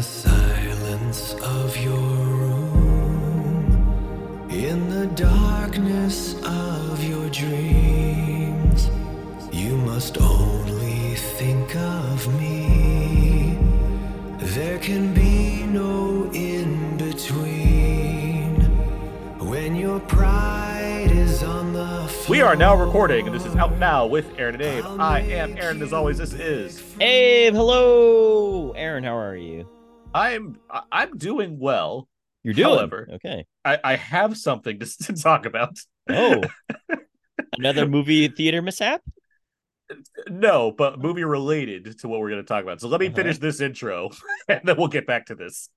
the silence of your room, in the darkness of your dreams, you must only think of me. There can be no in-between when your pride is on the floor. We are now recording, and this is Out Now with Aaron and Abe. I am Aaron, as always. This is Abe. Hello, Aaron. How are you? I'm doing well. You're doing? However, okay. I have something to talk about. Oh, another movie theater mishap? No, but movie related to what we're going to talk about. So let me finish this intro, and then we'll get back to this.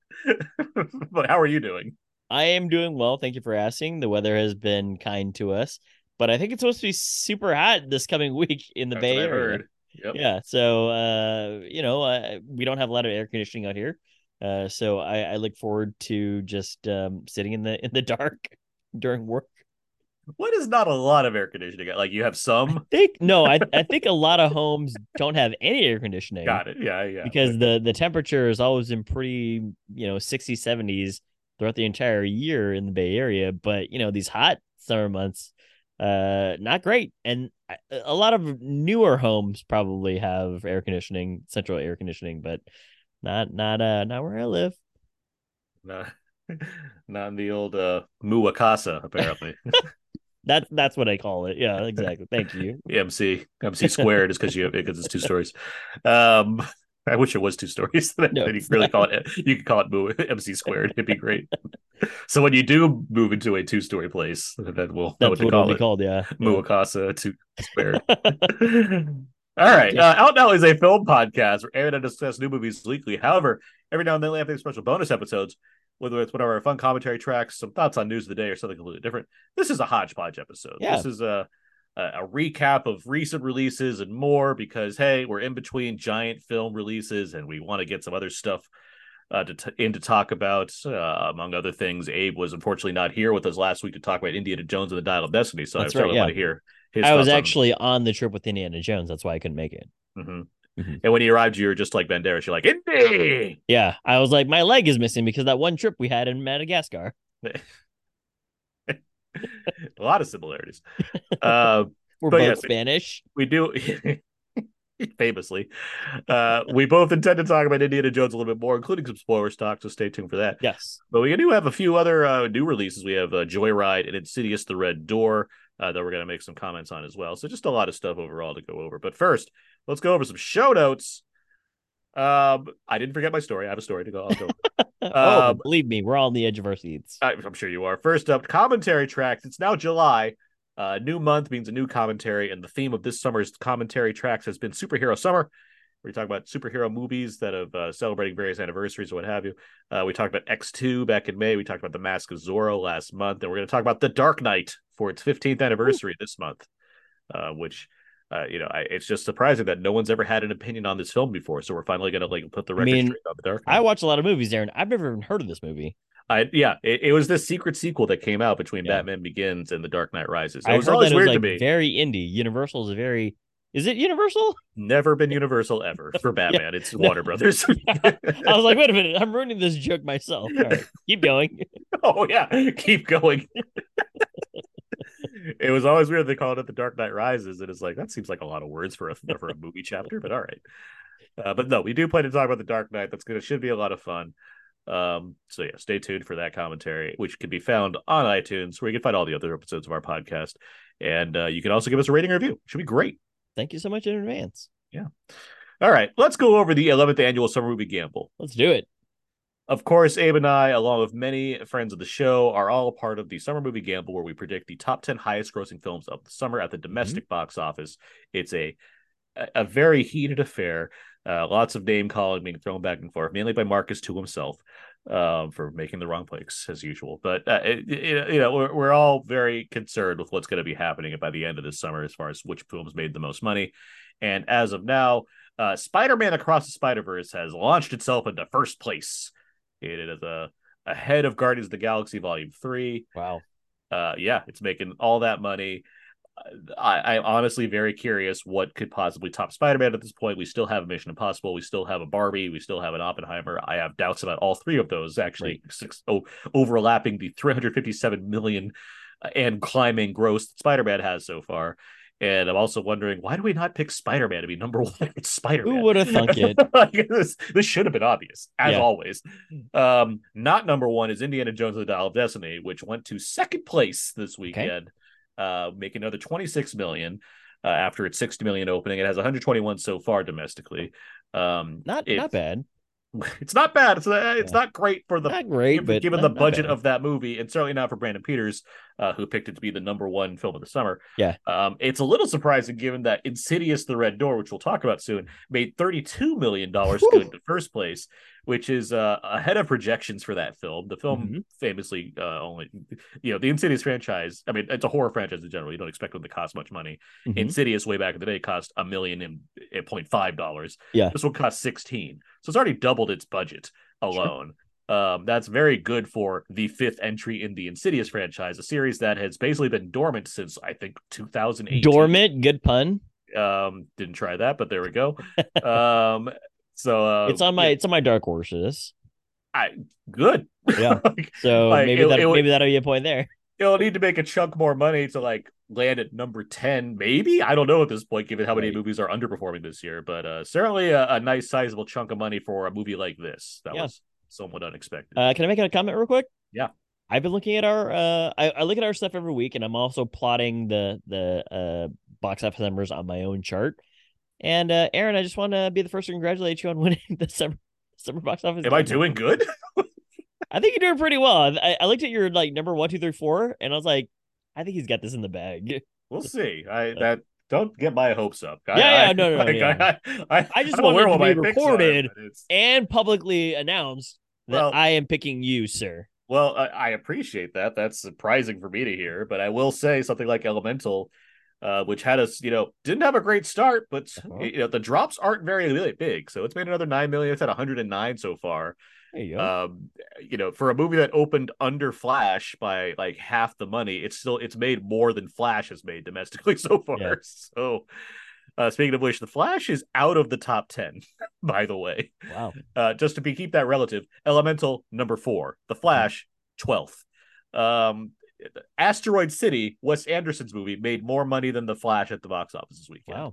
But how are you doing? I am doing well. Thank you for asking. The weather has been kind to us, but I think it's supposed to be super hot this coming week in the Bay Area. Yep. Yeah. So, we don't have a lot of air conditioning out here. So I look forward to just sitting in the dark during work. What is not a lot of air conditioning? Like, you have some? I think a lot of homes don't have any air conditioning. Got it. Yeah. Because the temperature is always in pretty, 60s, 70s throughout the entire year in the Bay Area. But, these hot summer months, not great. And a lot of newer homes probably have air conditioning, central air conditioning, but not where I live. Not in the old Muakasa, apparently. That's what I call it. Yeah, exactly. Thank you. MC squared is because it's two stories. I wish it was two stories. No, you really call it. You could call it MC squared. It'd be great. So when you do move into a two-story place, that's what it'll be called. Yeah, Muakasa two squared. All right. Out Now is a film podcast where Aaron and I discuss new movies weekly. However, every now and then we have these special bonus episodes, whether it's one of our fun commentary tracks, some thoughts on news of the day, or something completely different. This is a hodgepodge episode. Yeah. This is a recap of recent releases and more, because, hey, we're in between giant film releases and we want to get some other stuff to talk about. Among other things, Abe was unfortunately not here with us last week to talk about Indiana Jones and the Dial of Destiny, so I want to hear his thoughts. I was actually on the trip with Indiana Jones. That's why I couldn't make it. Mm-hmm. Mm-hmm. And when he arrived, you were just like Banderas. You're like, Indy! Yeah, I was like, my leg is missing because that one trip we had in Madagascar. A lot of similarities. We're both Spanish. We do, famously. We both intend to talk about Indiana Jones a little bit more, including some spoiler stock, so stay tuned for that. Yes. But we do have a few other new releases. We have Joy Ride and Insidious: The Red Door that we're going to make some comments on as well. So just a lot of stuff overall to go over. But first, let's go over some show notes. I didn't forget my story. I have a story to go over. Believe me, we're all on the edge of our seats. I'm sure you are. First up, commentary tracks. It's now July. New month means a new commentary, and the theme of this summer's commentary tracks has been Superhero Summer. We talk about superhero movies that have celebrating various anniversaries or what have you. We talked about X2 back in May. We talked about The Mask of Zorro last month, and we're going to talk about The Dark Knight for its 15th anniversary this month, which... it's just surprising that no one's ever had an opinion on this film before. So we're finally going to put the record straight on The Dark Knight. I watch a lot of movies, Aaron. I've never even heard of this movie. It was this secret sequel that came out between Batman Begins and The Dark Knight Rises. It was always weird to me. Very indie. Universal is very. Is it Universal? Never been Universal ever for Batman. Yeah. It's Warner Brothers. I was like, wait a minute, I'm ruining this joke myself. All right, keep going. Oh yeah, keep going. It was always weird they called it The Dark Knight Rises. It is like, that seems like a lot of words for a movie chapter, but all right. But no, we do plan to talk about The Dark Knight. Should be a lot of fun. So yeah, stay tuned for that commentary, which can be found on iTunes, where you can find all the other episodes of our podcast. And you can also give us a rating and review. It should be great. Thank you so much in advance. Yeah. All right. Let's go over the 11th annual Summer Movie Gamble. Let's do it. Of course, Abe and I, along with many friends of the show, are all part of the Summer Movie Gamble, where we predict the top 10 highest-grossing films of the summer at the domestic box office. It's a very heated affair. Lots of name-calling being thrown back and forth, mainly by Marcus to himself for making the wrong picks, as usual. But we're all very concerned with what's going to be happening by the end of this summer as far as which films made the most money. And as of now, Spider-Man: Across the Spider-Verse has launched itself into first place. It is ahead of Guardians of the Galaxy Volume 3. Wow. It's making all that money. I'm honestly very curious what could possibly top Spider-Man at this point. We still have Mission Impossible. We still have a Barbie. We still have an Oppenheimer. I have doubts about all three of those actually overlapping the $357 million and climbing gross that Spider-Man has so far. And I'm also wondering, why do we not pick Spider-Man to be number one? It's Spider-Man. Who would have thunk it? This should have been obvious, as always. Not number one is Indiana Jones and the Dial of Destiny, which went to second place this weekend, making another $26 million after its $60 million opening. It has 121 so far domestically. Not bad. It's not bad. It's not great for the given the budget of that movie, and certainly not for Brandon Peters, who picked it to be the number one film of the summer. Yeah, it's a little surprising given that Insidious: The Red Door, which we'll talk about soon, made $32 million good in first place, which is ahead of projections for that film. The film famously only, the Insidious franchise. I mean, it's a horror franchise in general. You don't expect them to cost much money. Mm-hmm. Insidious, way back in the day, cost $1.5 million. Yeah, this one cost $16 million. So it's already doubled its budget alone. Sure. That's very good for the fifth entry in the Insidious franchise, a series that has basically been dormant since, I think, 2008. Dormant, good pun. Didn't try that, but there we go. So it's on my dark horses. Good. Yeah. So maybe that'll be a point there. It'll need to make a chunk more money to land at number 10, maybe. I don't know at this point, given how many movies are underperforming this year, but certainly a nice sizable chunk of money for a movie like this. That was somewhat unexpected. Can I make a comment real quick? Yeah. I've been looking at our I look at our stuff every week, and I'm also plotting the box office numbers on my own chart. And Aaron, I just want to be the first to congratulate you on winning the summer box office. Am I doing good? I think you're doing pretty well. I looked at your number 1, 2, 3, 4, and I was like, I think he's got this in the bag. We'll see. Don't get my hopes up. I just want to be recorded and publicly announced that I am picking you, sir. Well, I appreciate that. That's surprising for me to hear, but I will say something like Elemental, which had us, didn't have a great start, but the drops aren't really big. So it's made another $9 million. It's at 109 so far. For a movie that opened under Flash by half the money, it's made more than Flash has made domestically so far. Yeah. So speaking of which, the Flash is out of the top 10, by the way. Wow. Just to keep that relative, Elemental number 4, the Flash 12th. Asteroid City, Wes Anderson's movie, made more money than the Flash at the box office this weekend.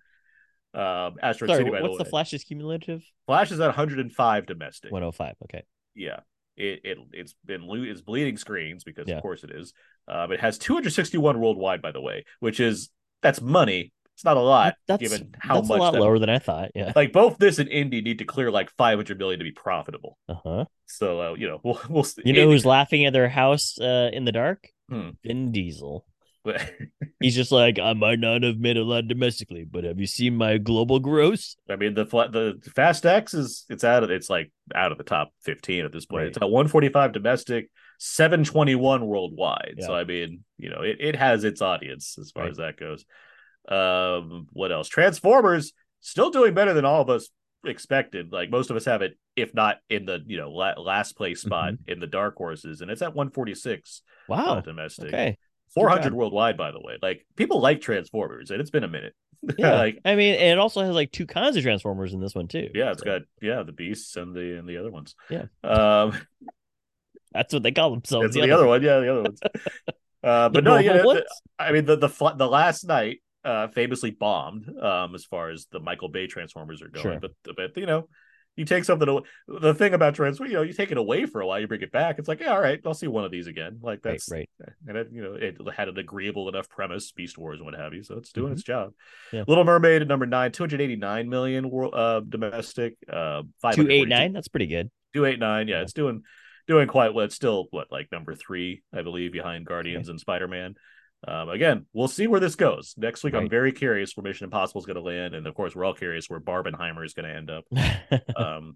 Wow. Asteroid City, by the way. What's the Flash's cumulative? Flash is at 105 domestic. 105, okay. Yeah. It's bleeding screens because of course it is. It has 261 worldwide, by the way, which is money. It's not a lot given how much. That's a lot lower than I thought. Yeah. Both this and Indy need to clear $500 million to be profitable. Uh-huh. So we'll see. You know who's laughing at their house in the dark? Vin Diesel. He's just I might not have made a lot domestically, but have you seen my global gross? I mean, the Fast X it's out of the top 15 at this point. Right. It's at 145 domestic, 721 worldwide. Yeah. So I mean, it has its audience as far as that goes. What else? Transformers still doing better than all of us expected. Most of us have it, if not in the last place spot in the dark horses, and it's at 146. Wow, domestic. Okay. 400 worldwide, by the way. People like Transformers, and it's been a minute. Yeah. I mean, and it also has 2 kinds of Transformers in this one too. Yeah, it's got the beasts and the other ones. Yeah, that's what they call themselves. That's the other one. Yeah, the other ones. But no, I mean the last night famously bombed as far as the Michael Bay Transformers are going. Sure. But you take something away. The thing about Transformers, you take it away for a while, you bring it back. It's all right, I'll see one of these again. That's right. And it had an agreeable enough premise, Beast Wars and what have you. So it's doing its job. Yeah. Little Mermaid at number 9, 289 million world domestic. 289. That's pretty good. 289. Yeah, it's doing quite well. It's still number 3, I believe, behind Guardians and Spider-Man. Again, we'll see where this goes next week. Right. I'm very curious where Mission Impossible is going to land, and of course, we're all curious where Barbenheimer is going to end up.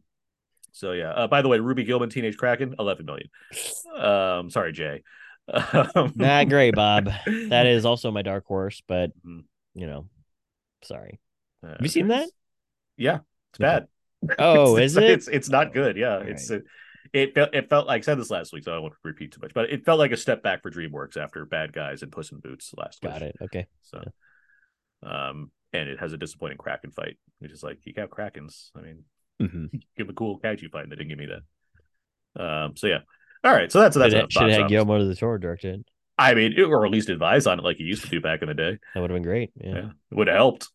So yeah. By the way, Ruby Gilman, Teenage Kraken, 11 million. Sorry, Jay. Not great, Bob. That is also my dark horse, but sorry. Have you seen that? Yeah, it's bad. Oh, is it? It's not good. Yeah, right. It's. It felt like, I said this last week, so I won't repeat too much, but it felt like a step back for DreamWorks after Bad Guys and Puss in Boots last week. Got it. Okay. So, yeah. And it has a disappointing Kraken fight, which is like, you got Krakens. I mean, give a cool kaiju fight, and they didn't give me that. So yeah. All right. So that's enough. Should have had Guillermo de Toro direct it. I mean, or at least advise on it like he used to do back in the day. That would have been great. Yeah. It would have helped.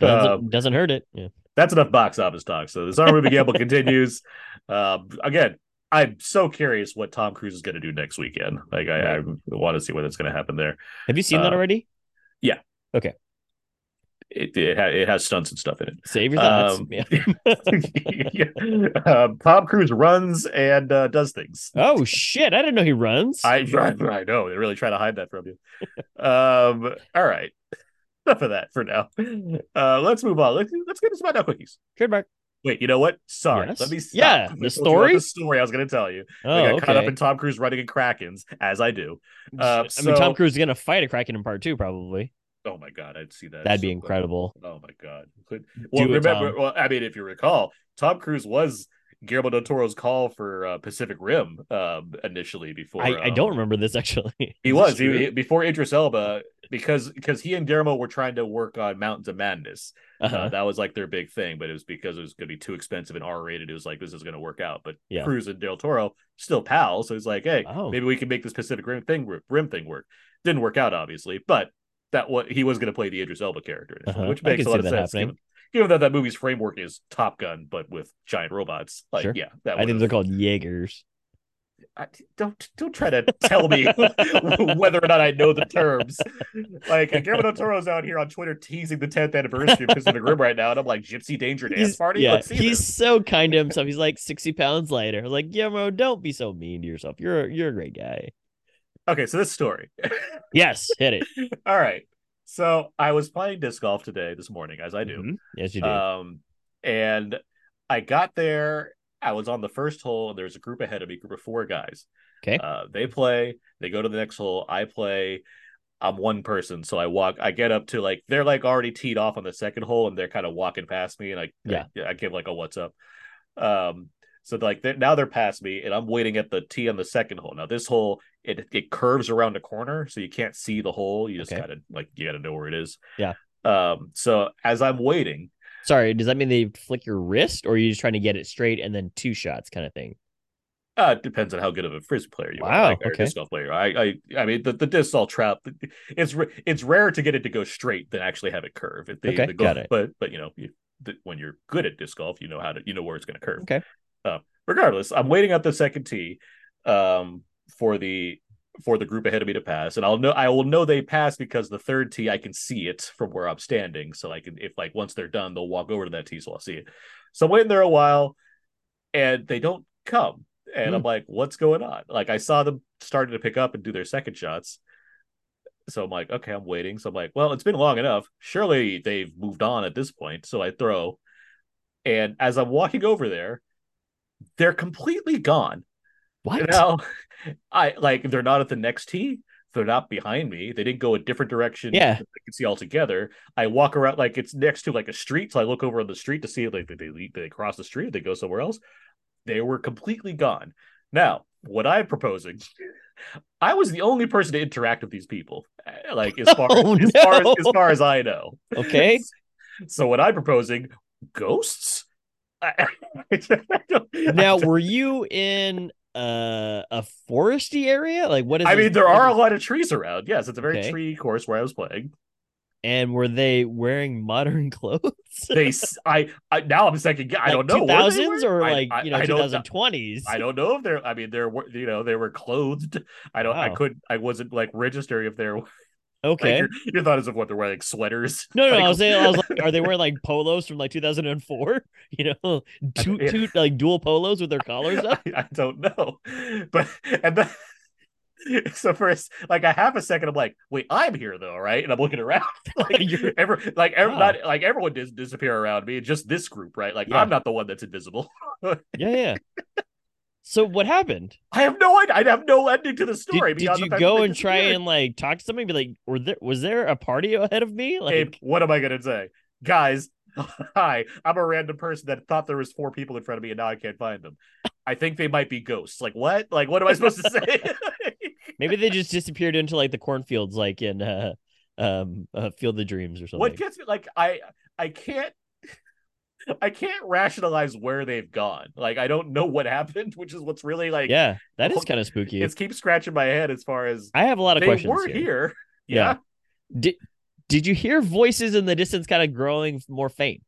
Doesn't hurt it. Yeah. That's enough box office talk. So the Summer Movie Gamble continues. Again, I'm so curious what Tom Cruise is going to do next weekend. Like, I want to see what's going to happen there. Have you seen that already? Yeah. Okay. It has stunts and stuff in it. Save your thoughts. Tom Cruise runs and does things. Oh shit! I didn't know he runs. I know, they really try to hide that from you. All right, enough of that for now. Let's move on. Let's get to Spot Now Quickies. Trademark. Wait, you know what? Sorry. Yes. Let me stop. Yeah, the story I was going to tell you. Caught up in Tom Cruise running in Krakens, as I do. I mean, Tom Cruise is going to fight a Kraken in part 2, probably. Oh my God, I'd see that. That'd be incredible. Oh my God. If you recall, Tom Cruise was Guillermo del Toro's call for Pacific Rim initially before. I don't remember this, actually. He was before Idris Elba, because he and Guillermo were trying to work on Mountains of Madness. That was like their big thing, but it was because it was going to be too expensive and R-rated. It was like, this is going to work out. But Cruise and del Toro still pals. So he's like, hey, maybe we can make this Pacific Rim thing work. Didn't work out, obviously, but he was going to play the Idris Elba character, which makes a lot of sense. Given that movie's framework is Top Gun, but with giant robots, like I think they're called Jaegers. Don't try to tell me whether or not I know the terms. Like, Guillermo del Toro's out here on Twitter teasing the 10th anniversary of Pacific Rim right now, and I'm like, Gypsy Danger Dance Party. Yeah, he's so kind to himself. He's like 60 pounds lighter. I'm like, Guillermo, don't be so mean to yourself. You're a great guy. Okay, so this story. Yes, hit it. All right. So I was playing disc golf today, this morning, as I do. Mm-hmm. Yes, you do. And I got there. I was on the first hole, and there's a group ahead of me, group of 4 guys. Okay. They play. They go to the next hole. I play. I'm one person, so I walk. I get up to, like, they're, like, already teed off on the second hole, and they're kind of walking past me, and I give, like, a what's up. So, like, now they're past me, and I'm waiting at the tee on the second hole. Now, this hole, it curves around a corner, so you can't see the hole. You just kind of, like, you got to know where it is. Yeah. So, as I'm waiting... Sorry, does that mean they flick your wrist, or are you just trying to get it straight and then 2 shots kind of thing? It depends on how good of a frisbee player you are, or a disc golf player. I mean, the disc all trap. It's rarer to get it to go straight than actually have it curve. Got it. But you know, when you're good at disc golf, you know where it's going to curve. Okay. Regardless, I'm waiting at the second tee for the group ahead of me to pass, and I will know they pass because the third tee I can see it from where I'm standing, so I can, if like once they're done, they'll walk over to that tee, so I'll see it. So I'm waiting there a while, and they don't come, and I'm like, what's going on? Like, I saw them starting to pick up and do their second shots, so I'm like, okay, I'm waiting. So I'm like, well, it's been long enough, surely they've moved on at this point. So I throw, and as I'm walking over there, they're completely gone. What? Now, they're not at the next tee. They're not behind me. They didn't go a different direction. Yeah, I can see all together. I walk around, like, it's next to like a street. So I look over on the street to see if they cross the street, they go somewhere else. They were completely gone. Now, what I'm proposing, I was the only person to interact with these people, like, as far as I know. Okay. So what I'm proposing, ghosts. Now, were you in a foresty area? Like, what is? I mean, there are a lot of trees around. Yes, it's a very tree course where I was playing. And were they wearing modern clothes? Now I'm second. Like, I don't know. 2000s or like, you know, 2020s. I don't know if they're. I mean, they were clothed. I don't. Wow. I wasn't like registering if they're. Okay, like, your thought is of what they're wearing, like sweaters. No, like, I was like, are they wearing like polos from like 2004? You know, two like dual polos with their collars up. I don't know, but so first, like a half a second, I'm like, wait, I'm here though, right? And I'm looking around, like everyone does disappear around me. Just this group, right? Like I'm not the one that's invisible. Yeah. So what happened? I have no idea. I'd have no ending to the story. Did you go and try and like talk to somebody? Be like, was there a party ahead of me? Like, Abe, what am I gonna say, guys? Hi, I'm a random person that thought there was 4 people in front of me, and now I can't find them. I think they might be ghosts. Like, what? Like, what am I supposed to say? Maybe they just disappeared into like the cornfields, like in Field of Dreams or something. What gets me, like, I can't rationalize where they've gone. Like, I don't know what happened, which is what's really like. Yeah, that is kind of spooky. It keeps scratching my head as far as I have a lot of questions. They were here. Yeah. Did you hear voices in the distance kind of growing more faint?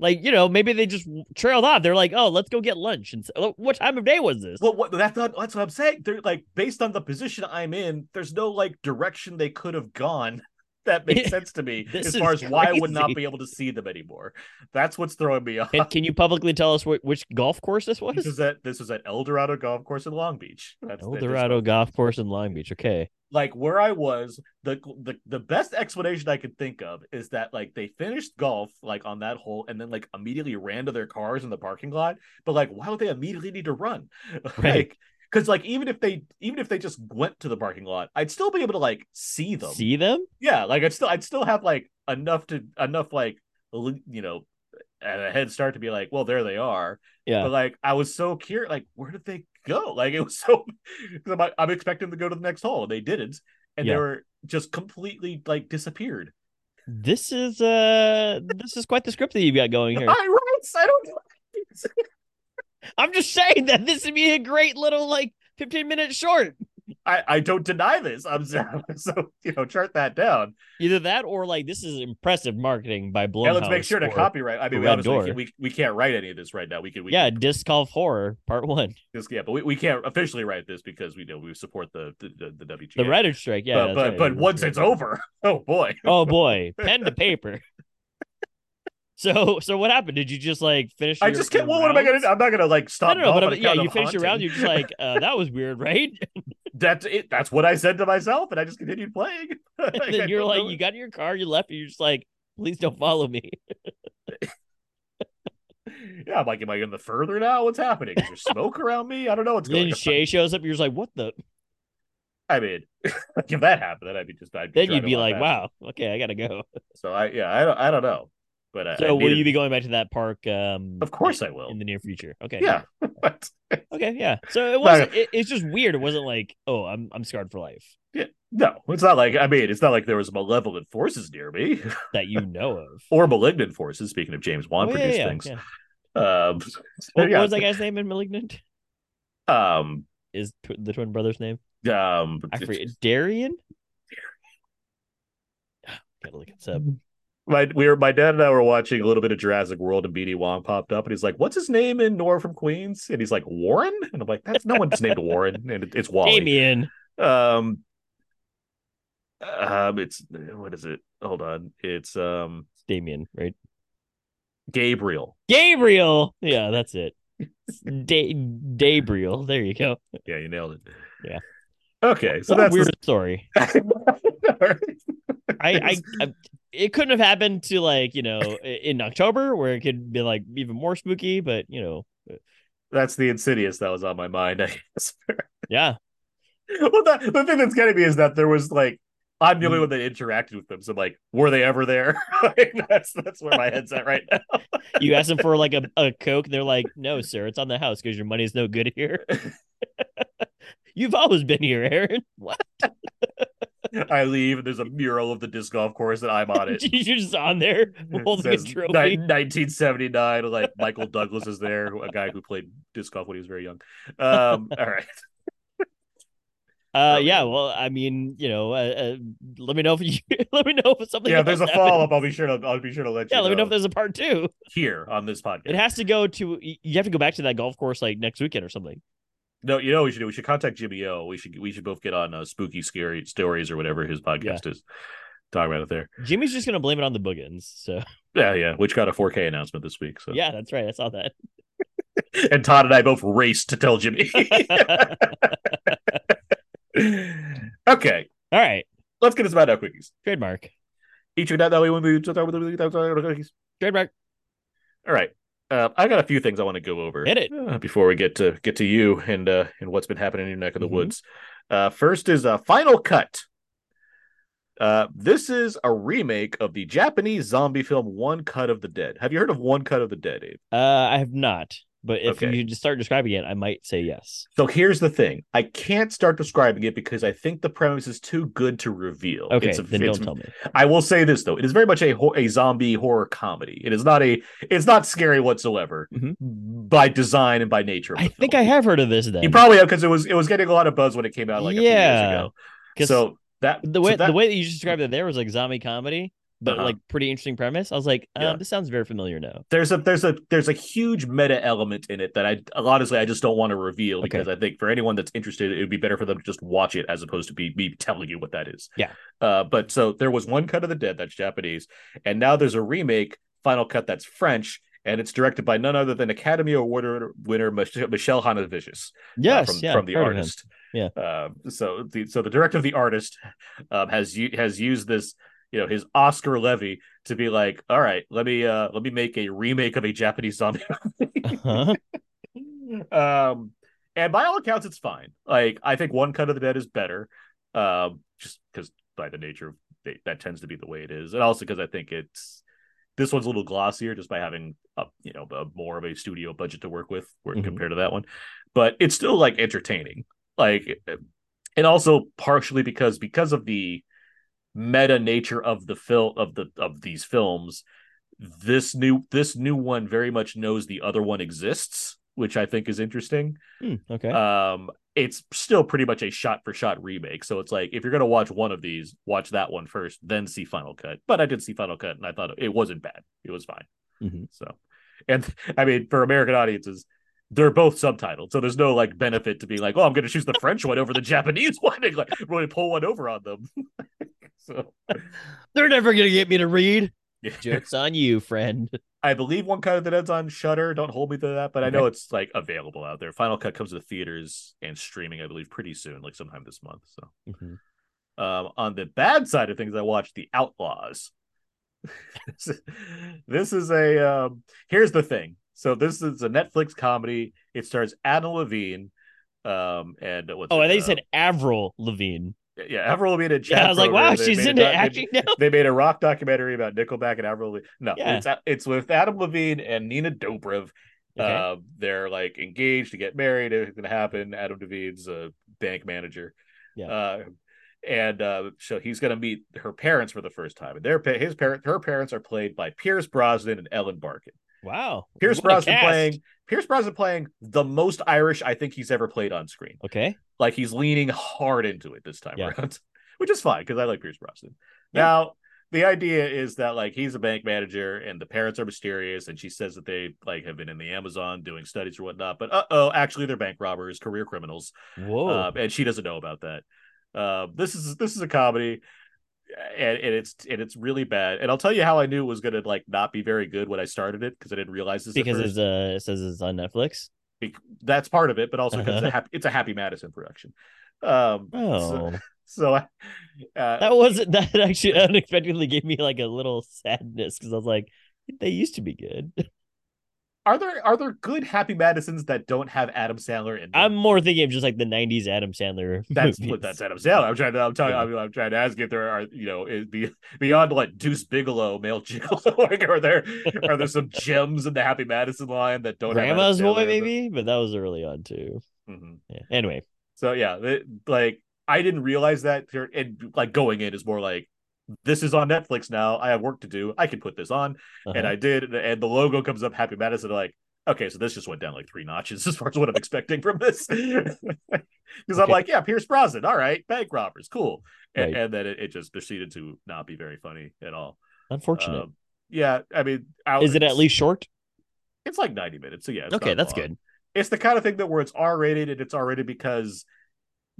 Like, you know, maybe they just trailed off. They're like, oh, let's go get lunch. And so, what time of day was this? Well, that's what I'm saying. They're like, based on the position I'm in, there's no like direction they could have gone. That makes sense to me as far as why I would not be able to see them anymore. That's what's throwing me off. And can you publicly tell us which golf course this was? This was at El Dorado Golf Course in Long Beach. That's El Dorado Golf Course in Long Beach. Okay. Like where I was, the best explanation I could think of is that like they finished golf like on that hole and then like immediately ran to their cars in the parking lot. But like, why would they immediately need to run? Right. Like, because like even if they just went to the parking lot, I'd still be able to like see them. See them? Yeah, like I'd still have like enough like, you know, a head start to be like, well, there they are. Yeah. But like I was so curious, like where did they go? Like it was so I'm expecting them to go to the next hole. They didn't, and yeah. They were just completely like disappeared. This is quite the script that you've got going here. I don't. I'm just saying that this would be a great little like 15-minute short. I don't deny this. I'm so, you know, chart that down. Either that or like this is impressive marketing by Blumhouse. Yeah, let's make sure to copyright. I mean, we can't write any of this right now. We can. Disc Golf Horror Part One. But we can't officially write this because we know we support the WGA. The writer's strike. Yeah, but once it's over, oh boy, pen to paper. So what happened? Did you just like finish? I just can't. Well, what am I gonna do? I'm not gonna like stop. No, but yeah, you finished your round. You're just like, that was weird, right? That's it. That's what I said to myself, and I just continued playing. And then you're like, you got in your car, you left, and you're just like, please don't follow me. Yeah, I'm like, am I in the further now? What's happening? Is there smoke around me? I don't know what's going on. Then Shay shows up. You're just like, what the? I mean, like, if that happened, then I'd be you'd be like, wow, okay, I gotta go. So I don't know. But so will you be going back to that park? Of course I will. In the near future. Okay. Yeah. Okay. Yeah. So it wasn't. It's just weird. It wasn't like, oh, I'm scarred for life. Yeah. No, it's not like. I mean, it's not like there was malevolent forces near me that you know of, or malignant forces. Speaking of James Wan produced things. Yeah. What was that guy's name in Malignant? Is the twin brother's name? I forget. Darian. Gotta look it up. My dad and I were watching a little bit of Jurassic World, and BD Wong popped up, and he's like, "What's his name in Nora from Queens?" And he's like, "Warren," and I'm like, "That's no one's named Warren," and it's Wally. Damien. It's what is it? Hold on, it's Damien, right? Gabriel. Yeah, that's it. Gabriel. There you go. Yeah, you nailed it. Yeah. Okay, so that's a weird story. I it couldn't have happened to like, you know, in October where it could be like even more spooky, but you know, that's the Insidious that was on my mind. I swear. Yeah. Well, the thing that's getting me is that there was like, I'm the only one that interacted with them, so I'm like, were they ever there? Like, that's where my head's at right now. You ask them for like a Coke, and they're like, "No, sir, it's on the house because your money's no good here." You've always been here, Aaron. What? I leave, and there's a mural of the disc golf course, and I'm on it. You're just on there holding a trophy. 1979, like Michael Douglas is there, a guy who played disc golf when he was very young. All right. Yeah. Well, I mean, you know, let me know if something. Yeah, if there's a follow up. I'll be sure to let you. Yeah, let me know if there's a part two here on this podcast. It has to go to. You have to go back to that golf course like next weekend or something. No, you know what we should do? We should contact Jimmy O. We should both get on Spooky Scary Stories or whatever his podcast is. Talk about it there. Jimmy's just gonna blame it on the Boogans. So yeah, which got a 4K announcement this week. So yeah, that's right. I saw that. And Todd and I both raced to tell Jimmy. Okay, all right. Let's get us about our quickies. Trademark. Each of that we want to talk about. Trademark. All right. I got a few things I want to go over. Hit it. Before we get to you and what's been happening in your neck of the woods. First is Final Cut. This is a remake of the Japanese zombie film One Cut of the Dead. Have you heard of One Cut of the Dead, Abe? I have not. But if you just start describing it, I might say yes. So here's the thing. I can't start describing it because I think the premise is too good to reveal. Okay, don't tell me. I will say this, though. It is very much a zombie horror comedy. It's not scary whatsoever by design and by nature. I think I have heard of this, then. You probably have, because it was getting a lot of buzz when it came out a few years ago. So the way that you just described it there was like zombie comedy. But like pretty interesting premise. I was like, this sounds very familiar now. There's a huge meta element in it that I just don't want to reveal because I think for anyone that's interested, it would be better for them to just watch it as opposed to me telling you what that is. Yeah. But so there was One Cut of the Dead that's Japanese, and now there's a remake, Final Cut, that's French, and it's directed by none other than Academy Award winner Michel Hanavicius. Yes, from The Artist. Yeah. So the director of The Artist has used this, you know, his Oscar levy to be like, all right, let me make a remake of a Japanese zombie movie. And by all accounts, it's fine. Like, I think One Cut of the Dead is better, just because by the nature of that tends to be the way it is, and also because I think this one's a little glossier just by having a more of a studio budget to work with compared to that one, but it's still like entertaining, like, and also partially because of the meta nature of the film of these films, this new one very much knows the other one exists, which I think is interesting. It's still pretty much a shot for shot remake, so it's like if you're gonna watch one of these, watch that one first, then see Final Cut. But I did see Final Cut, and I thought it wasn't bad. It was fine. So, and I mean, for American audiences, they're both subtitled, so there's no like benefit to being like, oh, I'm gonna choose the French one over the Japanese one and like really pull one over on them. So they're never gonna get me to read. Joke's on you, friend. I believe One Cut of the Dead's on Shudder. Don't hold me to that, but I know it's like available out there. Final Cut comes to the theaters and streaming, I believe, pretty soon, like sometime this month. So, on the bad side of things, I watched The Outlaws. This is a here's the thing. So this is a Netflix comedy. It stars Adam Levine. They said Avril Lavigne. Yeah, Avril Lavigne and Chad. Yeah, I was Kroger. Like, wow, she's into acting now. They made a rock documentary about Nickelback and Avril Lavigne. No, it's with Adam Levine and Nina Dobrev. They're like engaged to get married. It's going to happen. Adam Levine's a bank manager. Yeah. So he's going to meet her parents for the first time. And her parents are played by Pierce Brosnan and Ellen Barkin. Wow. Pierce Brosnan playing the most Irish I think he's ever played on screen. Okay. Like, he's leaning hard into it this time around, which is fine because I like Pierce Brosnan. Yeah. Now, the idea is that like he's a bank manager and the parents are mysterious, and she says that they like have been in the Amazon doing studies or whatnot, but actually they're bank robbers, career criminals. Whoa. And she doesn't know about that. This is a comedy. And it's really bad, and I'll tell you how I knew it was gonna like not be very good when I started it, because I didn't realize this because it says it's on Netflix. That's part of it, but also because it's a Happy Madison production. That actually unexpectedly gave me like a little sadness, because I was like, they used to be good. Are there good Happy Madisons that don't have Adam Sandler in them? I'm more thinking of just like the 90s Adam Sandler. That's Adam Sandler. I'm trying to ask if there are, beyond like Deuce Bigalow, Male Gigolo, like, are there some gems in the Happy Madison line that don't Grandma's have Grandma's Boy maybe, but that was early on too. Yeah. Anyway. So like I didn't realize that, and like going in is more like, this is on Netflix now. I have work to do. I can put this on. And I did. And the logo comes up, Happy Madison. Like, okay, so this just went down like 3 notches as far as what I'm expecting from this. Because I'm like, yeah, Pierce Brosnan. All right. Bank robbers. Cool. Right. And then it just proceeded to not be very funny at all. Unfortunate. I mean, is it at least short? It's like 90 minutes. So yeah. It's okay. That's long. Good. It's the kind of thing that where it's R-rated, and it's R-rated because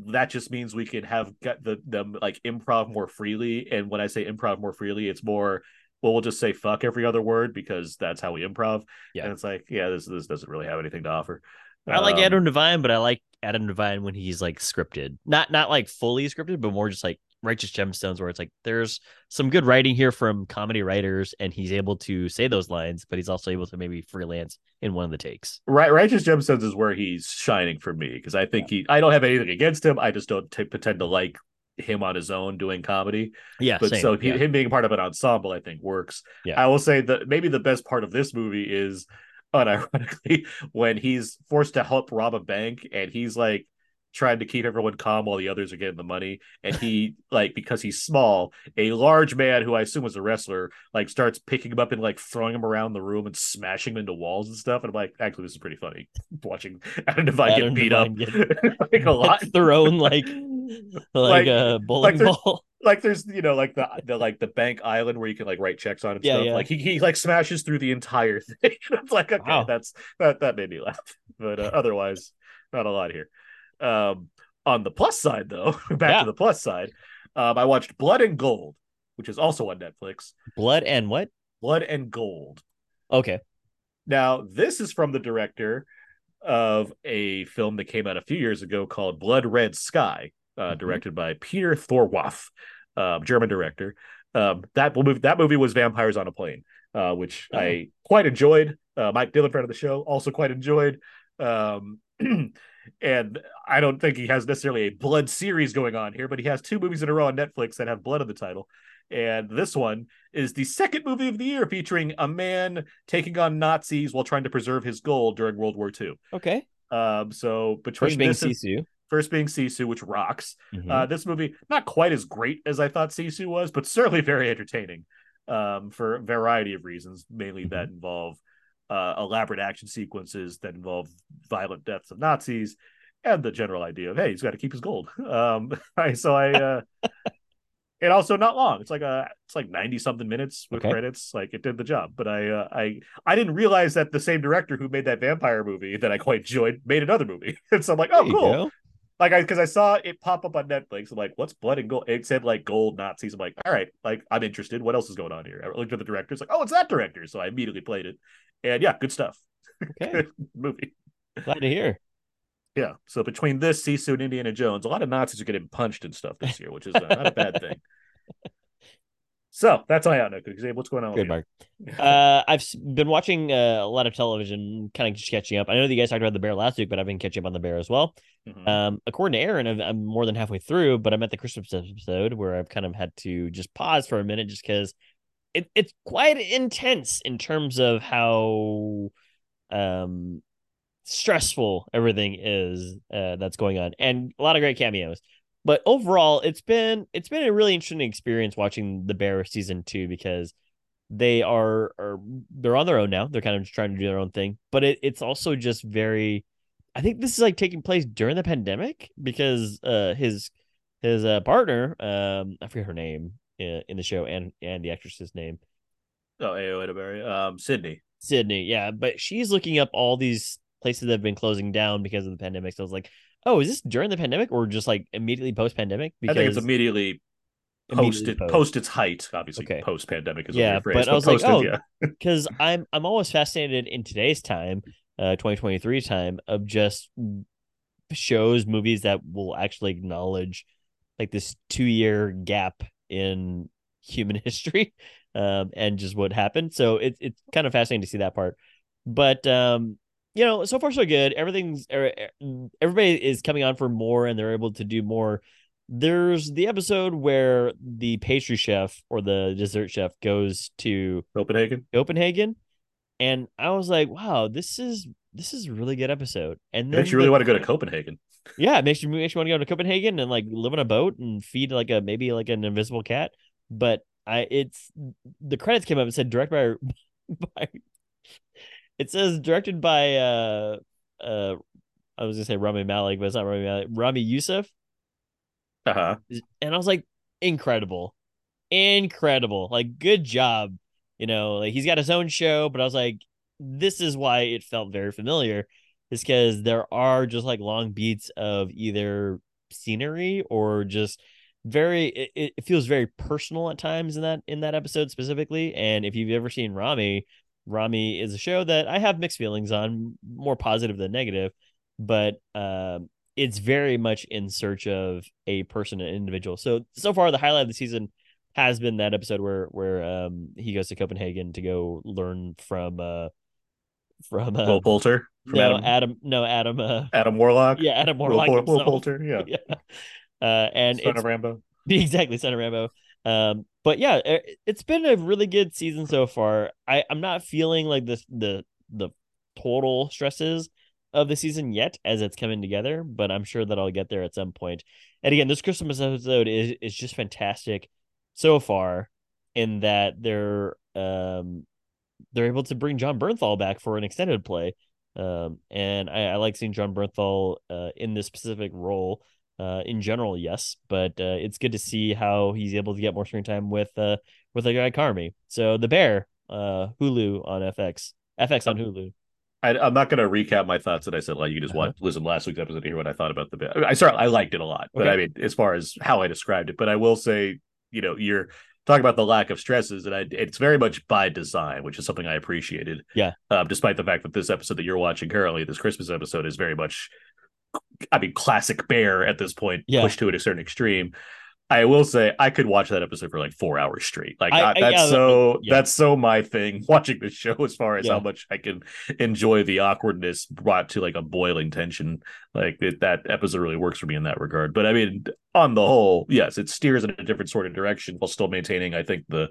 that just means we can have got them like improv more freely. And when I say improv more freely, it's more, well, we'll just say fuck every other word because that's how we improv. Yeah. And it's like, yeah, this doesn't really have anything to offer. I like Adam Devine, but I like Adam Devine when he's like scripted, not like fully scripted, but more just like Righteous Gemstones, where it's like, there's some good writing here from comedy writers, and he's able to say those lines, but he's also able to maybe freelance in one of the takes. Right. Righteous Gemstones is where he's shining for me, because I think I don't have anything against him. I just don't pretend to like him on his own doing comedy. Yeah. But same. So he, him being part of an ensemble, I think works. Yeah. I will say that maybe the best part of this movie is, unironically, when he's forced to help rob a bank and he's like trying to keep everyone calm while the others are getting the money, and he like, because he's small, a large man who I assume was a wrestler like starts picking him up and like throwing him around the room and smashing him into walls and stuff, and I'm like, actually this is pretty funny watching Adam Devine get beat up like a lot, thrown like a bowling ball. Like there's, you know, like the bank island where you can like write checks on and stuff. Yeah. Like he like smashes through the entire thing. It's like, okay, wow. that made me laugh. But otherwise, not a lot here. On the plus side, though, back to the plus side, I watched Blood and Gold, which is also on Netflix. Blood and what? Blood and Gold. Okay. Now this is from the director of a film that came out a few years ago called Blood Red Sky. Directed by Peter Thorwarth, German director. That movie was Vampires on a Plane, which I quite enjoyed. Mike Dillon, friend of the show, also quite enjoyed. And I don't think he has necessarily a blood series going on here, but he has two movies in a row on Netflix that have blood in the title. And this one is the second movie of the year, featuring a man taking on Nazis while trying to preserve his gold during World War II. Okay. So between this and Sisu. First being Sisu, which rocks. Mm-hmm. This movie, not quite as great as I thought Sisu was, but certainly very entertaining for a variety of reasons, mainly that involve elaborate action sequences that involve violent deaths of Nazis and the general idea of, hey, he's got to keep his gold. And also not long. It's like 90 something minutes with credits. Like it did the job. But I didn't realize that the same director who made that vampire movie that I quite enjoyed made another movie. And so I'm like, oh, cool. Go. Like, because I saw it pop up on Netflix. I'm like, what's Blood and Gold? It said, like, gold Nazis. I'm like, all right, like, I'm interested. What else is going on here? I looked at the director. It's like, oh, it's that director. So I immediately played it. And, yeah, good stuff. Okay. Good movie. Glad to hear. Yeah. So between this, Sisu, and Indiana Jones, a lot of Nazis are getting punched and stuff this year, which is not a bad thing. So that's all I know. What's going on with you? Mark. I've been watching a lot of television, kind of just catching up. I know that you guys talked about The Bear last week, but I've been catching up on The Bear as well. Mm-hmm. According to Aaron, I'm more than halfway through, but I'm at the Christmas episode where I've kind of had to just pause for a minute just because it's quite intense in terms of how stressful everything is that's going on, and a lot of great cameos. But overall, it's been a really interesting experience watching The Bear season 2, because they they're on their own now. They're kind of just trying to do their own thing. But it's also just very, I think this is like taking place during the pandemic, because his partner, I forget her name in the show and the actress's name. Oh, Ayo Edeberry. Sydney, yeah. But she's looking up all these places that have been closing down because of the pandemic. So I was like, oh, is this during the pandemic or just like immediately post-pandemic? Because I think it's immediately post its height, obviously. Okay. Post-pandemic is what you're phrasing. But I was like, because I'm always fascinated in today's time, 2023 time, of just shows, movies that will actually acknowledge like this 2-year gap in human history and just what happened. So it's kind of fascinating to see that part. But you know, so far so good. Everybody is coming on for more, and they're able to do more. There's the episode where the pastry chef or the dessert chef goes to Copenhagen, and I was like, wow, this is a really good episode. And then makes you really want to go to Copenhagen. Yeah, it makes you want to go to Copenhagen and like live on a boat and feed like a maybe like an invisible cat. But it's the credits came up and said directed by It says directed by, I was going to say Rami Malek, but it's not Rami Malek, Rami Youssef. Uh-huh. And I was like, incredible. Like, good job. You know, like he's got his own show, but I was like, this is why it felt very familiar. It's because there are just like long beats of either scenery or just it feels very personal at times in that episode specifically. And if you've ever seen Rami is a show that I have mixed feelings on, more positive than negative, but it's very much in search of a person, an individual. So far, the highlight of the season has been that episode where he goes to Copenhagen to go learn from Will Poulter. Adam Warlock. Yeah, Adam Warlock. Will Poulter. Yeah. And Son of Rambo. Exactly, Son of Rambo. But yeah, it's been a really good season so far. I'm not feeling like this the total stresses of the season yet as it's coming together, but I'm sure that I'll get there at some point. And again, this Christmas episode is just fantastic so far in that they're able to bring John Bernthal back for an extended play. And I like seeing John Bernthal in this specific role in general, yes, but it's good to see how he's able to get more screen time with a guy Carmi. So The Bear, Hulu on FX on Hulu. I'm not going to recap my thoughts that I said. Like, you can just listen to last week's episode to hear what I thought about The Bear. I liked it a lot, but I mean, as far as how I described it, but I will say, you know, you're talking about the lack of stresses, and it's very much by design, which is something I appreciated. Yeah. Despite the fact that this episode that you're watching currently, this Christmas episode, is very much, I mean, classic Bear at this point, pushed to a certain extreme. I will say I could watch that episode for like 4 hours straight. Like that's so my thing watching this show, as far as how much I can enjoy the awkwardness brought to like a boiling tension. Like that episode really works for me in that regard. But I mean, on the whole, yes, it steers in a different sort of direction while still maintaining, I think, the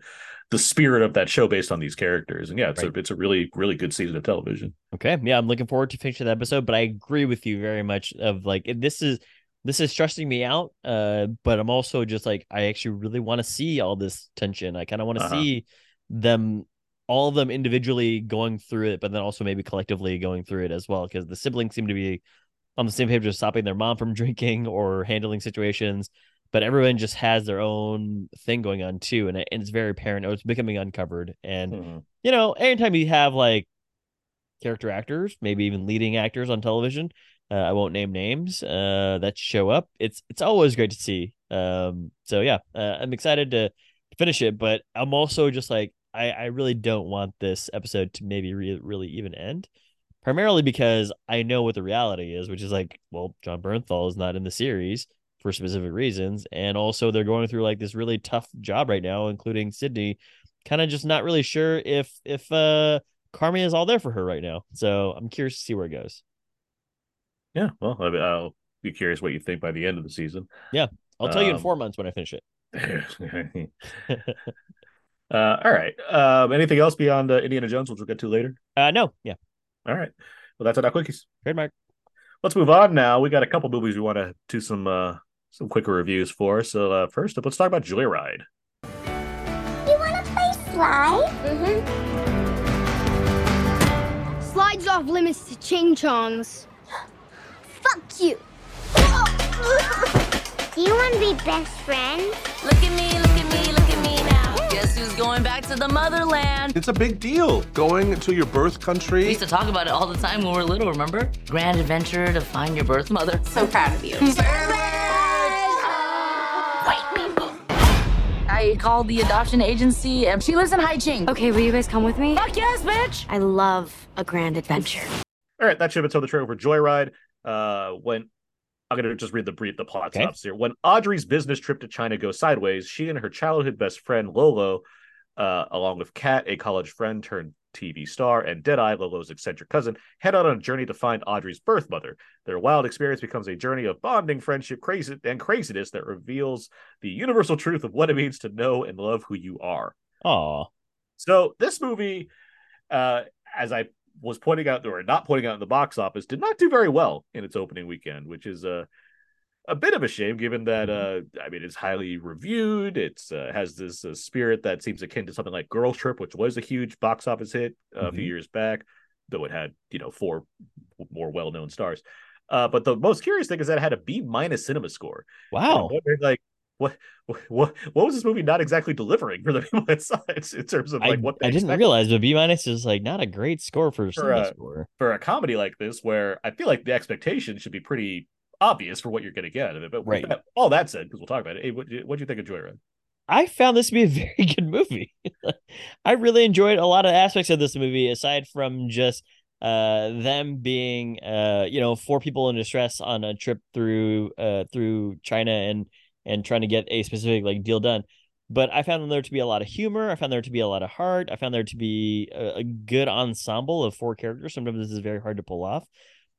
spirit of that show based on these characters. And yeah, it's a really, really good season of television. Okay. Yeah. I'm looking forward to finishing the episode, but I agree with you very much of like, this is stressing me out, but I'm also just like, I actually really want to see all this tension. I kind of want to see them, all of them individually going through it, but then also maybe collectively going through it as well, because the siblings seem to be on the same page of stopping their mom from drinking or handling situations, but everyone just has their own thing going on too, and it's very apparent. It's becoming uncovered, and you know, anytime you have like character actors, maybe even leading actors on television, I won't name names that show up, it's always great to see. So yeah, I'm excited to finish it, but I'm also just like, I really don't want this episode to maybe really even end, primarily because I know what the reality is, which is like, well, John Bernthal is not in the series for specific reasons. And also they're going through like this really tough job right now, including Sydney, kind of just not really sure if Carmi is all there for her right now. So I'm curious to see where it goes. Yeah, well, I mean, I'll be curious what you think by the end of the season. Yeah, I'll tell you in 4 months when I finish it. All right. Anything else beyond Indiana Jones, which we'll get to later? No. Yeah. All right. Well, that's our quickies. Trademark. Let's move on now. We got a couple movies we want to do some quicker reviews for. So first up, let's talk about Joy Ride. You want to play slide? Mm-hmm. Slides off limits to ching-chongs. Fuck you. Do you want to be best friends? Look at me, look at me, look at me now. Guess who's going back to the motherland? It's a big deal, going to your birth country. We used to talk about it all the time when we were little, remember? Grand adventure to find your birth mother. So proud of you. White people. I called the adoption agency, and she lives in Hai Ching. Okay, will you guys come with me? Fuck yes, bitch! I love a grand adventure. All right, that should have been the trailer for Joy Ride. I'm going to just read the plot synopsis here. When Audrey's business trip to China goes sideways, she and her childhood best friend Lolo, along with Kat, a college friend turned TV star, and Deadeye, Lolo's eccentric cousin, head out on a journey to find Audrey's birth mother. Their wild experience becomes a journey of bonding, friendship, craziness that reveals the universal truth of what it means to know and love who you are. Aww. So this movie, as I was pointing out, or not pointing out, in the box office, did not do very well in its opening weekend, which is a bit of a shame, given that I mean, it's highly reviewed. It's has this spirit that seems akin to something like Girls Trip, which was a huge box office hit a few years back, though it had, you know, four more well-known stars. But the most curious thing is that it had a B- cinema score. Wow. Like, What was this movie not exactly delivering for the people that saw it in terms of like what they didn't realize, but B- is like not a great score for a comedy like this, where I feel like the expectation should be pretty obvious for what you're going to get out of it. But all that said, because we'll talk about it, Abe, what do you think of Joyride? I found this to be a very good movie. I really enjoyed a lot of aspects of this movie, aside from just them being you know, four people in distress on a trip through China and trying to get a specific like deal done. But I found there to be a lot of humor. I found there to be a lot of heart. I found there to be a good ensemble of four characters. Sometimes this is very hard to pull off,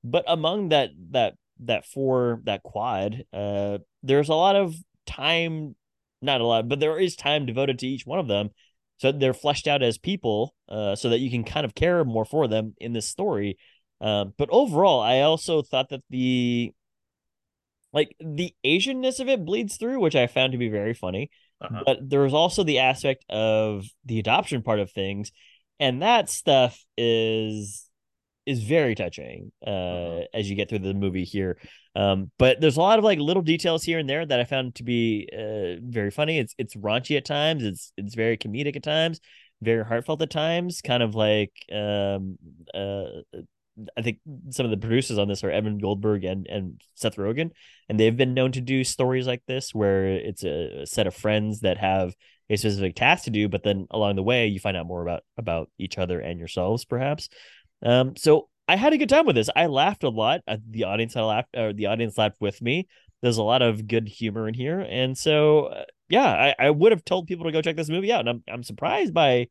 but among that quad, there's a lot of time not a lot, but there is time devoted to each one of them. So they're fleshed out as people, so that you can kind of care more for them in this story. But overall, I also thought that the Asian-ness of it bleeds through, which I found to be very funny. Uh-huh. But there was also the aspect of the adoption part of things, and that stuff is very touching as you get through the movie here. But there's a lot of little details here and there that I found to be very funny. It's raunchy at times. It's very comedic at times, very heartfelt at times. Kind of I think some of the producers on this are Evan Goldberg and Seth Rogen, and they've been known to do stories like this where it's a set of friends that have a specific task to do, but then along the way you find out more about each other and yourselves, perhaps. So I had a good time with this. I laughed a lot. The audience laughed with me. There's a lot of good humor in here, and so I would have told people to go check this movie out, and I'm surprised by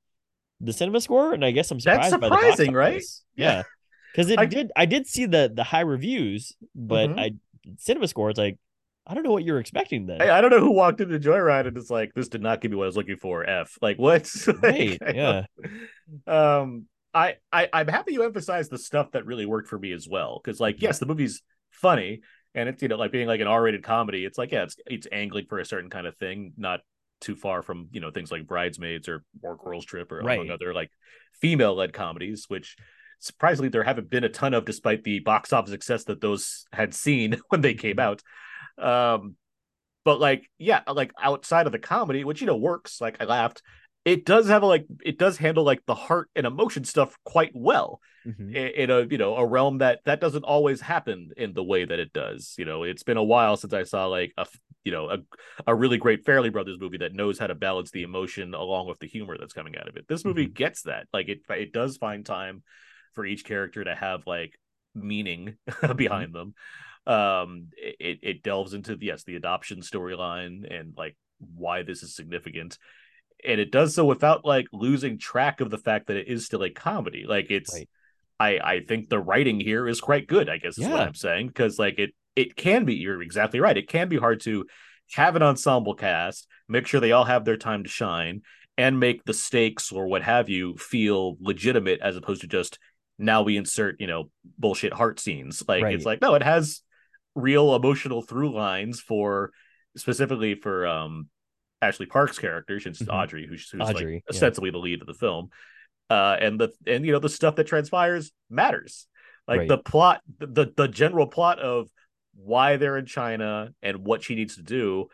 the cinema score, and I guess I'm surprised. That's surprising, by the box office. Right? Yeah. Because I did see the high reviews, but mm-hmm. Cinema score, it's I don't know what you're expecting then. I don't know who walked into Joy Ride and it's this did not give me what I was looking for. F. What? Right. Yeah. I'm happy you emphasized the stuff that really worked for me as well. Because yes, the movie's funny, and it's being an R-rated comedy. It's it's angling for a certain kind of thing, not too far from things like Bridesmaids or Girls Trip or among other female-led comedies, which. Surprisingly, there haven't been a ton of, despite the box office success that those had seen when they came out. But outside of the comedy, which works, I laughed. It does have it does handle the heart and emotion stuff quite well mm-hmm. in a a realm that doesn't always happen in the way that it does. It's been a while since I saw a really great Farrelly Brothers movie that knows how to balance the emotion along with the humor that's coming out of it. This movie mm-hmm. gets that. It does find time for each character to have meaning behind them. It delves into the adoption storyline and why this is significant, and it does so without losing track of the fact that it is still a comedy. I think the writing here is quite good, I guess is what I'm saying, because it can be, you're exactly right, it can be hard to have an ensemble cast, make sure they all have their time to shine, and make the stakes or what have you feel legitimate, as opposed to just now we insert, bullshit heart scenes. It's no, it has real emotional through lines specifically for Ashley Park's character, since mm-hmm. Audrey, who's ostensibly the lead of the film. And the stuff that transpires matters. The plot, the general plot of why they're in China and what she needs to do.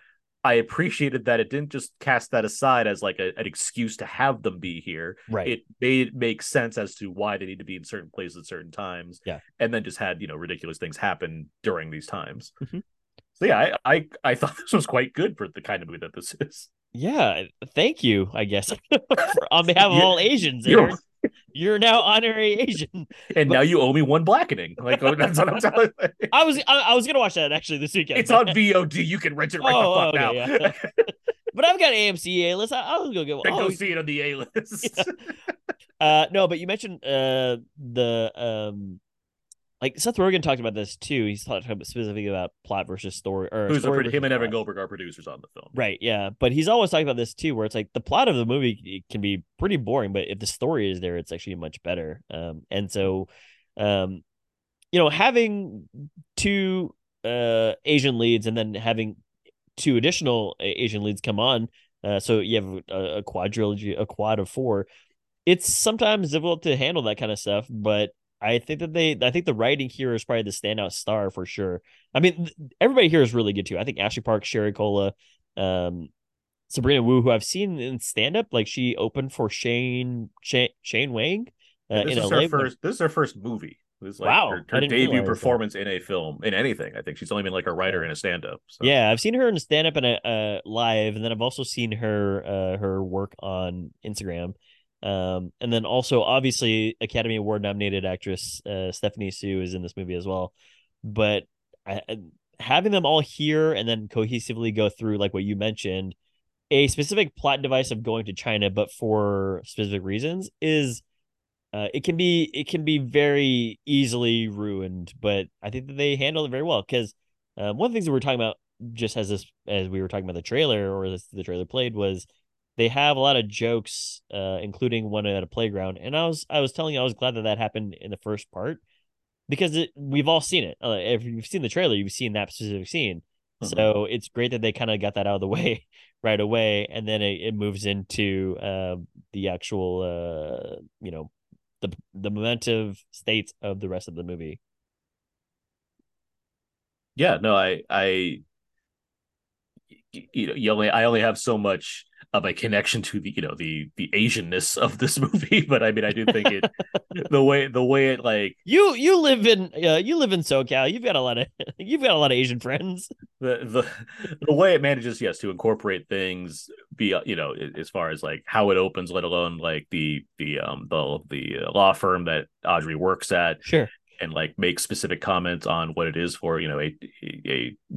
I appreciated that it didn't just cast that aside as an excuse to have them be here. Right. It made it make sense as to why they need to be in certain places at certain times. Yeah. And then just had, ridiculous things happen during these times. Mm-hmm. So yeah, I thought this was quite good for the kind of movie that this is. Yeah. Thank you, I guess. On behalf of all Asians, Aaron, you're now honorary Asian. And now you owe me one blackening. That's what I'm telling you. I was going to watch that actually this weekend. It's on VOD. You can rent it right now. Yeah. But I've got AMC A-list. I was going to go see it on the A-list. Yeah. No, but you mentioned Seth Rogen talked about this too. He's talking specifically about plot versus story. Him and Evan Goldberg are producers on the film. Right, yeah. But he's always talking about this too, where it's the plot of the movie can be pretty boring, but if the story is there, it's actually much better. And so having two Asian leads and then having two additional Asian leads come on, so you have a quad of four, it's sometimes difficult to handle that kind of stuff, but I think the writing here is probably the standout star for sure. I mean, everybody here is really good too. I think Ashley Park, Sherry Cola, Sabrina Wu, who I've seen in stand-up, she opened for Shane Wang. This is her first movie. This is her debut performance in a film, in anything. I think she's only been a writer in a stand-up. So. Yeah, I've seen her in a stand-up and a live, and then I've also seen her work on Instagram. And then also, obviously, Academy Award nominated actress Stephanie Hsu is in this movie as well. But having them all here and then cohesively go through, what you mentioned, a specific plot device of going to China, but for specific reasons, is it can be very easily ruined. But I think that they handle it very well, because one of the things that we were talking about just as this, as we were talking about the trailer, or as the trailer played, was they have a lot of jokes, including one at a playground. And I was telling you, I was glad that happened in the first part, because we've all seen it. If you've seen the trailer, you've seen that specific scene. Mm-hmm. So it's great that they kind of got that out of the way right away. And then it moves into the actual, the momentum states of the rest of the movie. Yeah, no, I only have so much of a connection to the Asian-ness of this movie, but I mean, I do think it the way it, like, you live in SoCal, you've got a lot of Asian friends. The way it manages, yes, to incorporate things, be, as far as like how it opens, let alone like the law firm that Audrey works at, sure, and like make specific comments on what it is for a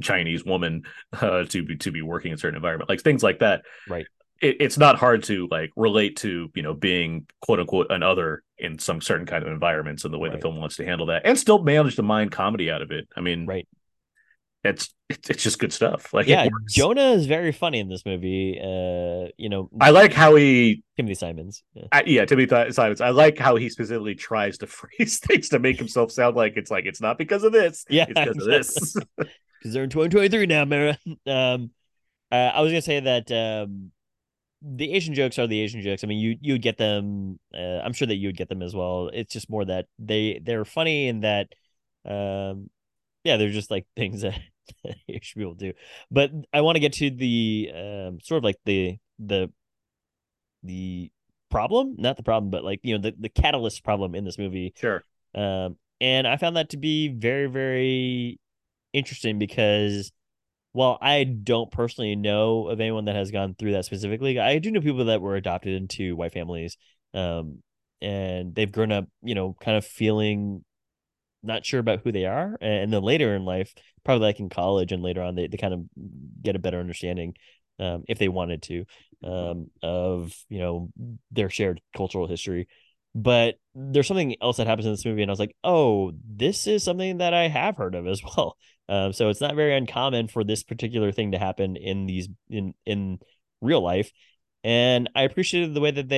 Chinese woman to be working in a certain environment, like things like that. Right. It's not hard to like relate to being quote unquote an other in some certain kind of environments, and the way right. the film wants to handle that, and still manage to mine comedy out of it. I mean, right. It's just good stuff. Like, yeah, Jonah is very funny in this movie. I like how Timothy Simons. Yeah. Timothy Simons. I like how he specifically tries to phrase things to make himself sound like it's not because of this. Yeah, it's because of this. Because they're in 2023 now, Mara. I was gonna say that the Asian jokes are the Asian jokes. I mean, you'd get them. I'm sure that you'd get them as well. It's just more that they're funny in that. They're just like things that you should be able to do. But I want to get to the sort of like the problem, not the problem, but like, the catalyst problem in this movie. Sure. And I found that to be very, very interesting, because while I don't personally know of anyone that has gone through that specifically, I do know people that were adopted into white families, and they've grown up, kind of feeling not sure about who they are. And then later in life, probably like in college and later on, they kind of get a better understanding, if they wanted to, of, their shared cultural history. But there's something else that happens in this movie, and I was like, oh, this is something that I have heard of as well. So it's not very uncommon for this particular thing to happen in these in real life. And I appreciated the way that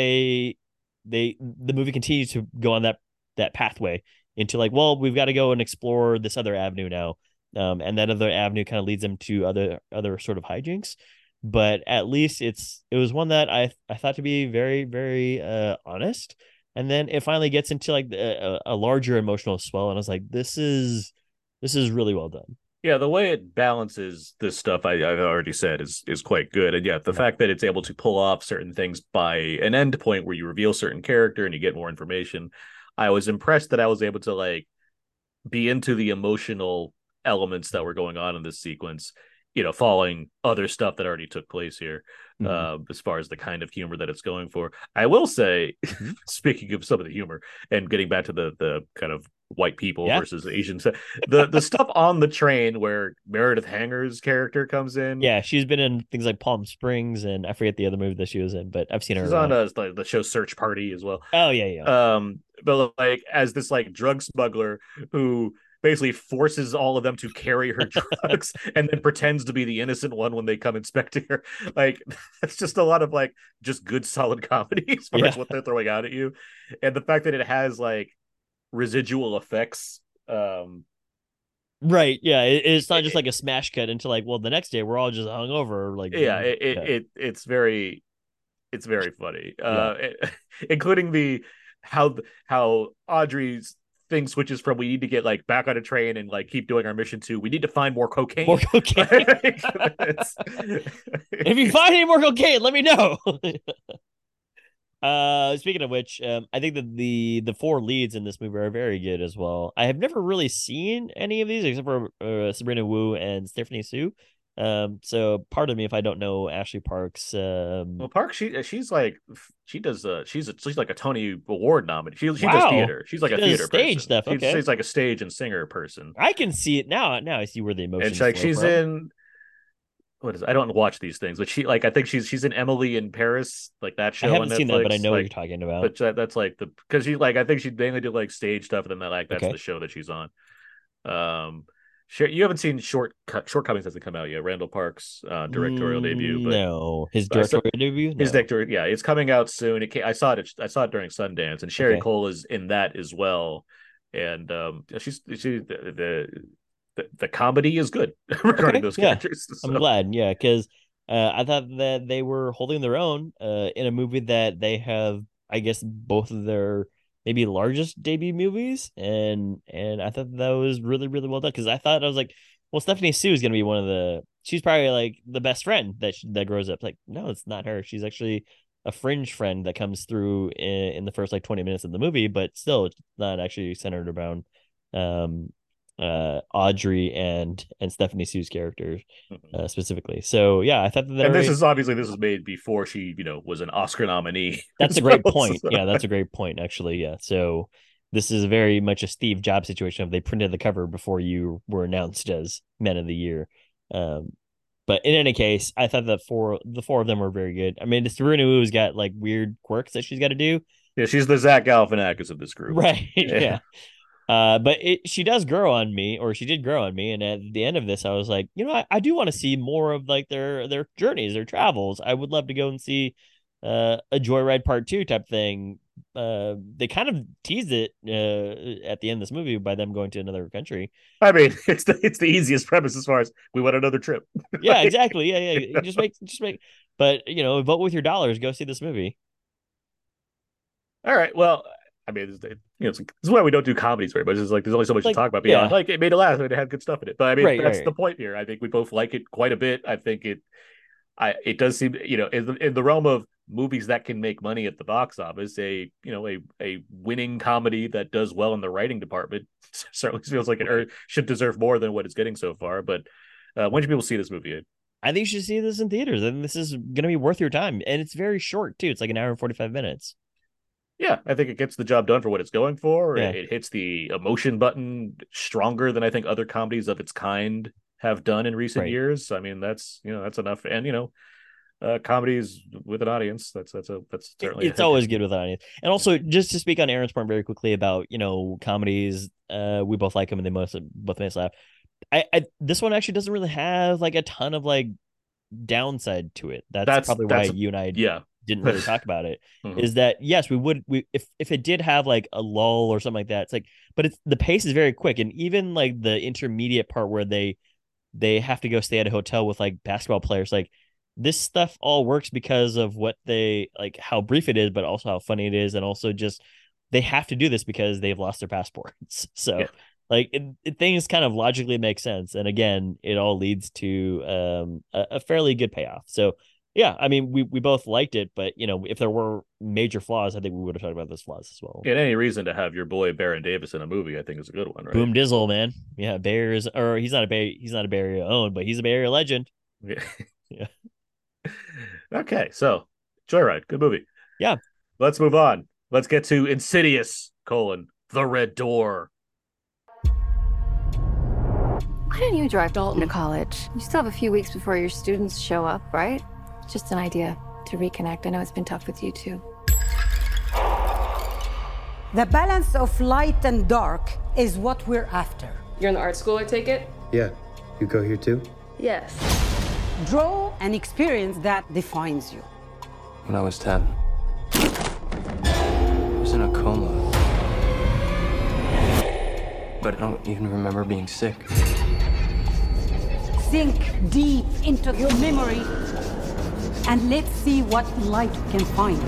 the movie continues to go on that pathway into like, well, we've got to go and explore this other avenue now. And that other avenue kind of leads them to other sort of hijinks. But at least it was one that I thought to be very, very honest. And then it finally gets into like a larger emotional swell. And I was like, this is really well done. Yeah, the way it balances this stuff, I've already said, is quite good. And yeah, the fact that it's able to pull off certain things by an end point where you reveal certain character and you get more information, I was impressed that I was able to like be into the emotional elements that were going on in this sequence, following other stuff that already took place here, mm-hmm. As far as the kind of humor that it's going for. I will say, speaking of some of the humor and getting back to the kind of white people versus Asians, the stuff on the train where Meredith Hanger's character comes in. Yeah, she's been in things like Palm Springs, and I forget the other movie that she was in, but I've seen her. She's on the show Search Party as well. Oh yeah. But like as this like drug smuggler who basically forces all of them to carry her drugs and then pretends to be the innocent one when they come inspecting her. Like, that's just a lot of like just good solid comedy as far as what they're throwing out at you. And the fact that it has like residual effects. Right. Yeah. It's not just like a smash cut into like, well, the next day we're all just hungover. Like, it's very funny. Yeah. Including how Audrey's thing switches from we need to get like back on a train and like keep doing our mission to we need to find more cocaine. If you find any more cocaine, let me know. Speaking of which, I think that the four leads in this movie are very good as well. I have never really seen any of these except for Sabrina Wu and Stephanie Hsu. So pardon me if I don't know Ashley Park's. Park, she's like a Tony Award nominee. She does theater. She's like a theater stage person. Stuff. Okay. She's like a stage and singer person. I can see it now. Now I see where the emotions. And she's in. What is it? I don't watch these things, but she like I think she's in Emily in Paris, like that show. I haven't seen that, but I know what you're talking about. But that's like because she I think she mainly did like stage stuff, and then that's the show that she's on. You haven't seen Shortcomings hasn't come out yet. Randall Park's directorial debut. But, no, his directorial debut. No. His directorial, yeah, it's coming out soon. It came, I saw it during Sundance, and Sherry Cole is in that as well. And the comedy is good regarding those characters. So. I'm glad, because I thought that they were holding their own in a movie that they have, I guess, both of their maybe largest debut movies, and I thought that was really, really well done, because I was like, Stephanie Hsu is going to be she's probably like the best friend that grows up. Like, no, it's not her. She's actually a fringe friend that comes through in the first like 20 minutes of the movie, but still it's not actually centered around Audrey and Stephanie Hsu's characters specifically. So yeah, I thought that. And this is made before she, was an Oscar nominee. That's a great point. Yeah, that's a great point actually. Yeah, so this is very much a Steve Jobs situation of they printed the cover before you were announced as Men of the Year. But in any case, I thought that the four of them were very good. I mean, Sabrina Wu's got like weird quirks that she's got to do. Yeah, she's the Zach Galifianakis of this group, right? Yeah. But she did grow on me. And at the end of this, I was like, I do want to see more of like their journeys, their travels. I would love to go and see a Joy Ride Part 2 type thing. They kind of teased it at the end of this movie by them going to another country. I mean, it's the easiest premise as far as we want another trip. Yeah, exactly. Yeah. Just make. But, vote with your dollars. Go see this movie. All right. Well. I mean, it's why we don't do comedies, right? But it's there's only so much to talk about beyond. Like, it made it laugh and it had good stuff in it. But I mean, that's the point here. I think we both like it quite a bit. I think it does seem, in the realm of movies that can make money at the box office, a winning comedy that does well in the writing department certainly feels like it should deserve more than what it's getting so far. But when should people see this movie? I think you should see this in theaters. And this is going to be worth your time. And it's very short too. It's like an hour and 45 minutes. Yeah, I think it gets the job done for what it's going for. Yeah. It hits the emotion button stronger than I think other comedies of its kind have done in recent years. I mean, that's enough. And comedies with an audience, that's certainly it's always good with an audience. And also, just to speak on Aaron's point very quickly about comedies, we both like them and they both make us laugh. This one actually doesn't really have like a ton of like downside to it. That's probably why you and I didn't really talk about it. Is that yes, if it did have like a lull or something like that, it's like, but the pace is very quick. And even like the intermediate part where they have to go stay at a hotel with like basketball players, like this stuff all works because of what they like, how brief it is, but also how funny it is. And also just, they have to do this because they've lost their passports. So like things kind of logically make sense. And again, it all leads to a fairly good payoff. So yeah, I mean, we both liked it, but if there were major flaws, I think we would have talked about those flaws as well. And any reason to have your boy Baron Davis in a movie, I think, is a good one, right? Boom Dizzle, man. Yeah, he's not a Bay Area owned, but he's a Bay Area legend. Yeah. Yeah. Okay, so Joyride, good movie. Yeah. Let's move on. Let's get to Insidious: The Red Door. Why don't you drive Dalton to college? You still have a few weeks before your students show up, right? Just an idea to reconnect. I know it's been tough with you too. The balance of light and dark is what we're after. You're in the art school, I take it? Yeah. You go here too? Yes. Draw an experience that defines you. When I was 10, I was in a coma. But I don't even remember being sick. Sink deep into your memory. And let's see what light can find.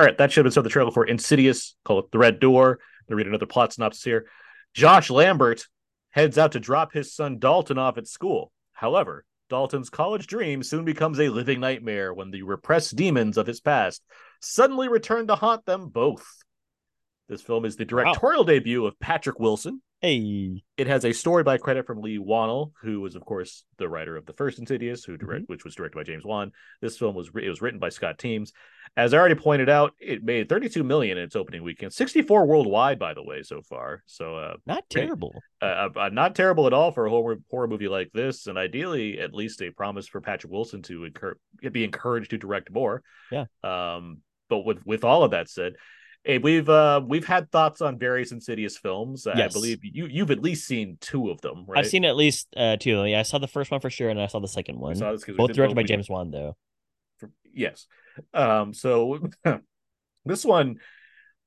All right, that should have been some of the trailer for Insidious, The Red Door. I'm going to read another plot synopsis here. Josh Lambert heads out to drop his son Dalton off at school. However, Dalton's college dream soon becomes a living nightmare when the repressed demons of his past suddenly return to haunt them both. This film is the directorial debut of Patrick Wilson. Hey. It has a story by credit from Leigh Whannell, who was, of course, the writer of the first Insidious, which was directed by James Wan. This film was written by Scott Teams. As I already pointed out, it made $32 million in its opening weekend, $64 worldwide, by the way, so far. So not terrible, not terrible at all for a horror movie like this, and ideally, at least a promise for Patrick Wilson to be encouraged to direct more. Yeah. But with all of that said, Abe, we've had thoughts on various Insidious films. Yes. I believe you've at least seen two of them, right? I've seen at least two of them. Yeah, I saw the first one for sure, and I saw the second one. Both directed by James Wan, though. Yes. So this one,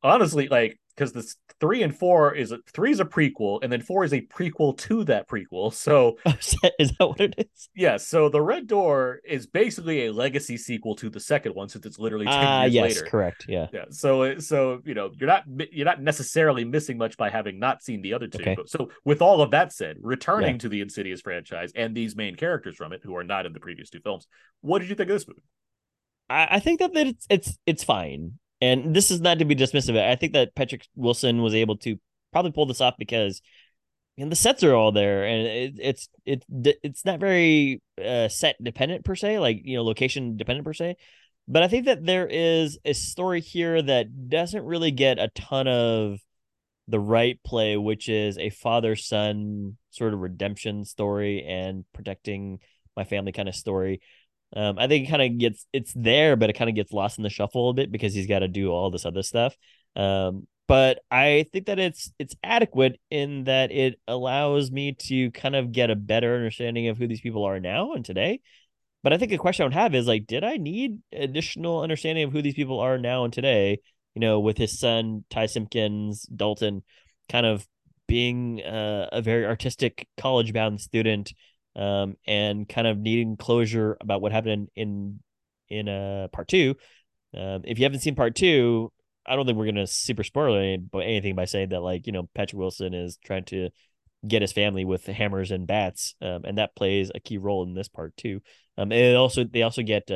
honestly, like, because this 3 and 4 is a prequel, and then 4 is a prequel to that prequel. So is that what it is? Yeah. So the Red Door is basically a legacy sequel to the second one, since it's literally 10 years later. Yes, correct. Yeah. Yeah. So you're not necessarily missing much by having not seen the other two. Okay. So with all of that said, returning to the Insidious franchise and these main characters from it who are not in the previous two films, what did you think of this movie? I think that it's fine. And this is not to be dismissive. I think that Patrick Wilson was able to probably pull this off because, you know, the sets are all there, and it's not very set dependent per se, like, you know, location dependent per se. But I think that there is a story here that doesn't really get a ton of the right play, which is a father-son sort of redemption story and protecting my family kind of story. I think it kind of gets, it's there, but it kind of gets lost in the shuffle a bit because he's got to do all this other stuff. But I think that it's adequate in that it allows me to kind of get a better understanding of who these people are now and today. But I think a question I would have is, like, did I need additional understanding of who these people are now and today? You know, with his son, Ty Simpkins, Dalton, kind of being a very artistic college-bound student, and kind of needing closure about what happened in part two. If you haven't seen part two, I don't think we're going to super spoil anything by saying that, like, you know, Patrick Wilson is trying to get his family with hammers and bats. And that plays a key role in this part too. And also, they also get,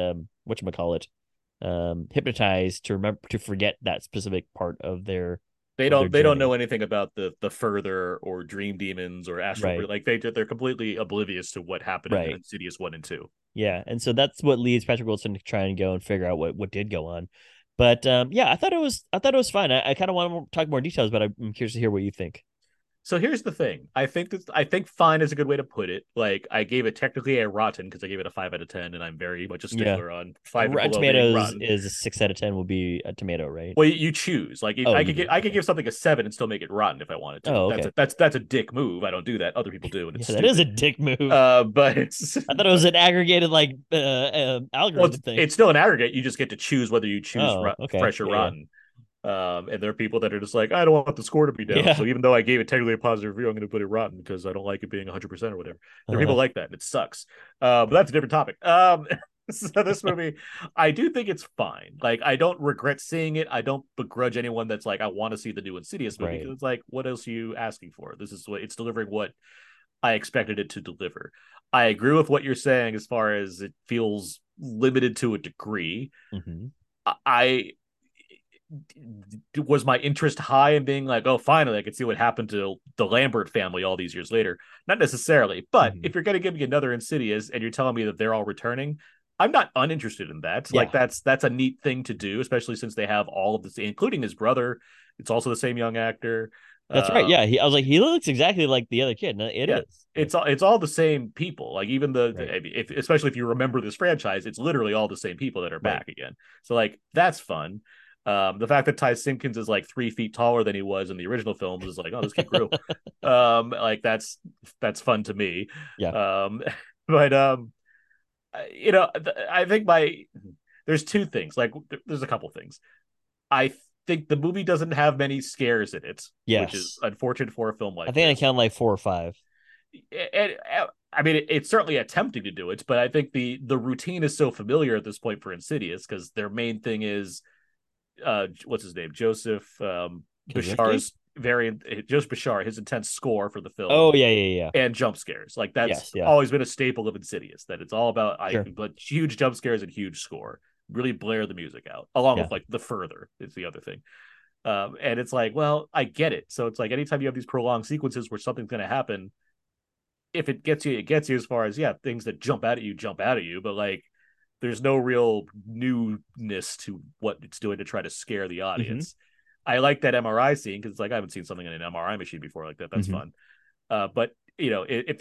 hypnotized to forget that specific part of their, They don't know anything about the further or dream demons or astral. Right. Like they're completely oblivious to what happened in Insidious 1 and 2. Yeah, and so that's what leads Patrick Wilson to try and go and figure out what did go on. But I thought it was fine. I kind of want to talk more details, but I'm curious to hear what you think. So here's the thing. I think fine is a good way to put it. Like, I gave it technically a rotten because I gave it a 5 out of 10, and I'm very much a stickler on 5. Rotten Tomatoes is a 6 out of 10 will be a tomato, right? Well, you choose. Like, I could give something a 7 and still make it rotten if I wanted to. Oh, okay. That's a dick move. I don't do that. Other people do, and it's that is a dick move. But I thought it was an aggregated algorithm thing. It's still an aggregate. You just get to choose whether you choose fresh or rotten. Yeah. And there are people that are just like, I don't want the score to be down. Yeah. So even though I gave it technically a positive review, I'm going to put it rotten because I don't like it being 100% or whatever. There are people like that, and it sucks. But that's a different topic. So this movie, I do think it's fine. Like, I don't regret seeing it. I don't begrudge anyone that's like, I want to see the new Insidious movie. Right. Because it's like, what else are you asking for? This is what it's delivering. What I expected it to deliver. I agree with what you're saying as far as it feels limited to a degree. Mm-hmm. Was my interest high in being like, oh, finally I could see what happened to the Lambert family all these years later? Not necessarily, but if you're going to give me another Insidious and you're telling me that they're all returning, I'm not uninterested in that. Yeah. Like, that's a neat thing to do, especially since they have all of this, including his brother. It's also the same young actor. That's right. Yeah, I was like, he looks exactly like the other kid. It is. It's all the same people. Like, even especially if you remember this franchise, it's literally all the same people that are back again. So, like, that's fun. The fact that Ty Simpkins is like 3 feet taller than he was in the original films is like, oh, this kid grew. Like, that's fun to me. Yeah. I think there's two things. Like, there's a couple things. I think the movie doesn't have many scares in it. Yes. Which is unfortunate for a film like. I think I count like 4 or 5. It's certainly attempting to do it, but I think the routine is so familiar at this point for Insidious because their main thing is. What's his name? Joseph Bashar's variant. Joseph Bashar, his intense score for the film. Oh yeah. And jump scares. Like, that's always been a staple of Insidious. That it's all about but huge jump scares and huge score. Really blare the music out, along with like the further is the other thing. And it's like, well, I get it. So it's like anytime you have these prolonged sequences where something's going to happen, if it gets you, it gets you. As far as things that jump out at you, but like. There's no real newness to what it's doing to try to scare the audience. Mm-hmm. I like that MRI scene because it's like I haven't seen something in an MRI machine before like that. That's fun. But you know, if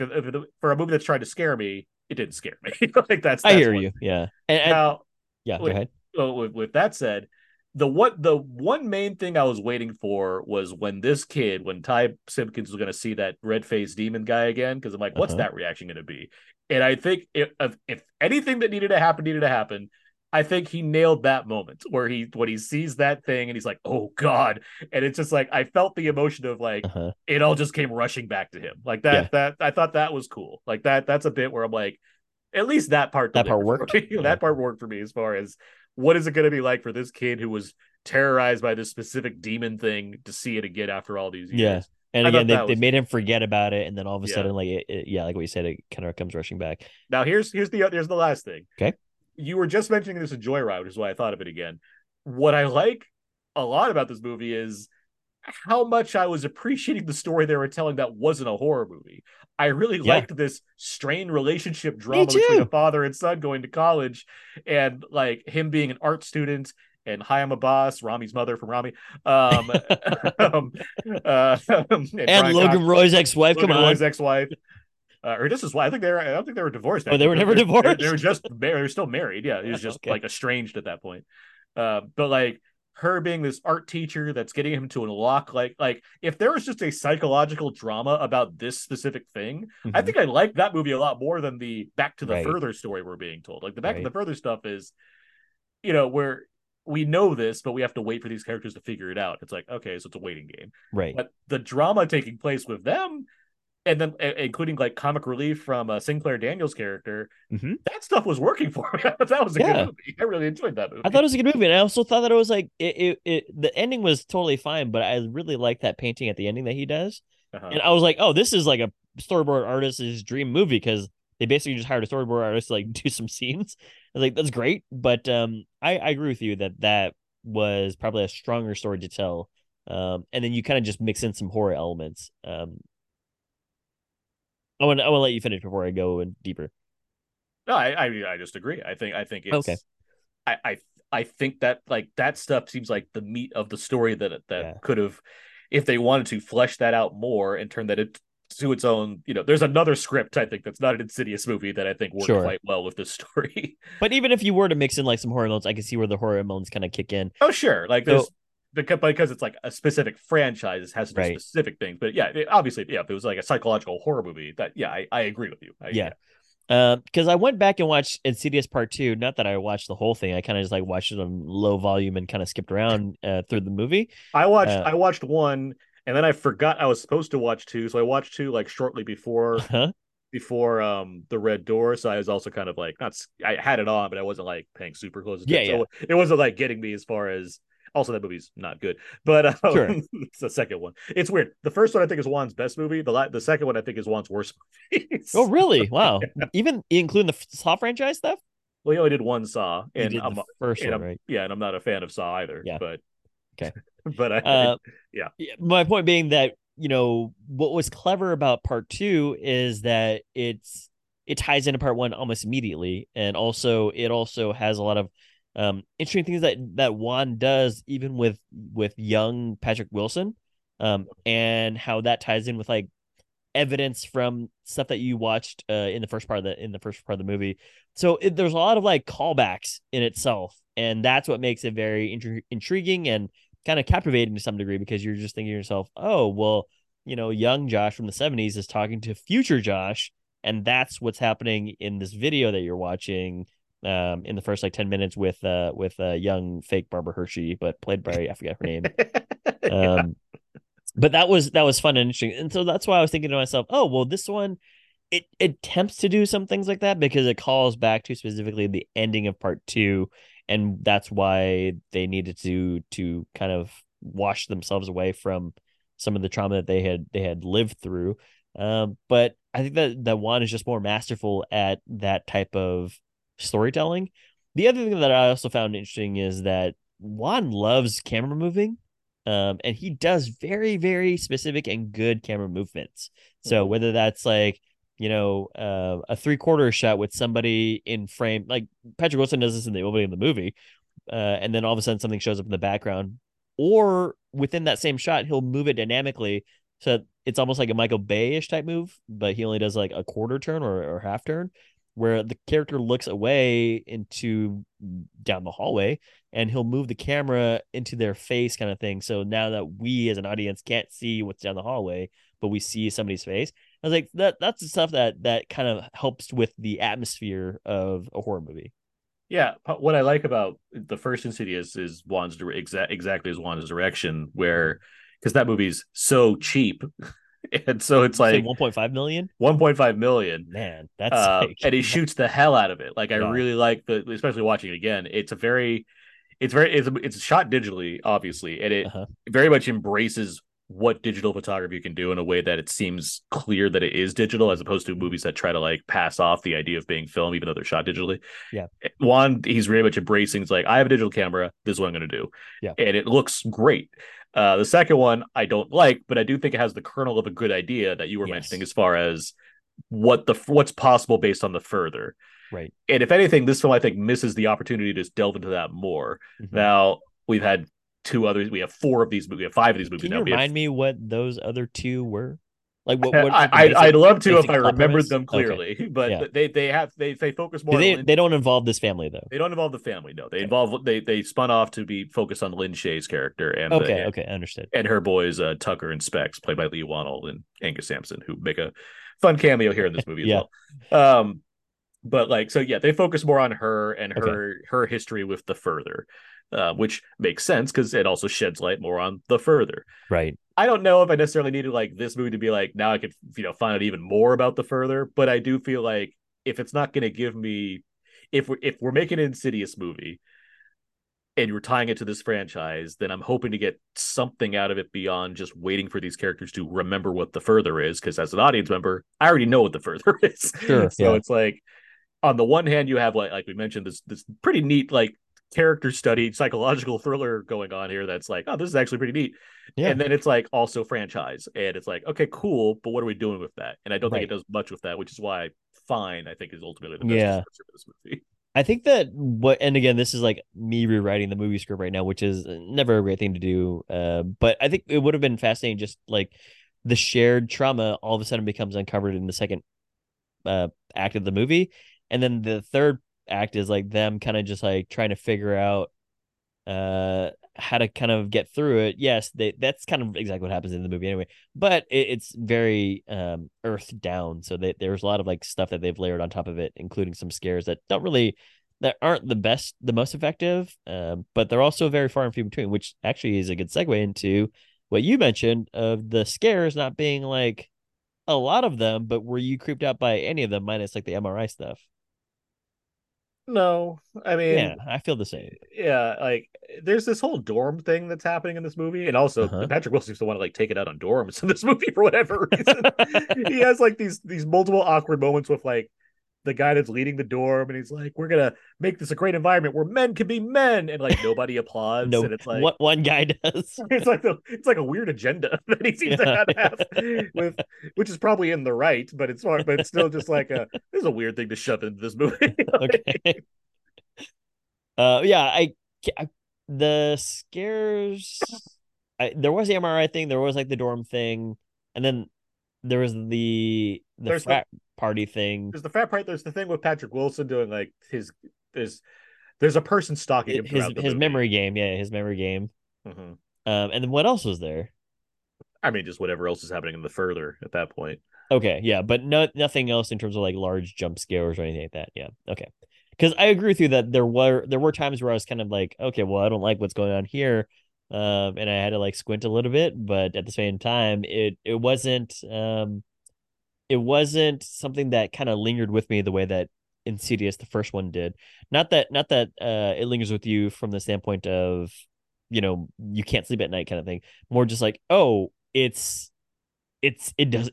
for a movie that's trying to scare me, it didn't scare me. Like that's I hear you. Thing. Yeah. And now, go ahead. With that said, The one main thing I was waiting for was when Ty Simpkins was going to see that red-faced demon guy again, because I'm like, what's that reaction going to be? And I think if anything that needed to happen, I think he nailed that moment where when he sees that thing and he's like, oh God. And it's just like, I felt the emotion of like, it all just came rushing back to him. Like that I thought that was cool. Like that's a bit where I'm like, at least that part worked. That part worked for me as far as, what is it going to be like for this kid who was terrorized by this specific demon thing to see it again after all these years? Yeah. And again, they made him forget about it. And then all of a sudden, like, like what you said, it kind of comes rushing back. Now, here's the last thing. Okay. You were just mentioning this in Joy Ride, which is why I thought of it again. What I like a lot about this movie is how much I was appreciating the story they were telling that wasn't a horror movie. I really liked this strained relationship drama between a father and son going to college, and like him being an art student and Hayam Abbas, Rami's mother from Rami, and Logan Roy's ex-wife. Or just his wife. I don't think they were divorced. Oh, they were never divorced. They were just married. They were still married. Yeah, he was just like estranged at that point. But like, her being this art teacher that's getting him to unlock, like if there was just a psychological drama about this specific thing, I think I liked that movie a lot more than the Back to the Further story we're being told. Like the Back to the Further stuff is, where we know this, but we have to wait for these characters to figure it out. It's like, okay, so it's a waiting game. Right. But the drama taking place with them, and then including like comic relief from Sinclair Daniels' character, that stuff was working for me. That was a good movie. I really enjoyed that movie. I thought it was a good movie, and I also thought that it was like the ending was totally fine, but I really liked that painting at the ending that he does, and I was like, oh, this is like a storyboard artist's dream movie, because they basically just hired a storyboard artist to like do some scenes. I was like, that's great, but I agree with you that was probably a stronger story to tell, and then you kind of just mix in some horror elements. I want to let you finish before I go in deeper. No, I just agree. I think it's okay. I think that like that stuff seems like the meat of the story that could have, if they wanted to, flesh that out more and turn that into its own. There's another script I think that's not an Insidious movie that I think worked quite well with this story. But even if you were to mix in like some horror elements, I can see where the horror elements kind of kick in. Oh sure, like this. Because it's like a specific franchise, it has to do specific things. But if it was like a psychological horror movie, I agree with you. Because I went back and watched Insidious Part 2. Not that I watched the whole thing. I kind of just like watched it on low volume and kind of skipped around through the movie. I watched one, and then I forgot I was supposed to watch two. So I watched two like shortly before the Red Door, so I was also kind of like I had it on, but I wasn't like paying super close attention. So it wasn't like getting me as far as. Also, that movie's not good, but it's the second one. It's weird. The first one I think is Juan's best movie. The second one I think is Juan's worst movie. So, oh, really? Wow. Yeah. Even including the Saw franchise stuff? Well, he only did one Saw, and the first one, right? Yeah, and I'm not a fan of Saw either. Yeah. But okay. But my point being that what was clever about Part Two is that it ties into Part One almost immediately, and also has a lot of interesting things that Wan does, even with young Patrick Wilson, and how that ties in with like evidence from stuff that you watched in the first part of the movie. So there's a lot of like callbacks in itself, and that's what makes it very intriguing and kind of captivating to some degree, because you're just thinking to yourself, oh well, young Josh from the 70s is talking to future Josh, and that's what's happening in this video that you're watching. In the first like 10 minutes with young fake Barbara Hershey, but played by I forgot her name. But that was fun and interesting, and so that's why I was thinking to myself, oh well, this one it attempts to do some things like that because it calls back to specifically the ending of Part Two, and that's why they needed to kind of wash themselves away from some of the trauma that they had lived through. But I think that Wan is just more masterful at that type of storytelling. The other thing that I also found interesting is that Wan loves camera moving, and he does very, very specific and good camera movements. So whether that's like a three-quarter shot with somebody in frame, like Patrick Wilson does this in the opening of the movie, and then all of a sudden something shows up in the background, or within that same shot he'll move it dynamically, so it's almost like a Michael Bay-ish type move, but he only does like a quarter turn or half turn. where the character looks away into down the hallway and he'll move the camera into their face kind of thing. So now that we as an audience can't see what's down the hallway, but we see somebody's face. I was like, that's the stuff that kind of helps with the atmosphere of a horror movie. Yeah, what I like about the first Insidious is Wan's exactly as Wan's direction, where because that movie's so cheap, and so it's like $1.5 million, man. That's and he shoots the hell out of it. Like I really like especially watching it again. It's shot digitally, obviously, and it very much embraces what digital photography can do in a way that it seems clear that it is digital, as opposed to movies that try to like pass off the idea of being film, even though they're shot digitally. Yeah. Juan, he's really much embracing. It's like, I have a digital camera. This is what I'm going to do. Yeah. And it looks great. The second one I don't like, but I do think it has the kernel of a good idea that you were mentioning as far as what's possible based on the further. Right. And if anything, this film, I think, misses the opportunity to just delve into that more. Mm-hmm. Now we've had five of these movies. Can you remind me what those other two were? Like what I'd love to if I remembered them clearly, but they focus more. They don't involve this family though. They don't involve the family. No, they involve they spun off to be focused on Lin Shaye's character and I understood. And her boys Tucker and Specs, played by Lee Wannell and Angus Sampson, who make a fun cameo here in this movie as well. But like they focus more on her and her history with the further. Which makes sense because it also sheds light more on the further. Right. I don't know if I necessarily needed like this movie to be like, now I could, find out even more about the further, but I do feel like if it's not going to give me, if we're making an Insidious movie and you're tying it to this franchise, then I'm hoping to get something out of it beyond just waiting for these characters to remember what the further is. Cause as an audience member, I already know what the further is. Sure, so it's like, on the one hand, you have like we mentioned this pretty neat, like, character study psychological thriller going on here that's like, oh, this is actually pretty neat, and then it's like also franchise and it's like, okay, cool, but what are we doing with that? And I don't think it does much with that, which is why Fine I think is ultimately the best for this movie. I think that and again, this is like me rewriting the movie script right now, which is never a great thing to do, but I think it would have been fascinating, just like the shared trauma all of a sudden becomes uncovered in the second act of the movie, and then the third act is like them kind of just like trying to figure out how to kind of get through it. Yes, that's kind of exactly what happens in the movie anyway, but it's very earth down, so there's a lot of like stuff that they've layered on top of it, including some scares that aren't the most effective, but they're also very far and few between, which actually is a good segue into what you mentioned of the scares not being like a lot of them, but were you creeped out by any of them minus like the MRI stuff? No, I mean, yeah, I feel the same. Yeah, like there's this whole dorm thing that's happening in this movie, and also Patrick Wilson seems to want to like take it out on dorms in this movie for whatever reason. He has like these multiple awkward moments with like the guy that's leading the dorm, and he's like, "We're gonna make this a great environment where men can be men," and like nobody applauds. No, and it's like what one guy does. It's like a weird agenda that he seems to have, which is probably in the right, but it's smart, but it's still just like this is a weird thing to shove into this movie. Okay. The scares. There was the MRI thing. There was like the dorm thing, and then there was the frat party thing. There's the frat party. There's the thing with Patrick Wilson doing like there's a person stalking him throughout the movie. Memory game. Yeah, his memory game. Mm-hmm. And then what else was there? I mean, just whatever else is happening in the further at that point. Okay, yeah, but nothing else in terms of like large jump scares or anything like that. Yeah, okay. Because I agree with you that there were times where I was kind of like, okay, well, I don't like what's going on here, and I had to like squint a little bit, but at the same time, it wasn't. It wasn't something that kind of lingered with me the way that Insidious, the first one, did. Not that it lingers with you from the standpoint of, you can't sleep at night kind of thing. More just like, oh, it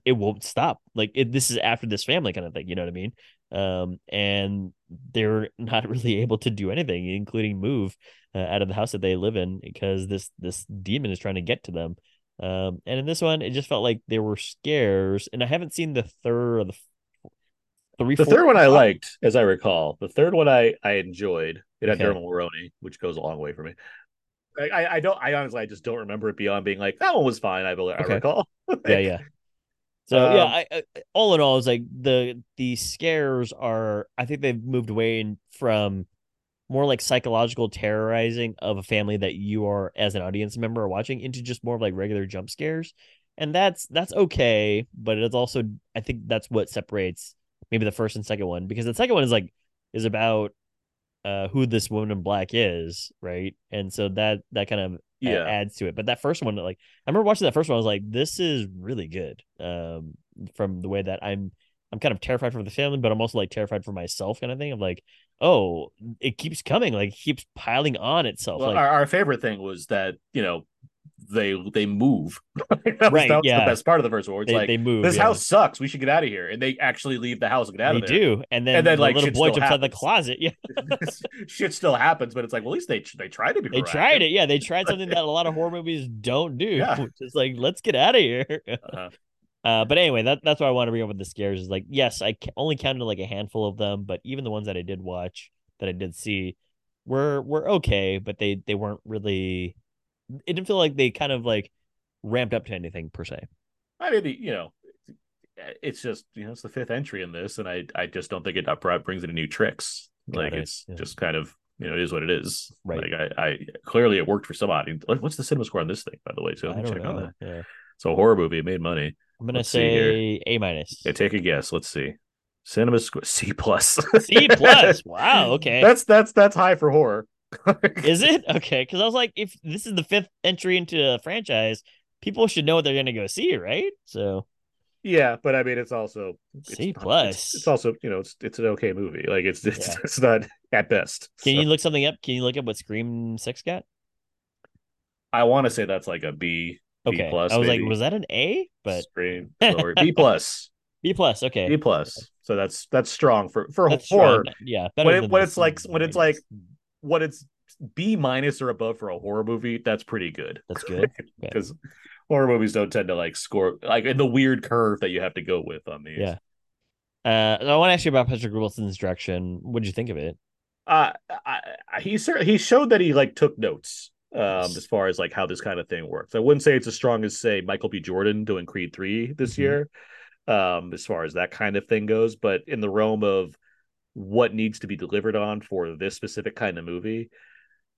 won't stop. Like this is after this family kind of thing. You know what I mean? And they're not really able to do anything, including move out of the house that they live in, because this demon is trying to get to them. And in this one, it just felt like there were scares, and I haven't seen the third or the third one. I liked, as I recall, the third one I enjoyed. It had Dermot Mulroney, which goes a long way for me. I honestly just don't remember it beyond being like that one was fine. I recall. Yeah, yeah. So yeah, I all in all, it's like the scares are, I think they've moved away from more like psychological terrorizing of a family that you are as an audience member are watching into just more of like regular jump scares. And that's okay, but it's also, I think that's what separates maybe the first and second one, because the second one is like is about who this woman in black is, right? And so that kind of adds to it. But that first one, like I remember watching that first one, I was like, this is really good. From the way that I'm kind of terrified for the family, but I'm also like terrified for myself, kind of thing. I'm like, oh, it keeps coming, like it keeps piling on itself. Well, like, our favorite thing was that, you know, they move. that was the best part of the first one. It's like, they move, this house sucks, we should get out of here. And they actually leave the house and get out of there. They do. And then like, little boy jumps out of the closet. Yeah. Shit still happens, but it's like, well, at least they tried to be proactive. They tried it. Yeah. They tried something that a lot of horror movies don't do. Yeah. Just like, let's get out of here. Uh-huh. But anyway, that's what I want to bring up with the scares is like, yes, I only counted like a handful of them, but even the ones that I did watch, that I did see were okay, but they weren't really, it didn't feel like they kind of like ramped up to anything per se. I mean, you know, it's just, you know, it's the fifth entry in this, and I just don't think it upright brings any new tricks. Like it's just kind of, you know, it is what it is. Right. Like I clearly it worked for somebody. What's the cinema score on this thing, by the way? So let me check on that. Yeah. It's a horror movie. It made money. I'm gonna say A-. Yeah, take a guess. Let's see. Cinema score C+. C+. Wow. Okay. That's high for horror. Is it? Okay, because I was like, if this is the fifth entry into the franchise, people should know what they're going to go see, right? So, yeah, but I mean, it's also C+. It's also, you know, it's an okay movie. Like it's not at best. Can you look something up? Can you look up what Scream 6 got? I want to say that's like a B. Okay, B+, I was maybe. Like, was that an A? But Scream lower. B+. B+, okay. B+. So that's strong for that's horror. Strong. Yeah, when it's like. What it's B- or above for a horror movie, that's pretty good. That's good, because horror movies don't tend to like score like in the weird curve that you have to go with on these. Yeah. I want to ask you about Patrick Wilson's direction. What did you think of it? He showed that he like took notes as far as like how this kind of thing works. I wouldn't say it's as strong as say Michael B. Jordan doing Creed 3 this year, as far as that kind of thing goes. But in the realm of what needs to be delivered on for this specific kind of movie,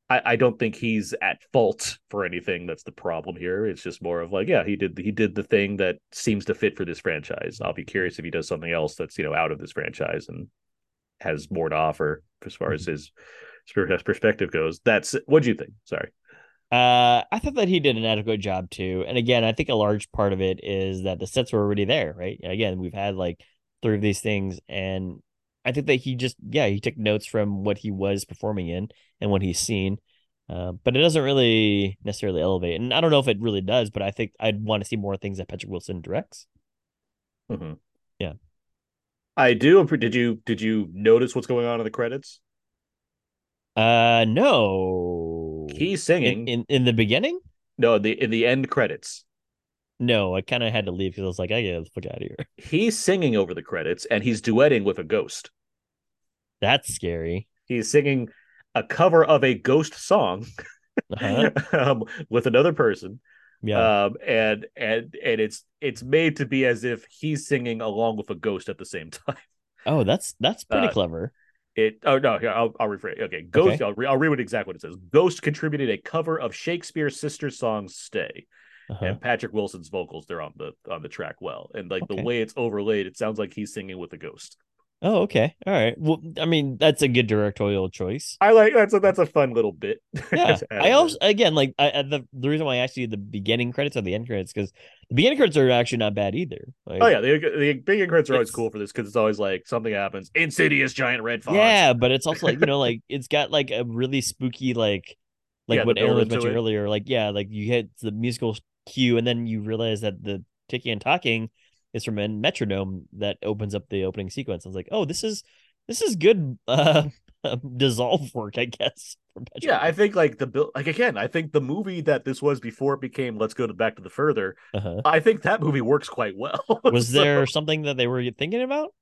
I don't think he's at fault for anything. That's the problem here. It's just more of like, yeah, he did the thing that seems to fit for this franchise. I'll be curious if he does something else that's, you know, out of this franchise and has more to offer as far as his perspective goes. That's what do you think? Sorry. I thought that he did an adequate job too. And again, I think a large part of it is that the sets were already there, right? And again, we've had like three of these things, and I think that he just, he took notes from what he was performing in and what he's seen, but it doesn't really necessarily elevate. And I don't know if it really does, but I think I'd want to see more things that Patrick Wilson directs. Mm-hmm. Yeah, I do. Did you notice what's going on in the credits? No. He's singing in the beginning. No, in the end credits. No, I kind of had to leave because I was like, I gotta get out of here. He's singing over the credits, and he's duetting with a ghost. That's scary. He's singing a cover of a ghost song with another person. Yeah, and it's made to be as if he's singing along with a ghost at the same time. Oh, that's pretty clever. I'll rephrase. Okay, ghost. Okay. I'll read exactly what it says. Ghost contributed a cover of Shakespeare's sister song "Stay." And Patrick Wilson's vocals, they're on the track well. And like the way it's overlaid, it sounds like he's singing with a ghost. Oh, okay. All right. Well, I mean, that's a good directorial choice. I like that's a fun little bit. Yeah. I also, again, like the reason why I asked you the beginning credits or the end credits, because the beginning credits are actually not bad either. Like, oh yeah, the beginning credits are always cool for this, because it's always like something happens. Insidious giant red fox. Yeah, but it's also like, you know, like it's got like a really spooky like what Aaron was mentioning earlier. Like, yeah, like you hit the musical cue, and then you realize that the ticking and talking is from a metronome that opens up the opening sequence. I was like, oh, this is good dissolve work, I guess. Yeah, I think like I think the movie that this was before it became Let's Go Back to the Further. Uh-huh. I think that movie works quite well. Was there something that they were thinking about?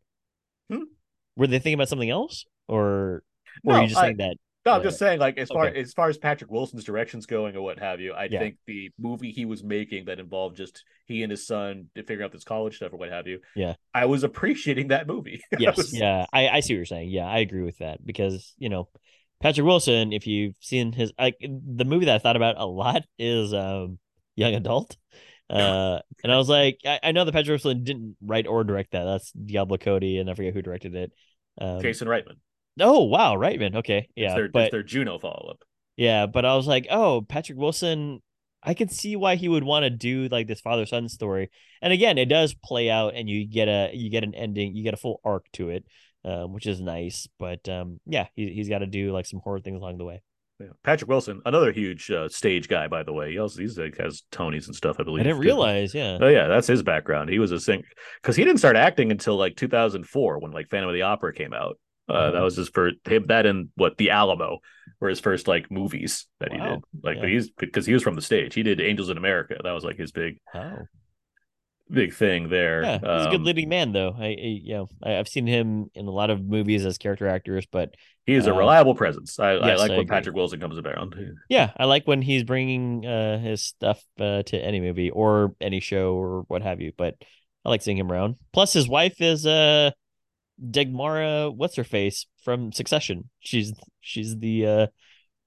Were they thinking about something else, or were you just saying that? No, I'm just saying, like, as far as Patrick Wilson's direction's going or what have you, I think the movie he was making that involved just he and his son figuring out this college stuff or what have you. Yeah. I was appreciating that movie. Yes. Yeah. I see what you're saying. Yeah, I agree with that because, you know, Patrick Wilson, if you've seen his, like, the movie that I thought about a lot is Young Adult. And I was like, I know that Patrick Wilson didn't write or direct that. That's Diablo Cody, and I forget who directed it. Jason Reitman. Oh, wow, Reitman. Okay, yeah. It's their Juno follow-up. Yeah, but I was like, oh, Patrick Wilson, I could see why he would want to do like this father-son story. And again, it does play out, and you get an ending, you get a full arc to it, which is nice. But yeah, he's got to do like some horror things along the way. Yeah. Patrick Wilson, another huge stage guy, by the way. He also has Tonys and stuff, I believe. I didn't realize, yeah. Oh, yeah, that's his background. He was a singer because he didn't start acting until like 2004 when like Phantom of the Opera came out. That was his first. That and The Alamo were his first like movies that he did. Like he's because he was from the stage. He did Angels in America. That was like his big thing there. Yeah, he's a good leading man though. I've seen him in a lot of movies as character actors, but he is a reliable presence. I agree. Patrick Wilson comes around. Yeah, I like when he's bringing his stuff to any movie or any show or what have you. But I like seeing him around. Plus, his wife is Dagmara, what's her face from Succession? She's the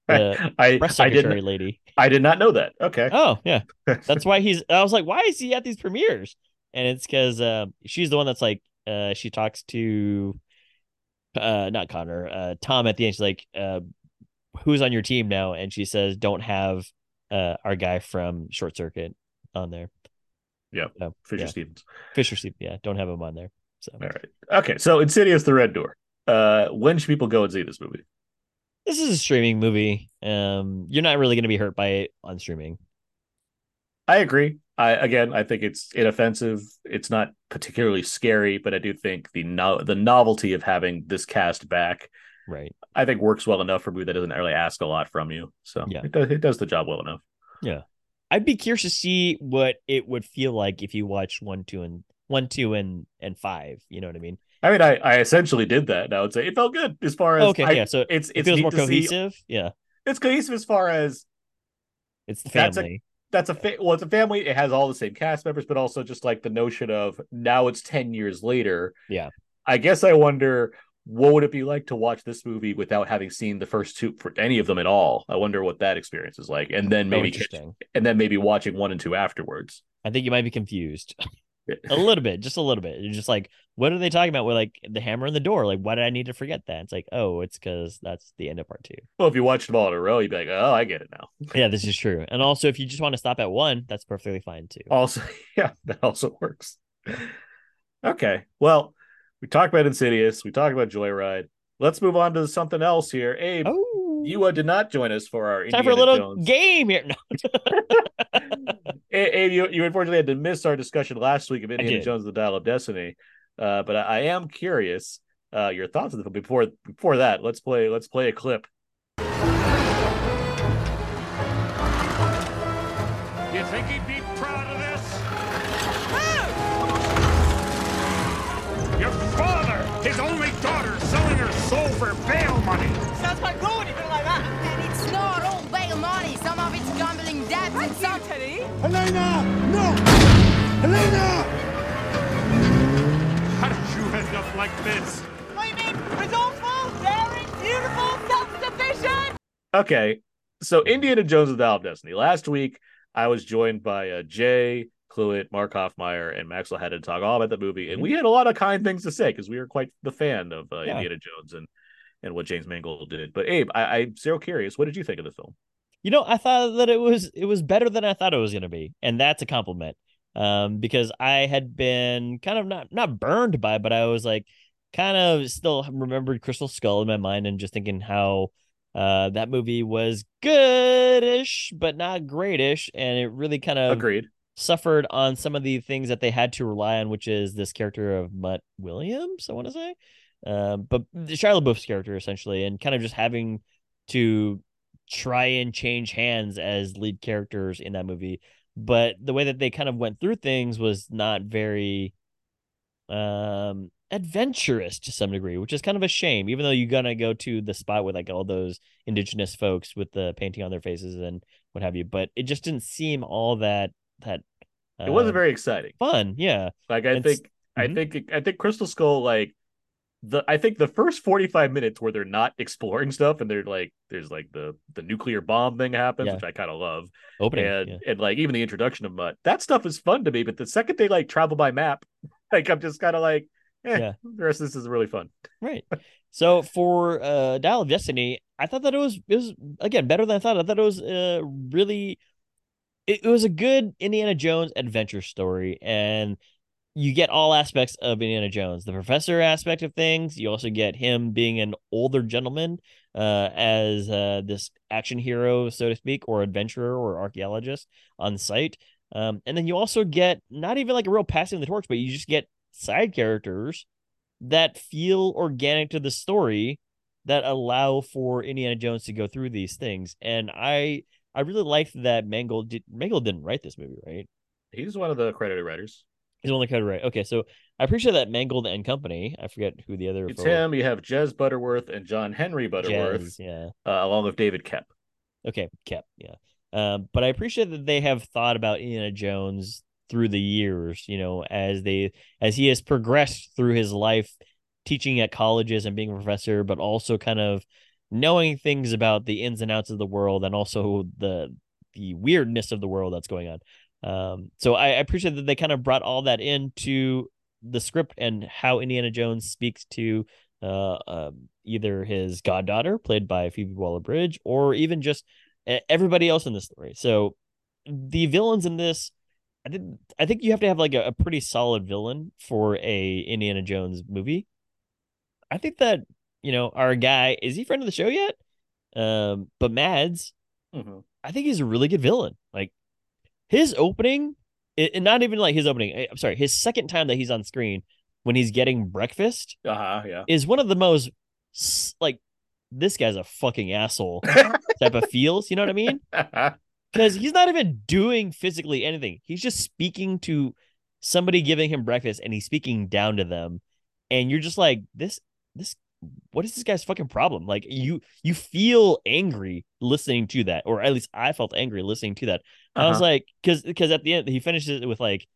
press secretary lady. I did not know that. Okay. Oh yeah, that's why I was like, why is he at these premieres? And it's because she's the one that's like, she talks to, not Connor, Tom at the end. She's like, who's on your team now? And she says, don't have our guy from Short Circuit on there. Yeah, Fisher Stevens. Fisher Stevens. Yeah, don't have him on there. So. All right. Okay. So Insidious: The Red Door. When should people go and see this movie? This is a streaming movie. You're not really going to be hurt by it on streaming. I agree. I think it's inoffensive. It's not particularly scary, but I do think the novelty of having this cast back, right, I think works well enough for a movie that doesn't really ask a lot from you. So it does the job well enough. Yeah. I'd be curious to see what it would feel like if you watch 1, 2, and 5. You know what I mean? I mean, I essentially did that, and I would say it felt good as far as So it feels more cohesive. Yeah, it's cohesive as far as it's the family. It's a family. It has all the same cast members, but also just like the notion of now it's 10 years later. Yeah, I guess I wonder what would it be like to watch this movie without having seen the first two for any of them at all. I wonder what that experience is like, and then maybe watching 1 and 2 afterwards. I think you might be confused. A little bit, just a little bit. You're just like, what are they talking about? We're like the hammer in the door. Like, why did I need to forget that? It's like, oh, it's because that's the end of part 2. Well, if you watch them all in a row, you'd be like, oh, I get it now. Yeah, this is true. And also, if you just want to stop at 1, that's perfectly fine too. Also, yeah, that also works. Okay, well, we talked about Insidious. We talked about Joyride. Let's move on to something else here. Abe, you did not join us for our Indiana Jones. Time for a little game here. No. Abe, you unfortunately had to miss our discussion last week of Indiana Jones and the Dial of Destiny, but I am curious your thoughts on the film. Before that, let's play a clip. You think he'd be proud of this? Ah! Your father, his only daughter, selling her soul for bail money. Sounds like ruin if like that. And it's not all bail money. Some of it's gambling debts and such. Elena! No! Elena! How did you end up like this? What do you mean? Resourceful, daring, beautiful, self-sufficient! Okay, so Indiana Jones and the Dial of Destiny. Last week, I was joined by Jay, Cluett, Mark Hoffmeyer, and Maxwell had to talk all about the movie, and we had a lot of kind things to say, because we were quite the fan of Indiana Jones and what James Mangold did. But Abe, I'm so curious, what did you think of the film? You know, I thought that it was better than I thought it was going to be. And that's a compliment because I had been kind of not burned by it, but I was like kind of still remembered Crystal Skull in my mind and just thinking how that movie was goodish, but not greatish. And it really kind of suffered on some of the things that they had to rely on, which is this character of Mutt Williams, I want to say. But Shia LaBeouf's character, essentially, and kind of just having to try and change hands as lead characters in that movie. But the way that they kind of went through things was not very adventurous to some degree, which is kind of a shame, even though you're going to go to the spot with like all those indigenous folks with the painting on their faces and what have you. But it just didn't seem all that. It wasn't very exciting. Fun. Yeah. Like, I think Crystal Skull, like, I think the first 45 minutes where they're not exploring stuff and they're like, there's like the nuclear bomb thing happens, which I kind of love. Opening, and like even the introduction of Mutt, that stuff is fun to me. But the second they like travel by map, like I'm just kind of like, the rest of this is really fun. Right. So for Dial of Destiny, I thought that it was again better than I thought. I thought it was really, it was a good Indiana Jones adventure story, and you get all aspects of Indiana Jones, the professor aspect of things. You also get him being an older gentleman as this action hero, so to speak, or adventurer or archaeologist on site. And then you also get not even like a real passing of the torch, but you just get side characters that feel organic to the story that allow for Indiana Jones to go through these things. And I really liked that Mangold didn't write this movie, right? He's one of the credited writers. He's only kind of right. Okay, so I appreciate that Mangold and company. I forget who the other. It's him. You have Jez Butterworth and John Henry Butterworth, along with David Koepp. Okay, Koepp, yeah. But I appreciate that they have thought about Indiana Jones through the years. You know, as he has progressed through his life, teaching at colleges and being a professor, but also kind of knowing things about the ins and outs of the world, and also the weirdness of the world that's going on. So I appreciate that they kind of brought all that into the script and how Indiana Jones speaks to either his goddaughter, played by Phoebe Waller-Bridge, or even just everybody else in the story. So the villains in this, I think you have to have like a pretty solid villain for a Indiana Jones movie. I think that, you know, our guy, is he friend of the show yet? But Mads, I think he's a really good villain. Like, his opening, and not even like his opening, I'm sorry, his second time that he's on screen when he's getting breakfast is one of the most, like, this guy's a fucking asshole type of feels, you know what I mean? Because he's not even doing physically anything. He's just speaking to somebody giving him breakfast, and he's speaking down to them. And you're just like, this, what is this guy's fucking problem? Like, you feel angry listening to that, or at least I felt angry listening to that. I was like, because at the end he finishes it with like,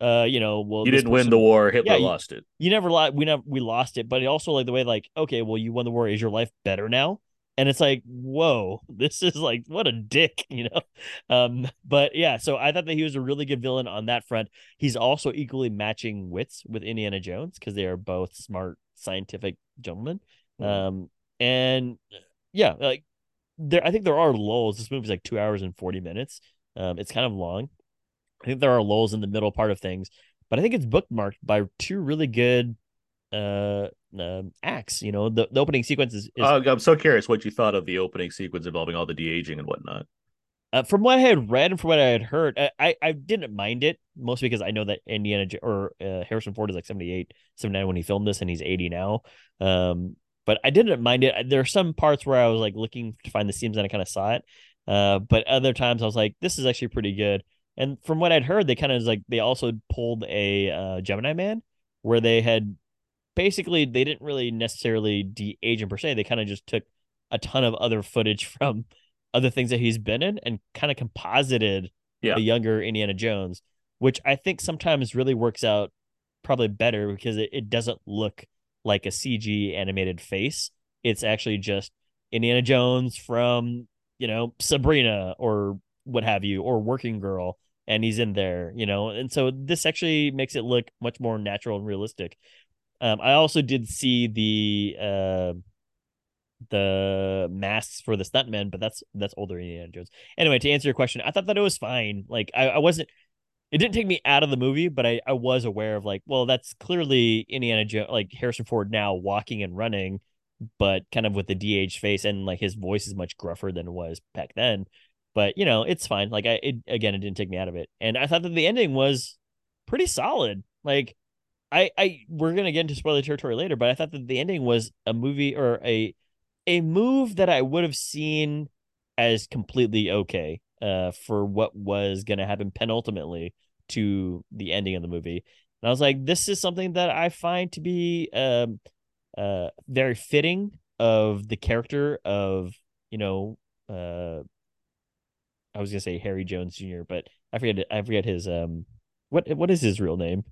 you know, well, you didn't win the war. Hitler lost it. You never lost. We lost it. But it also, like, the way, like, okay, well, you won the war. Is your life better now? And it's like, whoa, this is like, what a dick, you know? But yeah, so I thought that he was a really good villain on that front. He's also equally matching wits with Indiana Jones, because they are both smart, scientific gentlemen. And yeah, like, I think there are lulls. This movie's like 2 hours and 40 minutes. It's kind of long. I think there are lulls in the middle part of things, but I think it's bookmarked by two really good acts. You know, the opening sequence is... I'm so curious what you thought of the opening sequence involving all the de-aging and whatnot. From what I had read and from what I had heard, I didn't mind it, mostly because I know that Harrison Ford is like 78, 79 when he filmed this, and he's 80 now. But I didn't mind it. There are some parts where I was like looking to find the seams, and I kind of saw it. But other times I was like, this is actually pretty good. And from what I'd heard, they kind of like, they also pulled a Gemini Man, where they had basically, they didn't really necessarily de-age him per se. They kind of just took a ton of other footage from other things that he's been in and kind of composited the younger Indiana Jones, which I think sometimes really works out probably better, because it doesn't look like a CG animated face. It's actually just Indiana Jones from, you know, Sabrina or what have you, or Working Girl, and he's in there, you know. And so this actually makes it look much more natural and realistic. I also did see the masks for the stuntmen, but that's older Indiana Jones. Anyway, to answer your question, I thought that it was fine. Like, it didn't take me out of the movie, but I was aware of like, well, that's clearly Indiana Jones, like Harrison Ford now walking and running, but kind of with the de-aged face, and like his voice is much gruffer than it was back then. But, you know, it's fine. Like, it didn't take me out of it. And I thought that the ending was pretty solid. Like, we're going to get into spoiler territory later, but I thought that the ending was a movie, or a move that I would have seen as completely okay for what was going to happen penultimately to the ending of the movie. And I was like, this is something that I find to be very fitting of the character of, you know, I was going to say Harry Jones Jr., but I forget his, what is his real name?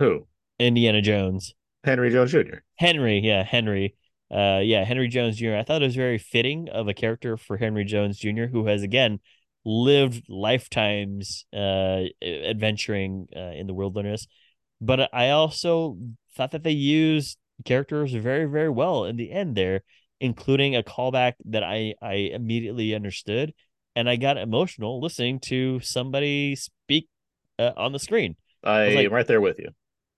Who? Indiana Jones. Henry Jones Jr. Henry. Henry Jones Jr. I thought it was very fitting of a character for Henry Jones Jr., who has, again, lived lifetimes adventuring in the wilderness. But I also thought that they used characters very, very well in the end there, including a callback that I immediately understood. And I got emotional listening to somebody speak on the screen. I am right there with you.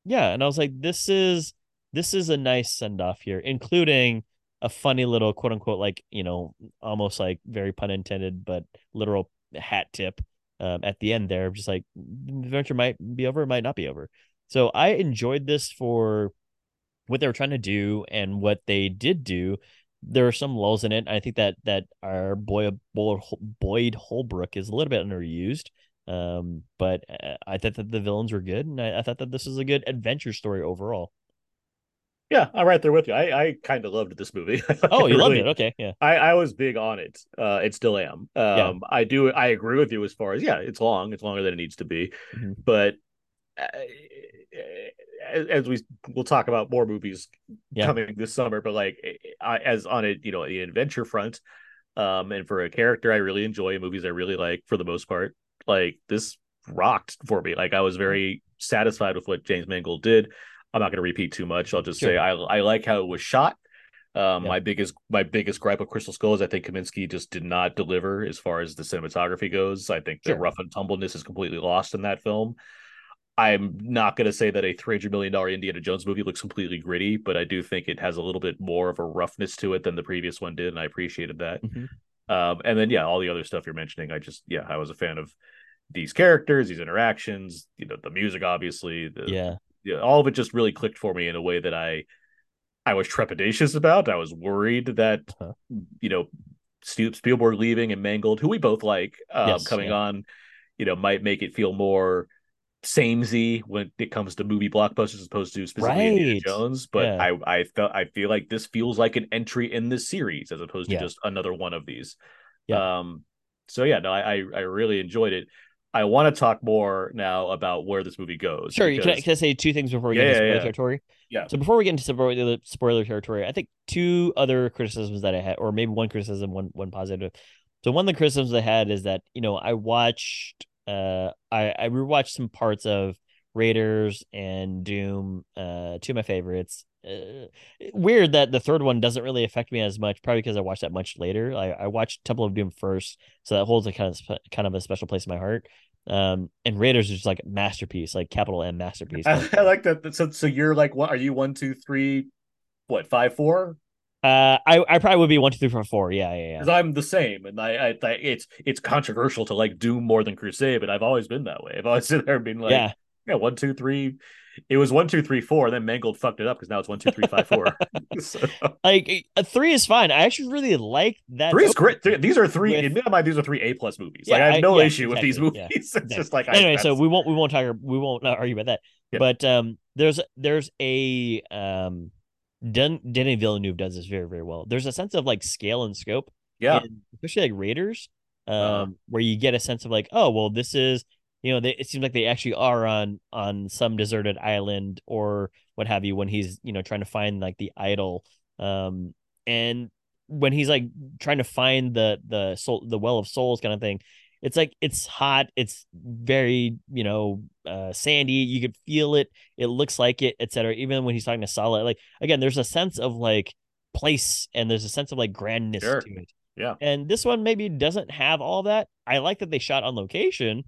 Yeah, and I was like, this is a nice send-off here, including a funny little quote-unquote, like, you know, almost like very pun intended, but literal hat tip at the end there. Just like, the adventure might be over, it might not be over. So I enjoyed this for what they were trying to do and what they did do. There are some lulls in it. I think that our boy Boyd Holbrook is a little bit underused. But I thought that the villains were good, and I thought that this was a good adventure story overall. Yeah, I'm right there with you. I kind of loved this movie. Oh, you loved it? Okay, yeah. I was big on it. It still am. Yeah. I agree with you as far as, yeah, it's long. It's longer than it needs to be. Mm-hmm. But as we'll talk about more movies coming this summer, but like as on it, you know, the adventure front, and for a character I really enjoy, movies I really like for the most part, like this rocked for me. Like I was very satisfied with what James Mangold did. I'm not going to repeat too much. I'll just say I like how it was shot. My biggest gripe with Crystal Skull is I think Kaminsky just did not deliver as far as the cinematography goes. I think the rough and tumbleness is completely lost in that film. I'm not going to say that a $300 million Indiana Jones movie looks completely gritty, but I do think it has a little bit more of a roughness to it than the previous one did, and I appreciated that. Mm-hmm. And then, all the other stuff you're mentioning, I was a fan of these characters, these interactions, you know, the music, obviously, all of it just really clicked for me in a way that I was trepidatious about. I was worried that, you know, Spielberg leaving and Mangold, who we both like, coming on, you know, might make it feel more samey when it comes to movie blockbusters as opposed to specifically Indiana Jones. But I feel like this feels like an entry in this series as opposed to just another one of these. Yeah. I really enjoyed it. I want to talk more now about where this movie goes. Sure. Because... Can I say two things before we get into spoiler territory? Yeah. So before we get into spoiler territory, I think two other criticisms that I had, or maybe one criticism, one positive. So one of the criticisms I had is that, you know, I watched, I rewatched some parts of Raiders and Doom, two of my favorites. Weird that the third one doesn't really affect me as much, probably because I watched that much later. I watched Temple of Doom first, so that holds a kind of a special place in my heart. And Raiders is just like masterpiece, like capital M masterpiece. I like that. So you're like, what are you? 1, 2, 3, what? 5, 4? I probably would be 1, 2, 3, 4. Yeah. Because I'm the same, and I it's controversial to like Doom more than Crusade, but I've always been that way. I've always been there being like, 1, 2, 3. It was 1, 2, 3, 4. Then Mangold fucked it up because now it's 1, 2, 3, 5, 4. So. Like 3 is fine. I actually really like that. 3 is great. These are 3. In my mind, these are 3 A+ movies. Yeah, like I have no issue with these movies. Yeah, exactly. It's just like anyway. So we won't argue about that. Yeah. But there's a Denis Villeneuve does this very, very well. There's a sense of like scale and scope. Yeah, especially like Raiders, where you get a sense of like, oh well, this is. You know, it seems like they actually are on some deserted island or what have you when he's, you know, trying to find like the idol. And when he's like trying to find the soul, the well of souls kind of thing, it's like it's hot. It's very, you know, sandy. You could feel it. It looks like it, etc. Even when he's talking to Salah, like, again, there's a sense of like place and there's a sense of like grandness to it. Yeah. And this one maybe doesn't have all that. I like that they shot on location.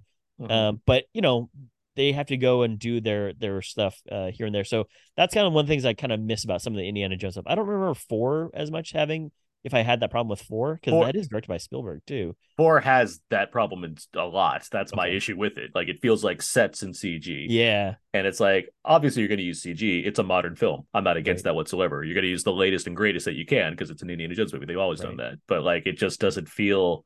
But you know, they have to go and do their stuff here and there. So that's kind of one of the things I kind of miss about some of the Indiana Jones stuff. I don't remember 4 as much having, if I had that problem with 4, because that is directed by Spielberg too. 4 has that problem in a lot. That's my issue with it. Like it feels like sets and CG. Yeah. And it's like, obviously you're going to use CG. It's a modern film. I'm not against that whatsoever. You're going to use the latest and greatest that you can because it's an Indiana Jones movie. They've always done that. But like, it just doesn't feel...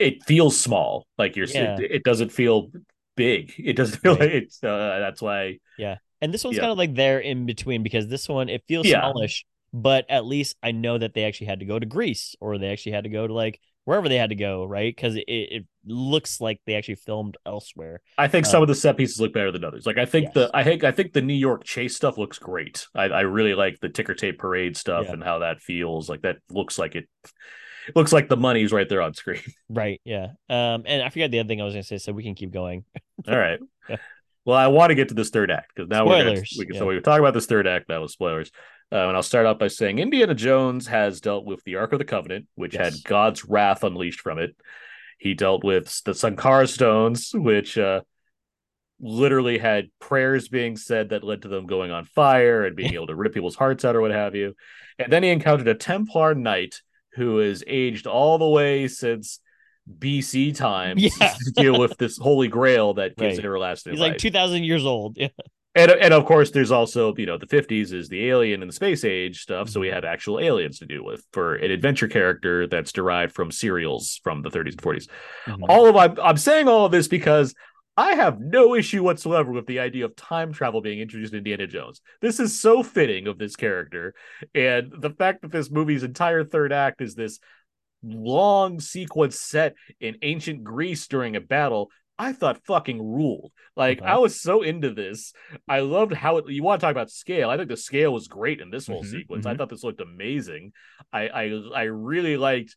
It feels small, like it doesn't feel big. It doesn't feel like it's that's why. Yeah. And this one's kind of like they're in between, because this one, it feels smallish, but at least I know that they actually had to go to Greece, or they actually had to go to like wherever they had to go, right? Because it looks like they actually filmed elsewhere. I think some of the set pieces look better than others. Like I think the New York chase stuff looks great. I really like the ticker tape parade stuff and how that feels. Like that looks like it looks like the money's right there on screen. Right. Yeah. And I forgot the other thing I was going to say, so we can keep going. All right. Well, I want to get to this third act, because now so we talk about this third act now with spoilers. And I'll start out by saying Indiana Jones has dealt with the Ark of the Covenant, which had God's wrath unleashed from it. He dealt with the Sankara Stones, which literally had prayers being said that led to them going on fire and being able to rip people's hearts out or what have you. And then he encountered a Templar knight who is aged all the way since BC times to deal with this holy grail that gives everlasting life. He's like 2,000 years old. Yeah. And of course, there's also, the 50s is the alien and the space age stuff. So we have actual aliens to deal with for an adventure character that's derived from serials from the 30s and 40s. Mm-hmm. I'm saying all of this because I have no issue whatsoever with the idea of time travel being introduced in Indiana Jones. This is so fitting of this character. And the fact that this movie's entire third act is this long sequence set in ancient Greece during a battle, I thought fucking ruled. Like, I was so into this. I loved how you want to talk about scale. I think the scale was great in this whole sequence. I thought this looked amazing. I really liked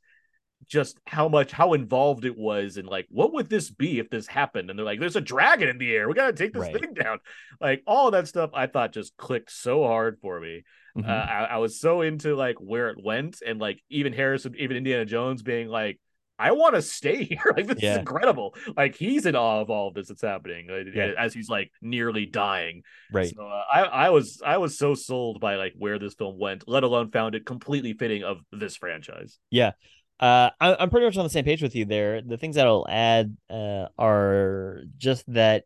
just how involved it was, and like, what would this be if this happened? And they're like, there's a dragon in the air. We got to take this thing down. Like, all that stuff I thought just clicked so hard for me. Mm-hmm. I was so into like where it went, and like even Indiana Jones being like, I want to stay here. Like, this is incredible. Like, he's in awe of all of this that's happening as he's like nearly dying. Right. So I was so sold by like where this film went, let alone found it completely fitting of this franchise. Yeah. I'm pretty much on the same page with you there. The things that I'll add are just that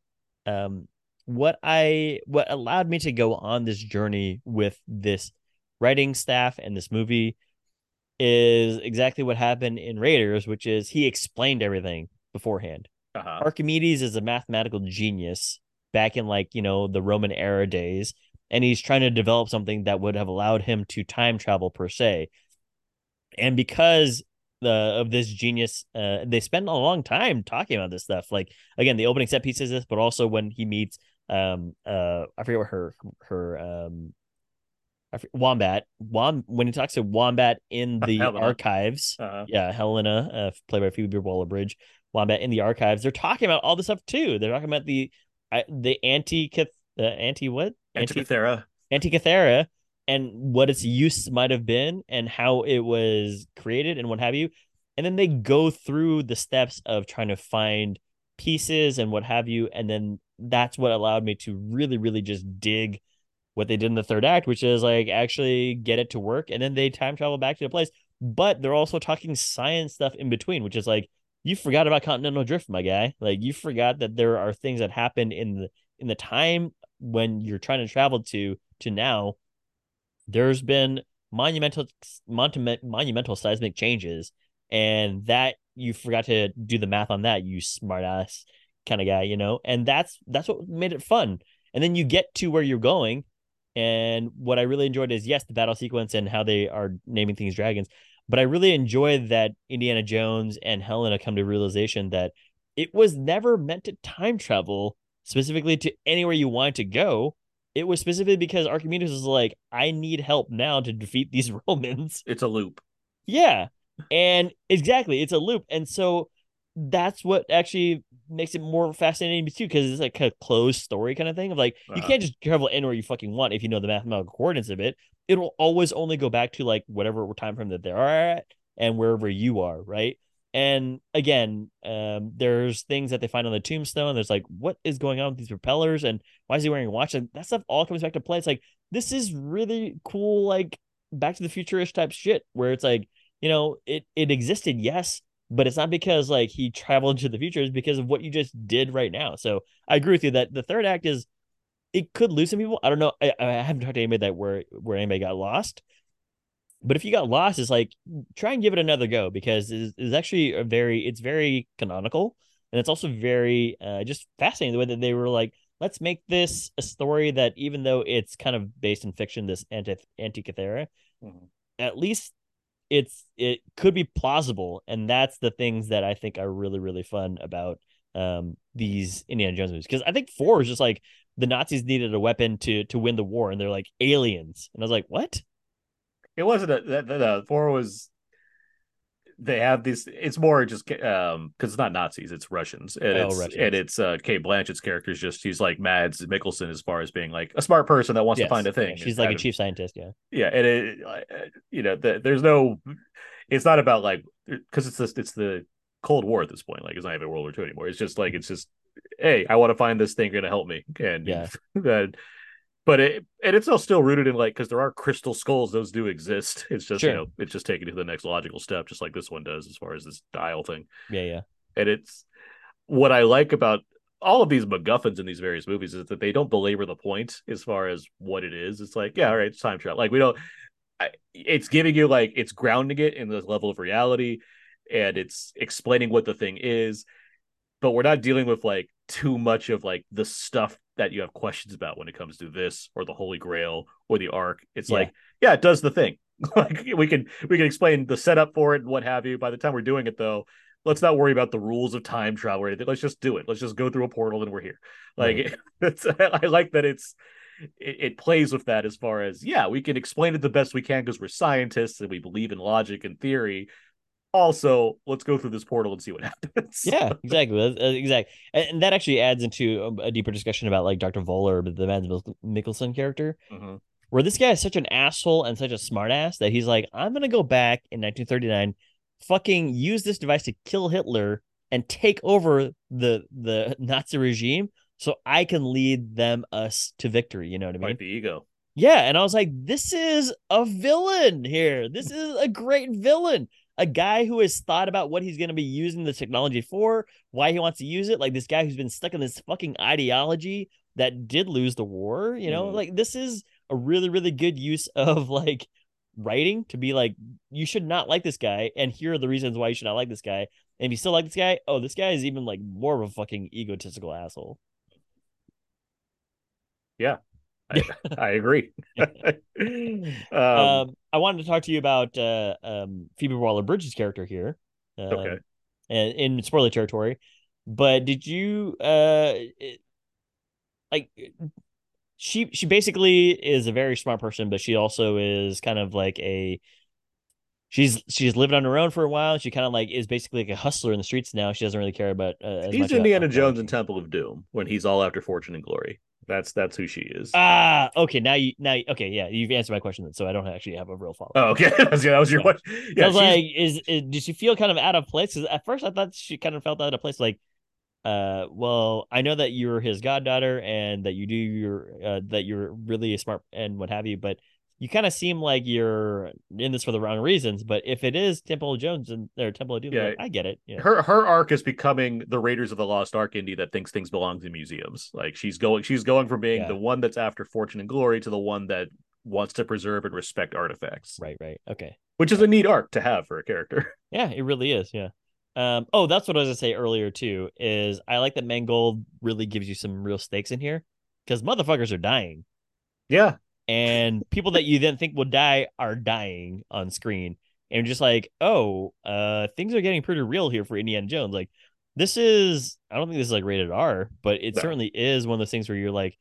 what allowed me to go on this journey with this writing staff and this movie is exactly what happened in Raiders, which is he explained everything beforehand. Archimedes is a mathematical genius back in like, the Roman era days, and he's trying to develop something that would have allowed him to time travel per se. And because of this genius, they spend a long time talking about this stuff. Like, again, the opening set piece is this, but also when he meets I forget what her Wombat. When he talks to Wombat in the archives, Helena, played by Phoebe Waller-Bridge, Wombat in the archives, they're talking about all this stuff too. They're talking about the Antikythera, and what its use might have been, and how it was created, and what have you. And then they go through the steps of trying to find pieces and what have you. And then that's what allowed me to really, really just dig what they did in the third act, which is like actually get it to work. And then they time travel back to the place, but they're also talking science stuff in between, which is like, you forgot about continental drift, my guy. Like, you forgot that there are things that happen in the time when you're trying to travel to now. There's been monumental seismic changes, and that you forgot to do the math on that, you smartass kind of guy, and that's what made it fun. And then you get to where you're going. And what I really enjoyed is, yes, the battle sequence and how they are naming things dragons. But I really enjoyed that Indiana Jones and Helena come to realization that it was never meant to time travel specifically to anywhere you wanted to go. It was specifically because Archimedes was like, I need help now to defeat these Romans. It's a loop. Yeah. And exactly. It's a loop. And so that's what actually makes it more fascinating too, because it's like a closed story kind of thing of like, you can't just travel anywhere you fucking want if you know the mathematical coordinates of it. It'll always only go back to like whatever time frame that they are at and wherever you are, right? And again, there's things that they find on the tombstone. There's like, what is going on with these propellers, and why is he wearing a watch? And that stuff all comes back to play. It's like, this is really cool, like Back to the Future-ish type shit, where it's like, it existed, yes, but it's not because like he traveled to the future. It's because of what you just did right now. So I agree with you that the third act is, it could lose some people. I don't know. I haven't talked to anybody that where anybody got lost. But if you got lost, it's like, try and give it another go, because it's very canonical. And it's also very just fascinating the way that they were like, let's make this a story that even though it's kind of based in fiction, this anti-Cathera, mm-hmm. at least it could be plausible. And that's the things that I think are really, really fun about these Indiana Jones movies. Because I think 4 is just like the Nazis needed a weapon to win the war. And they're like aliens. And I was like, what? It wasn't that 4 was. They have these. It's more just because it's not Nazis, it's Russians, and it's Kate Blanchett's character is just she's like Mads Mikkelsen as far as being like a smart person that wants to find a thing. Yeah, she's like a chief scientist. Yeah, and it, you know, there's no. It's not about like because it's the Cold War at this point. Like it's not even World War II anymore. It's just like hey, I want to find this thing going to help me, and But it's all still rooted in like because there are crystal skulls, those do exist. It's just you know, it's just taken to the next logical step, just like this one does as far as this dial thing. Yeah. And it's what I like about all of these MacGuffins in these various movies is that they don't belabor the point as far as what it is. It's like, yeah, all right, it's time travel. Like we don't. It's giving you like it's grounding it in this level of reality, and it's explaining what the thing is. But we're not dealing with like too much of like the stuff that you have questions about when it comes to this or the Holy Grail or the Ark. It's like, yeah, it does the thing. Like we can explain the setup for it and what have you. By the time we're doing it though, let's not worry about the rules of time travel or anything. Let's just do it. Let's just go through a portal and we're here. Like I like that it plays with that as far as, yeah, we can explain it the best we can because we're scientists and we believe in logic and theory. Also, let's go through this portal and see what happens. Yeah, exactly. And that actually adds into a deeper discussion about like Dr. Voller, the Mads Mikkelsen character, mm-hmm. where this guy is such an asshole and such a smartass that he's like, I'm going to go back in 1939, fucking use this device to kill Hitler and take over the Nazi regime so I can lead us to victory. You know what I mean? Quite the ego. Yeah, and I was like, this is a villain here. This is a great villain. A guy who has thought about what he's going to be using the technology for, why he wants to use it. Like this guy who's been stuck in this fucking ideology that did lose the war. You know, like this is a really, really good use of like writing to be like, you should not like this guy. And here are the reasons why you should not like this guy. And if you still like this guy, oh, this guy is even like more of a fucking egotistical asshole. Yeah. I agree. I wanted to talk to you about Phoebe Waller-Bridge's character here, okay, and in spoiler territory. But did you She basically is a very smart person, but she also is kind of like she's lived on her own for a while. She kind of like is basically like a hustler in the streets now. She doesn't really care about. He's Indiana Jones and Temple of Doom when he's all after fortune and glory. That's who she is. Okay. Now, you've answered my question then, so I don't actually have a real follow-up. Oh, okay. That was your question. Yeah, I was like, did she feel kind of out of place? At first, I thought she kind of felt out of place. Like, well, I know that you're his goddaughter and that you do that you're really smart and what have you, but you kind of seem like you're in this for the wrong reasons. But if it is Temple of Jones and or Temple of Doom, like, I get it. Yeah. Her arc is becoming the Raiders of the Lost Ark Indy that thinks things belong in museums. Like she's going from being the one that's after fortune and glory to the one that wants to preserve and respect artifacts. Right. Okay. Which is a neat arc to have for a character. Yeah, it really is. Yeah. Oh, that's what I was gonna say earlier too. Is I like that Mangold really gives you some real stakes in here because motherfuckers are dying. Yeah. And people that you then think will die are dying on screen. And just like, oh, things are getting pretty real here for Indiana Jones. Like, this is, I don't think this is like rated R, but it certainly is one of those things where you're like,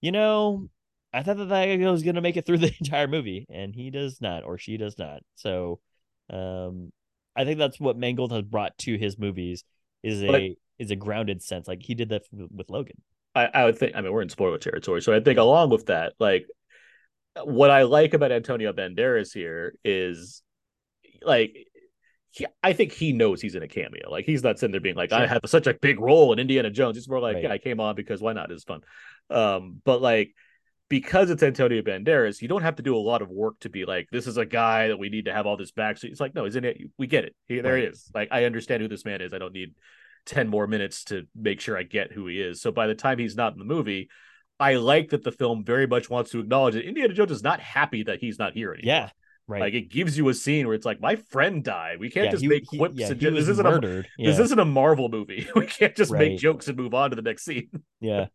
you know, I thought that guy was going to make it through the entire movie. And he does not, or she does not. So I think that's what Mangold has brought to his movies is a grounded sense. Like, he did that with Logan. I would think, I mean, we're in spoiler territory. So I think along with that, like, what I like about Antonio Banderas here is, like, I think he knows he's in a cameo. Like, he's not sitting there being like, I have such a big role in Indiana Jones. It's more like, I came on because why not? It's fun. But, like, because it's Antonio Banderas, you don't have to do a lot of work to be like, this is a guy that we need to have all this backstory. It's like, no, he's in it. We get it. There he is. Like, I understand who this man is. I don't need 10 more minutes to make sure I get who he is. So by the time he's not in the movie, I like that the film very much wants to acknowledge that Indiana Jones is not happy that he's not here anymore. Yeah. Right. Like, it gives you a scene where it's like, my friend died. We can't just make quips. This isn't a Marvel movie. We can't just make jokes and move on to the next scene. Yeah.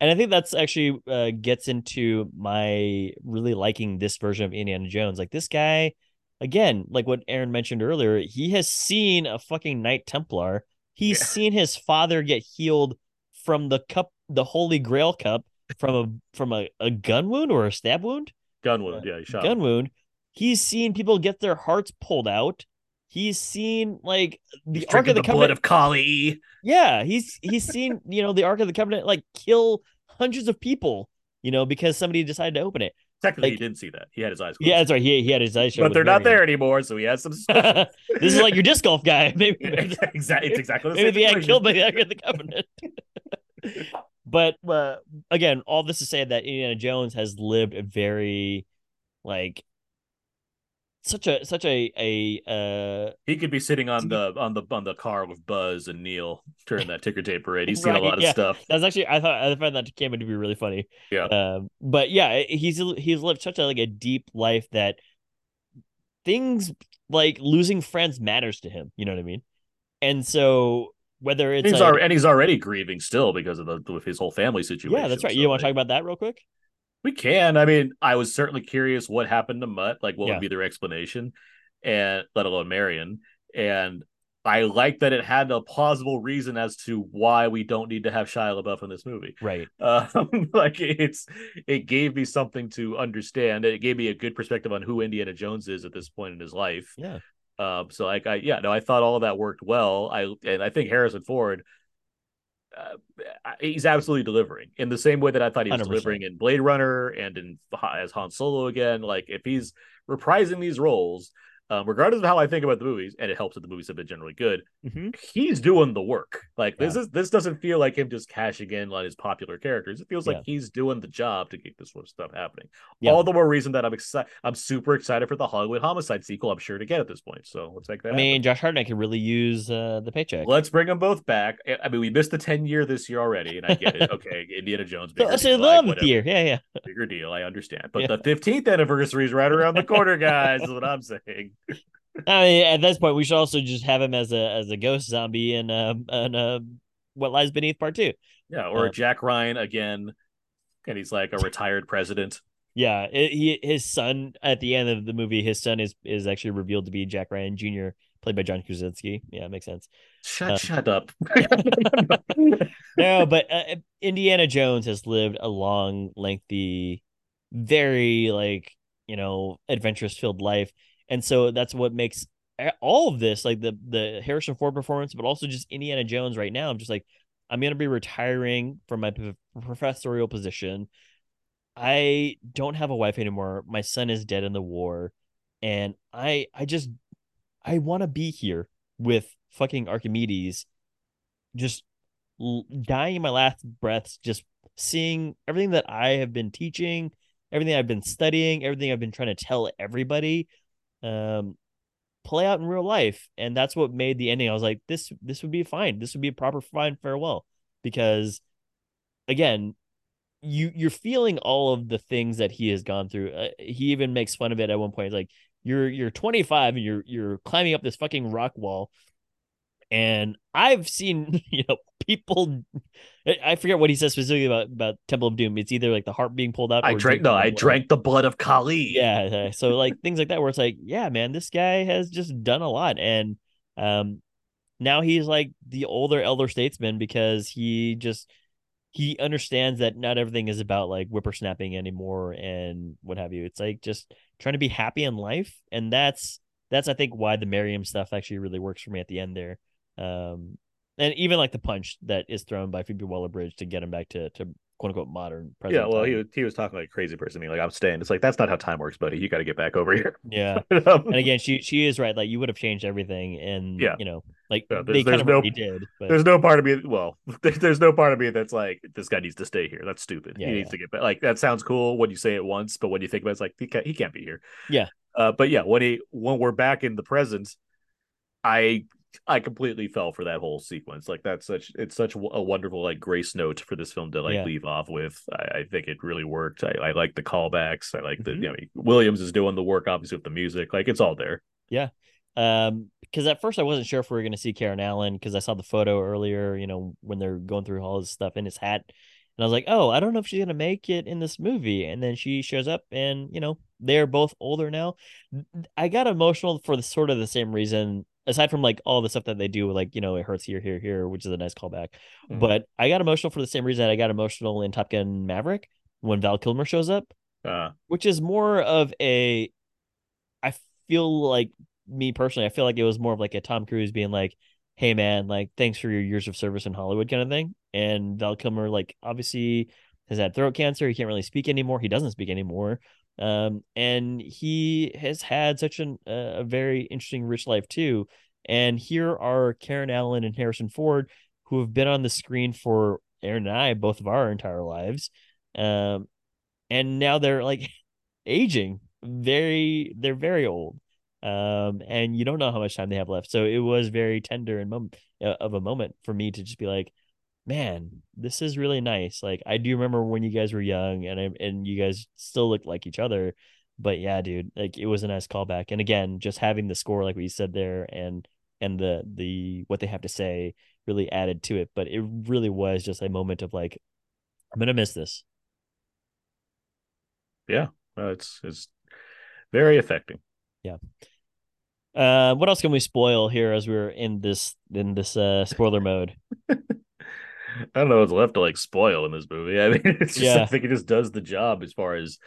And I think that's actually gets into my really liking this version of Indiana Jones. Like, this guy, again, like what Aaron mentioned earlier, he has seen a fucking Knight Templar. He's seen his father get healed from the cup, the Holy Grail cup, from a gun wound or a stab wound. Gun wound. Yeah. He shot gun wound. He's seen people get their hearts pulled out. He's seen, like, the Ark of the Covenant. Blood of Kali. Yeah, he's seen, you know, the Ark of the Covenant, like, kill hundreds of people, you know, because somebody decided to open it. Technically, like, he didn't see that. He had his eyes closed. Yeah, that's right. He had his eyes shut. But they're not there anymore, so he has some stuff. This is like your disc golf guy. Maybe exactly. It's exactly the same. Maybe he got killed by the Ark of the Covenant. But again, all this to say that Indiana Jones has lived a very, like, such a he could be sitting on the car with Buzz and Neil during that ticker tape parade. He's seen a lot of stuff. That's actually, I found that came in to be really funny. Yeah. But yeah, he's lived such a, like, a deep life that things like losing friends matters to him. You know what I mean? And so whether it's he's already grieving still because of his whole family situation. Yeah, that's right. So, you want to talk about that real quick? We can. I mean, I was certainly curious what happened to Mutt, like, what would be their explanation, and let alone Marion. And I like that it had a plausible reason as to why we don't need to have Shia LaBeouf in this movie. Right. Like, it gave me something to understand. It gave me a good perspective on who Indiana Jones is at this point in his life. Yeah. So, like, I thought all of that worked well. I think Harrison Ford, he's absolutely delivering in the same way that I thought he was 100%. Delivering in Blade Runner and as Han Solo again. Like, if he's reprising these roles, regardless of how I think about the movies, and it helps that the movies have been generally good, he's doing the work. Like, this doesn't feel like him just cashing in on his popular characters. It feels like he's doing the job to keep this sort of stuff happening. Yeah. All the more reason that I'm excited. I'm super excited for the Hollywood Homicide sequel. I'm sure to get at this point. So let's make that. I mean, Josh Hartnett could really use the paycheck. Let's bring them both back. I mean, we missed the 10 year this year already, and I get it. Okay, Indiana Jones. That's the 11th year. Yeah. Bigger deal. I understand. But the 15th anniversary is right around the corner, guys. Is what I'm saying. I mean, at this point, we should also just have him as a ghost zombie in What Lies Beneath Part 2. Yeah, or Jack Ryan again, and he's like a retired president. Yeah, his son at the end of the movie, his son is actually revealed to be Jack Ryan Jr., played by John Krasinski. Yeah, it makes sense. Shut up. No, but Indiana Jones has lived a long, lengthy, very, like, you know, adventurous-filled life. And so that's what makes all of this, like the Harrison Ford performance, but also just Indiana Jones right now. I'm just like, I'm going to be retiring from my professorial position. I don't have a wife anymore. My son is dead in the war. And I want to be here with fucking Archimedes, just dying my last breaths, just seeing everything that I have been teaching, everything I've been studying, everything I've been trying to tell everybody, play out in real life. And that's what made the ending. I was like, this would be fine. This would be a proper fine farewell, because again, you're feeling all of the things that he has gone through. He even makes fun of it at one point. It's like, you're 25 and you're climbing up this fucking rock wall. And I've seen, you know, people, I forget what he says specifically about Temple of Doom. It's either like the heart being pulled out. I drank the blood of Kali. Yeah. So like things like that, where it's like, yeah, man, this guy has just done a lot. And now he's like the older elder statesman, because he understands that not everything is about like whippersnapping anymore and what have you. It's like just trying to be happy in life. And that's I think why the Merriam stuff actually really works for me at the end there. And even like the punch that is thrown by Phoebe Waller-Bridge to get him back to quote unquote modern present. Yeah, well, time. He was talking like a crazy person. Like, I'm staying. It's like, that's not how time works, buddy. You got to get back over here. Yeah. And again, she is right. Like, you would have changed everything, and you know, like they kind of already did. There's no part of me. Well, there's no part of me that's like, this guy needs to stay here. That's stupid. Yeah, he needs to get back. Like, that sounds cool when you say it once, but when you think about it, it's like he can't be here. Yeah. But yeah, when we're back in the present, I I completely fell for that whole sequence. Like that's such, it's such a wonderful like grace note for this film to like leave off with. I think it really worked. I like the callbacks. I like the, you know, Williams is doing the work obviously with the music. Like it's all there. Yeah. Because at first I wasn't sure if we were going to see Karen Allen, because I saw the photo earlier, you know, when they're going through all this stuff in his hat. And I was like, oh, I don't know if she's going to make it in this movie. And then she shows up and, you know, they're both older now. I got emotional for the, sort of the same reason, aside from like all the stuff that they do, like, you know, it hurts here, here, here, which is a nice callback. Mm-hmm. But I got emotional for the same reason I got emotional in Top Gun Maverick when Val Kilmer shows up, which is more of a, I feel like, me personally, I feel like it was more of like a Tom Cruise being like, hey man, like thanks for your years of service in Hollywood kind of thing. And Val Kilmer, like obviously has had throat cancer. He can't really speak anymore. He doesn't speak anymore. And he has had such a very interesting, rich life too. And here are Karen Allen and Harrison Ford, who have been on the screen for Aaron and I, both of our entire lives. And now they're like aging they're very old. And you don't know how much time they have left, so it was very tender and moment for me to just be like, man, this is really nice. Like I do remember when you guys were young, and you guys still looked like each other. But yeah, dude, like it was a nice callback. And again, just having the score like we said there, and the what they have to say really added to it. But it really was just a moment of like, I'm gonna miss this. Yeah, it's very affecting. Yeah. What else can we spoil here as we're in this spoiler mode? I don't know what's left to like spoil in this movie. I mean, it's just, I think it just does the job as far as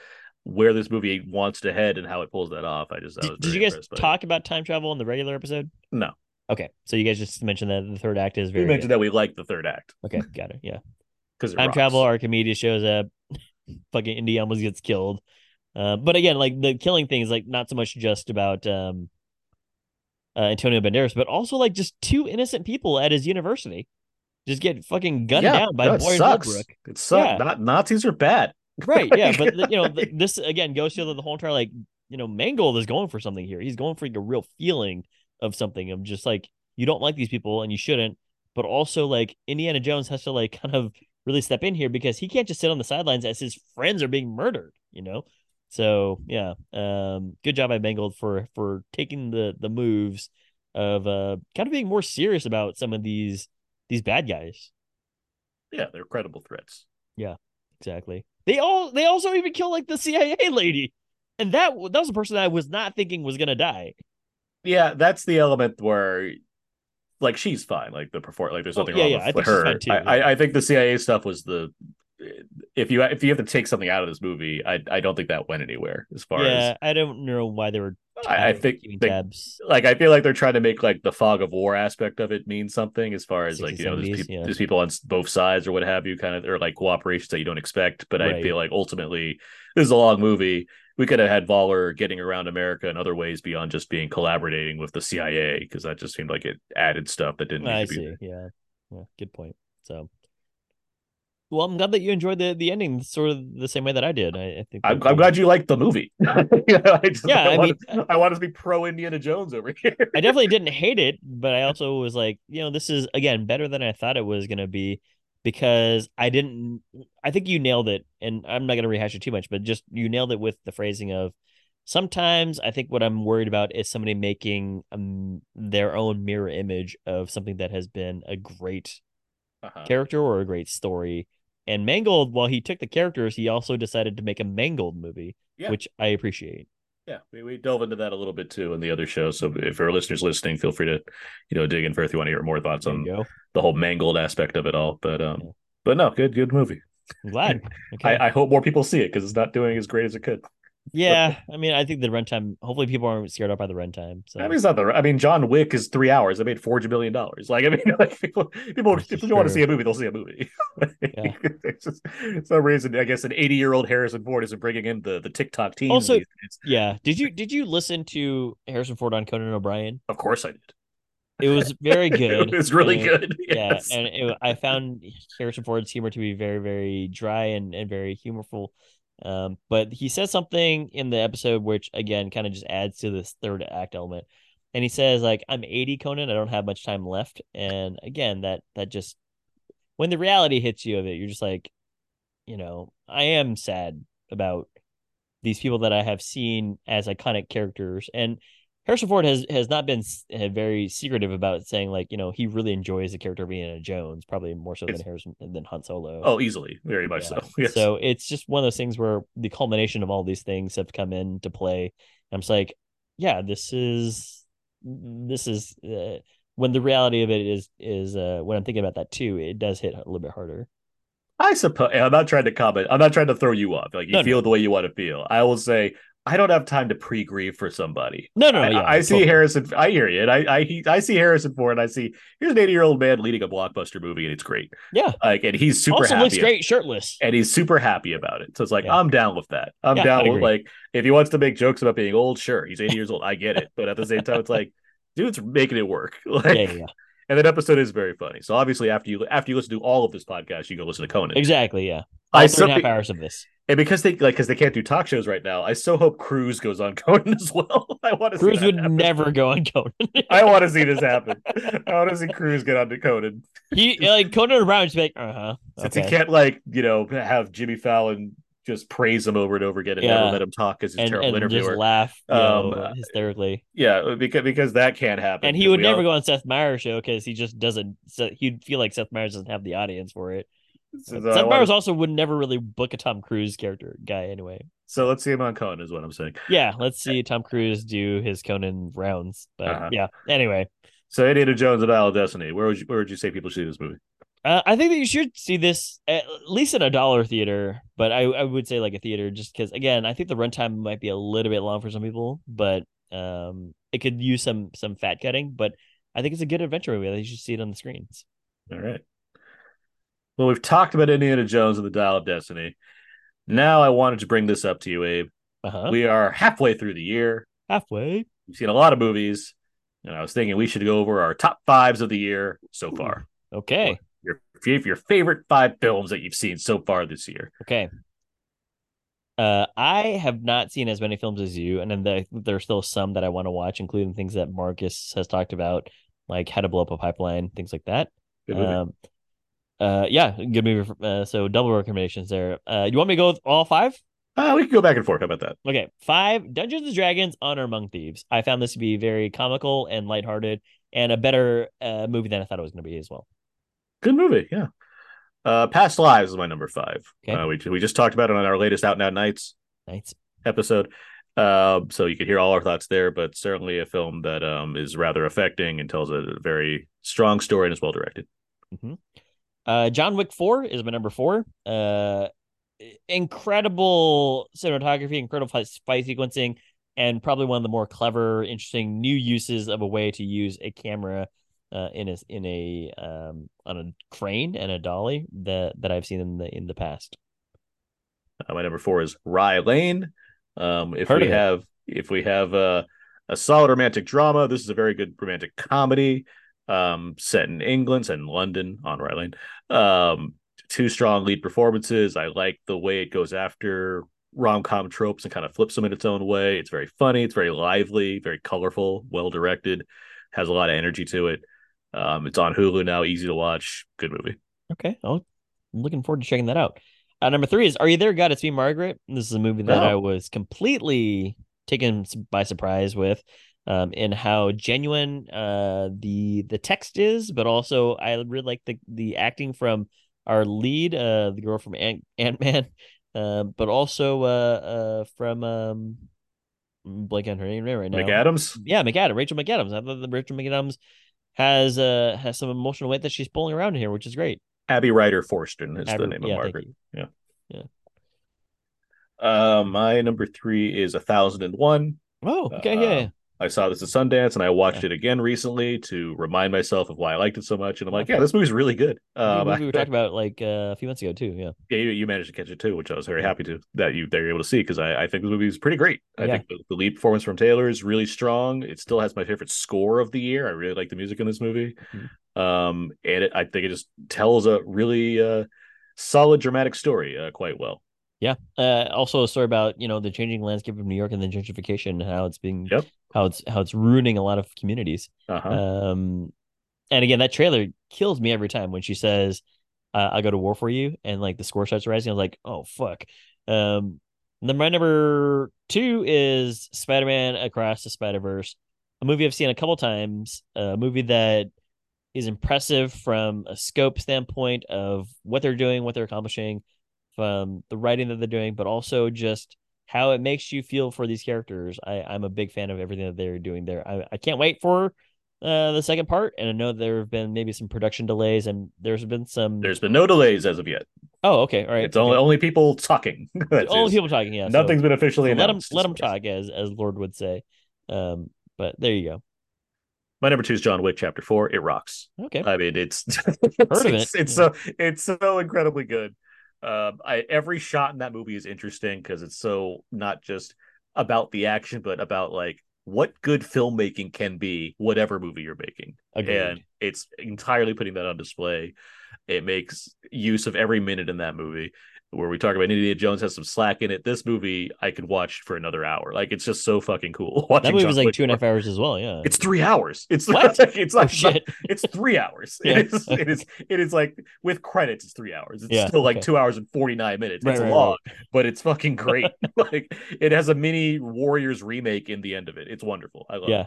where this movie wants to head and how it pulls that off. Did you guys talk about time travel in the regular episode? No. Okay, so you guys just mentioned that the third act is very. We mentioned that we like the third act. Okay, got it. Yeah, because time travel, Archimedes shows up. Fucking Indy almost gets killed. But again, like the killing thing is like not so much just about Antonio Banderas, but also like just two innocent people at his university just get fucking gunned down by Boyd Holbrook. It sucks. Yeah. Nazis are bad, right? Yeah, but you know this again goes to the whole entire like you know Mangold is going for something here. He's going for like a real feeling of something of just like you don't like these people and you shouldn't, but also like Indiana Jones has to like kind of really step in here because he can't just sit on the sidelines as his friends are being murdered, you know. So yeah, good job by Mangold for taking the moves of kind of being more serious about some of these bad guys. Yeah, they're credible threats. Yeah, exactly. They also even kill like the CIA lady, and that was a person that I was not thinking was gonna die. Yeah, that's the element where like she's fine, like the performance, like there's nothing wrong with her. I think the CIA stuff was the. If you have to take something out of this movie, I don't think that went anywhere as far as I don't know why they were I think tabs. Like I feel like they're trying to make like the fog of war aspect of it mean something as far as like you know there's people on both sides or what have you kind of or like cooperations that you don't expect but right. I feel like ultimately this is a long movie. We could have had Voller getting around America in other ways beyond just being collaborating with the CIA because that just seemed like it added stuff that didn't need to be there. Yeah, good point. So well, I'm glad that you enjoyed the ending sort of the same way that I did. I think I'm glad you liked the movie. I want to be pro Indiana Jones over here. I definitely didn't hate it, but I also was like, you know, this is again better than I thought it was going to be because I think you nailed it, and I'm not going to rehash it too much, but just you nailed it with the phrasing of sometimes I think what I'm worried about is somebody making their own mirror image of something that has been a great character or a great story. And Mangold, while he took the characters, he also decided to make a Mangold movie, which I appreciate. Yeah, we delve into that a little bit, too, in the other show. So if our listeners listening, feel free to, you know, dig in for if you want to hear more thoughts on the whole Mangold aspect of it all. But but no, good movie. I'm glad. Okay. I hope more people see it because it's not doing as great as it could. Yeah, I mean, I think the runtime. Hopefully, people aren't scared off by the runtime. So. I mean, it's not the. I mean, John Wick is 3 hours. It made $4 billion. Like, I mean, like people if you want to see a movie, they'll see a movie. It's just some reason. I guess an 80-year-old Harrison Ford isn't bringing in the TikTok teens. Also, did you listen to Harrison Ford on Conan O'Brien? Of course, I did. It was very good. It's really good. Yes. Yeah, and I found Harrison Ford's humor to be very, very dry and very humorful. But he says something in the episode, which again, kind of just adds to this third act element And he says, like, I'm 80, Conan. I don't have much time left. And again, that just, when the reality hits you of it, you're just like, you know, I am sad about these people that I have seen as iconic characters. And Harrison Ford has not been very secretive about saying, like, you know, he really enjoys the character of Indiana Jones, probably more so than Han Solo. Oh, easily. Very much so. Yes. So it's just one of those things where the culmination of all these things have come into play. I'm just like, yeah, this is when the reality of it is when I'm thinking about that too, it does hit a little bit harder. I suppose I'm not trying to comment. I'm not trying to throw you off. Like you feel the way you want to feel. I will say I don't have time to pre-grieve for somebody. I see Harrison. I hear you. And I see Harrison Ford. And I see here's an 80-year-old man leading a blockbuster movie, and it's great. Yeah, like and he's super also happy. Looks great shirtless, and he's super happy about it. So it's like I'm down with that. I'm down with like if he wants to make jokes about being old, sure, he's 80 years old. I get it, but at the same time, it's like. Dude's making it work. Like, yeah. And that episode is very funny. So obviously, after you listen to all of this podcast, you go listen to Conan. Exactly. Yeah. All 3.5 hours of this. And because they can't do talk shows right now, I so hope Cruise goes on Conan as well. I want to. Cruise would happen. Never go on Conan. I want to see this happen. I want to see Cruise get on to Conan. He like Conan around just like since he can't like you know have Jimmy Fallon. Just praise him over and over again and never let him talk because he's a terrible interviewer. Just laugh hysterically. Yeah, because that can't happen. And he would never go on Seth Meyers' show because he just doesn't. So he'd feel like Seth Meyers doesn't have the audience for it. So Seth Meyers also would never really book a Tom Cruise character guy anyway. So let's see him on Conan is what I'm saying. Yeah, let's see Tom Cruise do his Conan rounds. But yeah, anyway. So Indiana Jones and the Dial of Destiny. Where would you say people see this movie? I think that you should see this at least in a dollar theater, but I would say like a theater just because, again, I think the runtime might be a little bit long for some people, but it could use some fat cutting, but I think it's a good adventure movie. You should see it on the screens. All right. Well, we've talked about Indiana Jones and the Dial of Destiny. Now I wanted to bring this up to you, Abe. We are halfway through the year. Halfway. We've seen a lot of movies, and I was thinking we should go over our top fives of the year so far. Okay. Well, your favorite five films that you've seen so far this year. Okay. I have not seen as many films as you, and then there's still some that I want to watch, including things that Marcus has talked about, like How to Blow Up a Pipeline, things like that. Good movie. Good movie. So double recommendations there. You want me to go with all five? We can go back and forth. How about that? Okay. 5, Dungeons and Dragons: Honor Among Thieves. I found this to be very comical and lighthearted, and a better movie than I thought it was going to be as well. Good movie, yeah. Past Lives is my number 5. Okay. We just talked about it on our latest Out Now Nights episode. So you could hear all our thoughts there, but certainly a film that is rather affecting and tells a very strong story and is well directed. Mm-hmm. John Wick 4 is my number 4. Incredible cinematography, incredible fight sequencing, and probably one of the more clever, interesting new uses of a way to use a camera on a crane and a dolly that I've seen in the past. My number 4 is Rye Lane. If we have a solid romantic drama, this is a very good romantic comedy set in England, set in London on Rye Lane. 2 strong lead performances. I like the way it goes after rom-com tropes and kind of flips them in its own way. It's very funny. It's very lively, very colorful, well-directed, has a lot of energy to it. It's on Hulu now, easy to watch. Good movie. Okay. I'm looking forward to checking that out. Number 3 is Are You There, God? It's Me, Margaret. This is a movie that I was completely taken by surprise with in how genuine the text is, but also I really like the acting from our lead, the girl from Ant-Man, but also from... blank on her name right now. McAdams? Yeah, Rachel McAdams. I thought that Rachel McAdams has some emotional weight that she's pulling around here, which is great. Abby Ryder Forston is the name of Margaret. Yeah. My number 3 is 1001. Oh, okay, yeah. I saw this at Sundance, and I watched it again recently to remind myself of why I liked it so much. And I'm like, yeah, this movie's really good. We talked about it like a few months ago too. Yeah, you managed to catch it too, which I was very happy to that you were able to see because I think the movie is pretty great. I think the lead performance from Taylor is really strong. It still has my favorite score of the year. I really like the music in this movie, and I think it just tells a really solid dramatic story quite well. Yeah. Also a story about, you know, the changing landscape of New York and the gentrification and how it's being, how it's ruining a lot of communities. Uh-huh. And again, that trailer kills me every time when she says, "I'll go to war for you," and like the score starts rising. I was like, "Oh fuck." My number two is Spider-Man: Across the Spider-Verse, a movie I've seen a couple times, a movie that is impressive from a scope standpoint of what they're doing, what they're accomplishing, from the writing that they're doing, but also just how it makes you feel for these characters. I'm a big fan of everything that they're doing there. I can't wait for the second part. And I know there have been maybe some production delays, and there's been no delays as of yet. Oh, okay. All right. It's only people talking. Only people talking. Yeah. Nothing's been officially announced. Let them talk, as Lord would say. But there you go. My number two is John Wick Chapter 4. It rocks. Okay. I mean, it's so incredibly good. Every shot in that movie is interesting because it's so not just about the action, but about like what good filmmaking can be, whatever movie you're making. Agreed. And it's entirely putting that on display. It makes use of every minute in that movie. Where we talk about Indiana Jones has some slack in it. This movie I could watch for another hour. Like, it's just so fucking cool. That movie was like 2.5 hours as well. Yeah, it's 3 hours. It's 3 hours. Yeah. It is like with credits. It's 3 hours. It's still like 2 hours and 49 minutes. It's long, but it's fucking great. Like, it has a mini Warriors remake in the end of it. It's wonderful. I love it.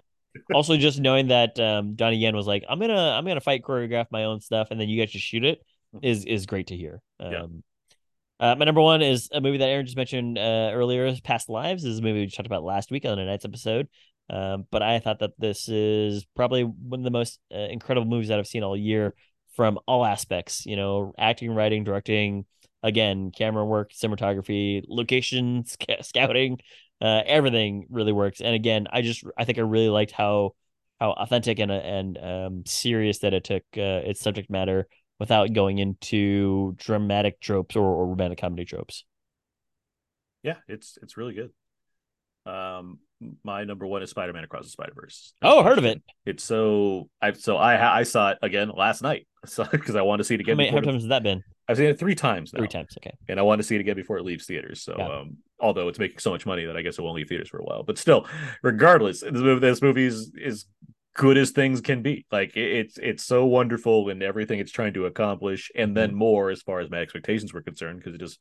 Also, just knowing that Donnie Yen was like, I'm gonna fight choreograph my own stuff, and then you guys just shoot it is great to hear. My number one is a movie that Aaron just mentioned earlier, Past Lives. This is a movie we talked about last week on tonight's episode. But I thought that this is probably one of the most incredible movies that I've seen all year from all aspects. You know, acting, writing, directing, again, camera work, cinematography, location, scouting, everything really works. And again, I think I really liked how authentic and serious that it took its subject matter, without going into dramatic tropes or romantic comedy tropes. Yeah, it's really good. My number one is Spider-Man: Across the Spider-Verse. Oh, heard of it. It's so I saw it again last night because I wanted to see it again. How many times has that been? I've seen it 3 times now. 3 times, okay. And I want to see it again before it leaves theaters. So, although it's making so much money that I guess it won't leave theaters for a while, but still, regardless, this movie is good as things can be. Like, it's so wonderful in everything it's trying to accomplish, and then more as far as my expectations were concerned, because it just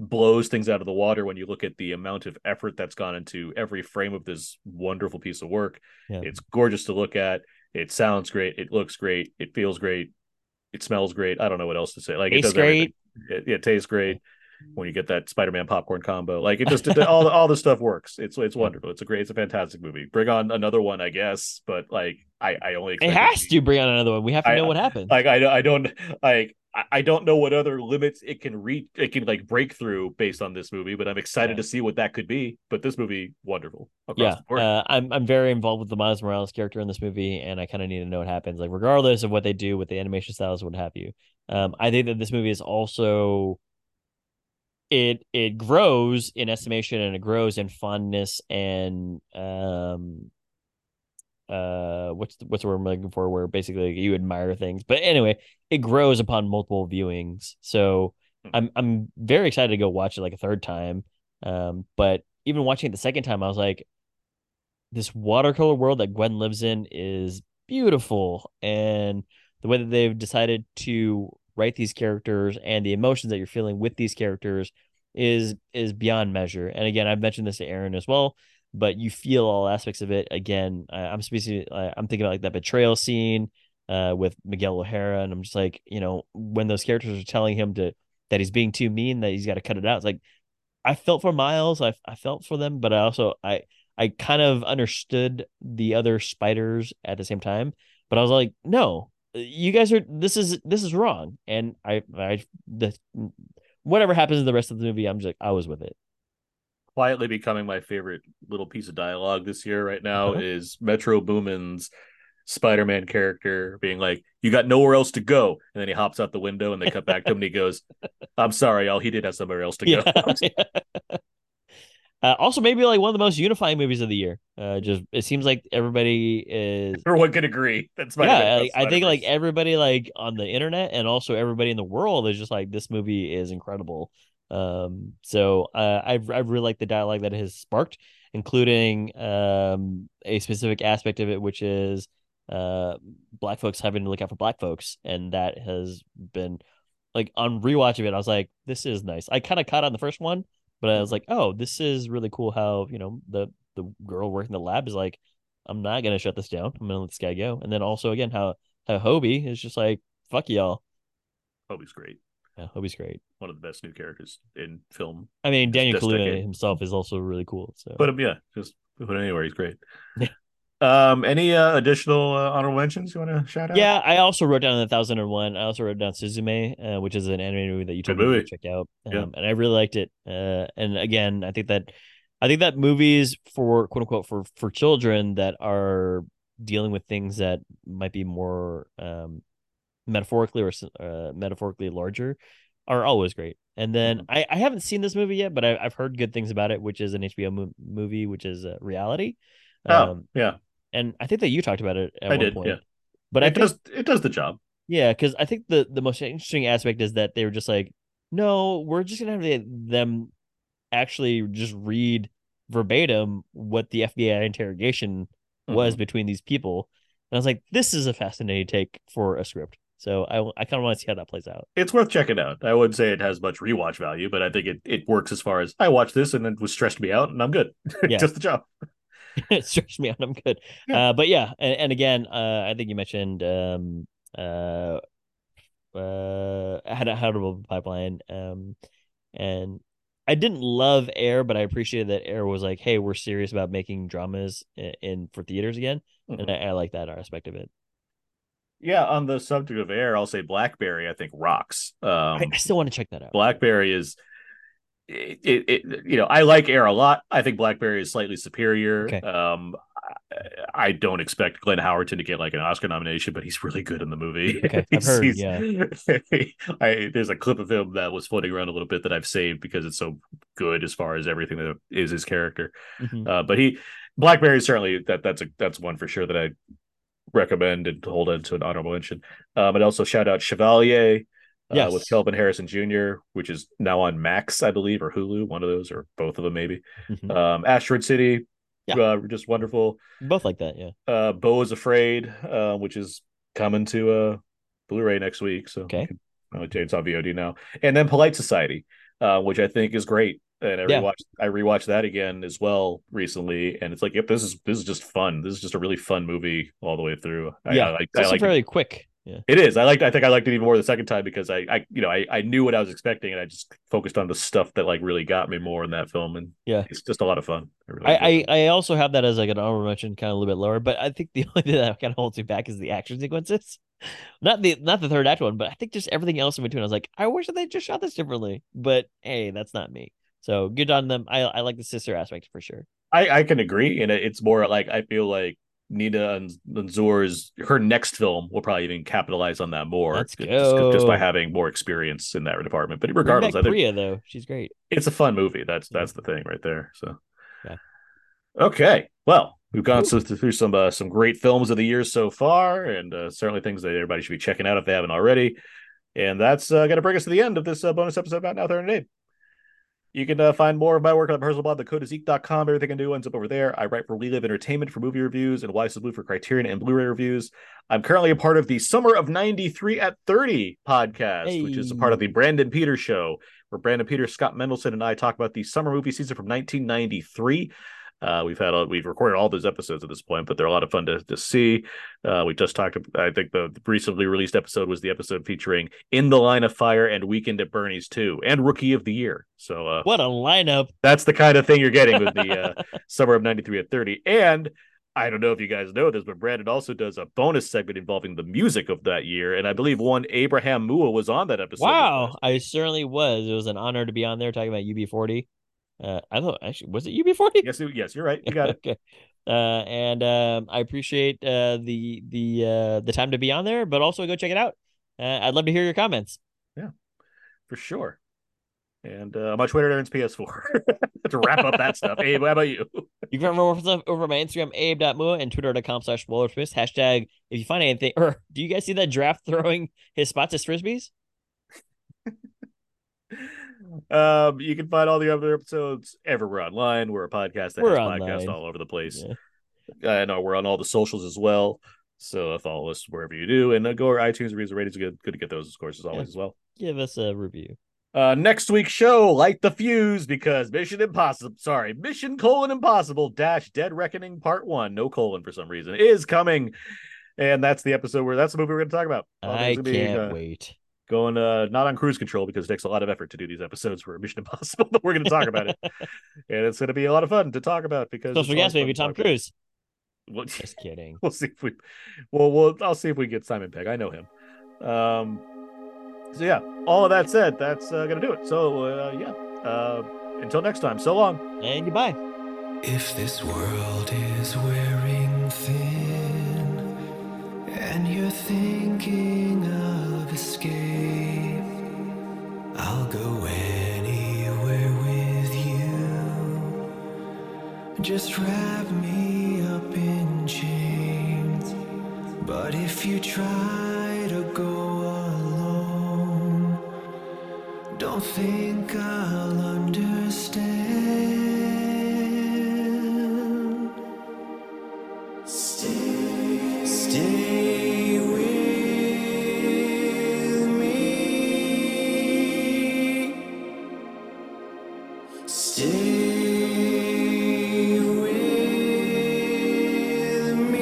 blows things out of the water when you look at the amount of effort that's gone into every frame of this wonderful piece of work. It's gorgeous to look at. It sounds great, it looks great, it feels great, it smells great. I don't know what else to say. Like, it does everything. It tastes great when you get that Spider-Man popcorn combo. Like, it just all the stuff works. It's wonderful. It's a fantastic movie. Bring on another one, I guess, but like I only expect it has to bring on another one. We have to know what happens. Like, I don't know what other limits it can reach, it can like break through based on this movie, but I'm excited to see what that could be. But this movie, wonderful. I'm very involved with the Miles Morales character in this movie, and I kind of need to know what happens, like regardless of what they do with the animation styles, what have you. I think that this movie is also it grows in estimation, and it grows in fondness, and what's the word I'm looking for, where basically like, you admire things. But anyway, it grows upon multiple viewings. So I'm very excited to go watch it like a third time. But even watching it the second time, I was like, this watercolor world that Gwen lives in is beautiful, and the way that they've decided to write these characters and the emotions that you're feeling with these characters is beyond measure. And again, I've mentioned this to Aaron as well, but you feel all aspects of it. Again, I'm thinking about like that betrayal scene with Miguel O'Hara, and I'm just like, you know, when those characters are telling him that he's being too mean, that he's got to cut it out. It's like, I felt for Miles, I felt for them, but I also I kind of understood the other spiders at the same time. But I was like, no, you guys are, this is wrong. And whatever happens in the rest of the movie, I'm just like, I was with it. Quietly becoming my favorite little piece of dialogue this year right now is Metro Boomin's Spider-Man character being like, "You got nowhere else to go," and then he hops out the window and they cut back to him and he goes, "I'm sorry, y'all, he did have somewhere else to go." Also, maybe like one of the most unifying movies of the year. Just it seems like everybody is. Everyone could agree. That's my I think like everybody like on the internet and also everybody in the world is just like, this movie is incredible. So I really like the dialogue that it has sparked, including a specific aspect of it, which is black folks having to look out for black folks. And that has been, like, on rewatch of it, I was like, this is nice. I kind of caught on the first one, but I was like, oh, this is really cool how, you know, the girl working the lab is like, I'm not going to shut this down. I'm going to let this guy go. And then also, again, how Hobie is just like, fuck y'all. Hobie's great. Yeah, Hobie's great. One of the best new characters in film. I mean, Daniel Kaluuya himself is also really cool. So, but yeah, just put him anywhere, he's great. Any additional honorable mentions you want to shout out? Yeah, I also wrote down 1001. I also wrote down Suzume, which is an animated movie that you told me to check out, and I really liked it. And again, I think that movies for quote unquote for children that are dealing with things that might be more metaphorically larger are always great. And then I haven't seen this movie yet, but I've heard good things about it, which is an HBO movie, which is Reality. Yeah, and I think that you talked about it at one point. Yeah, but it does the job. Yeah, because I think the most interesting aspect is that they were just like, no, we're just gonna have them actually just read verbatim what the FBI interrogation was between these people. And I was like, this is a fascinating take for a script. So I kind of want to see how that plays out. It's worth checking out. I wouldn't say it has much rewatch value, but I think it works as far as I watched this and it was stressed me out and I'm good. Yeah. Just the job. It stretched me out. I'm good. Yeah. But yeah. And again, I think you mentioned how to build a pipeline. And I didn't love Air, but I appreciated that Air was like, hey, we're serious about making dramas in for theaters again. And I like that aspect of it. Yeah. On the subject of Air, I'll say Blackberry, I think, rocks. I still want to check that out. Blackberry is... It you know, I like Air a lot. I think Blackberry is slightly superior. Okay. I don't expect Glenn Howerton to get like an Oscar nomination, but he's really good in the movie. Okay. I've heard, there's a clip of him that was floating around a little bit that I've saved because it's so good as far as everything that is his character. But Blackberry is certainly that's one for sure that I recommend and hold on to an honorable mention. And also shout out Chevalier. Yeah, with Kelvin Harrison Jr., which is now on Max, I believe, or Hulu, one of those, or both of them, maybe. Asteroid City, just wonderful. Both like that, yeah. Bo is Afraid, which is coming to Blu-ray next week, so it's on VOD now. And then Polite Society, which I think is great, and I rewatched that again as well recently, and it's like, yep, this is just fun. This is just a really fun movie all the way through. Yeah, it's fairly quick. Yeah. It is. I think I liked it even more the second time because I knew what I was expecting and I just focused on the stuff that like really got me more in that film. And it's just a lot of fun. I also have that as like an honorable mention, kind of a little bit lower, but I think the only thing that kind of holds me back is the action sequences. Not the third act one, but I think just everything else in between. I was like, I wish that they just shot this differently, but hey, that's not me. So good on them. I like the sister aspect for sure. I can agree, and it's more like I feel like Nina Manzour's her next film will probably even capitalize on that more. Let's go. Just by having more experience in that department. But regardless, I think Priya, though, she's great. It's a fun movie. That's the thing right there. So, okay. Well, we've gone through some great films of the year so far, and certainly things that everybody should be checking out if they haven't already. And that's going to bring us to the end of this bonus episode about Now, There, and Abe. You can find more of my work on my personal blog, thecodeisgeek.com. Everything I do ends up over there. I write for We Live Entertainment for movie reviews and Why Is the Blue for Criterion and Blu-ray reviews. I'm currently a part of the Summer of 93 at 30 podcast, which is a part of the Brandon Peters Show, where Brandon Peters, Scott Mendelson, and I talk about the summer movie season from 1993. We've recorded all those episodes at this point, but they're a lot of fun to see. We just talked. I think the recently released episode was the episode featuring In the Line of Fire and Weekend at Bernie's 2 and Rookie of the Year. So what a lineup! That's the kind of thing you're getting with the Summer of 93 at 30. And I don't know if you guys know this, but Brandon also does a bonus segment involving the music of that year, and I believe one Abraham Mua was on that episode. Wow, I certainly was. It was an honor to be on there talking about UB40. I thought actually was it UB40? Yes, you're right. You got it. Okay. And I appreciate the time to be on there, but also go check it out. I'd love to hear your comments. Yeah, for sure. And my Twitter, Aaron's PS4. To wrap up that stuff. Abe, how about you? You can remember stuff over my Instagram, Abe.mua, and Twitter.com/WallerSmith. # if you find anything. Or do you guys see that draft throwing his spots as frisbees? You can find all the other episodes everywhere online. We're a podcast that has podcasts all over the place. Yeah. I know we're on all the socials as well. So follow us wherever you do. And go to iTunes, reviews and ratings. Good to get those, of course, as always, as well. Give us a review. Next week's show, light the fuse, because Mission: Impossible - Dead Reckoning Part One, no colon for some reason, is coming. And that's the episode where that's the movie we're going to talk about. I can't wait. Going not on cruise control, because it takes a lot of effort to do these episodes for Mission Impossible, but we're going to talk about it. And it's going to be a lot of fun to talk about, because special guest maybe Tom Cruise. Well, just kidding. We'll see if we I'll see if we get Simon Pegg. I know him. So yeah, all of that said, that's going to do it. So until next time, so long. And goodbye. If this world is wearing thin and you're thinking of escape, I'll go anywhere with you. Just wrap me up in chains. But if you try to go don't think I'll understand. Stay with me. Stay with me.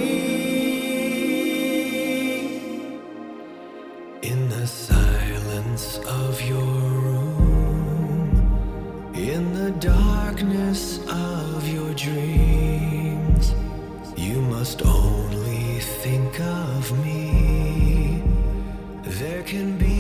In the silence of your darkness of your dreams, you must only think of me. There can be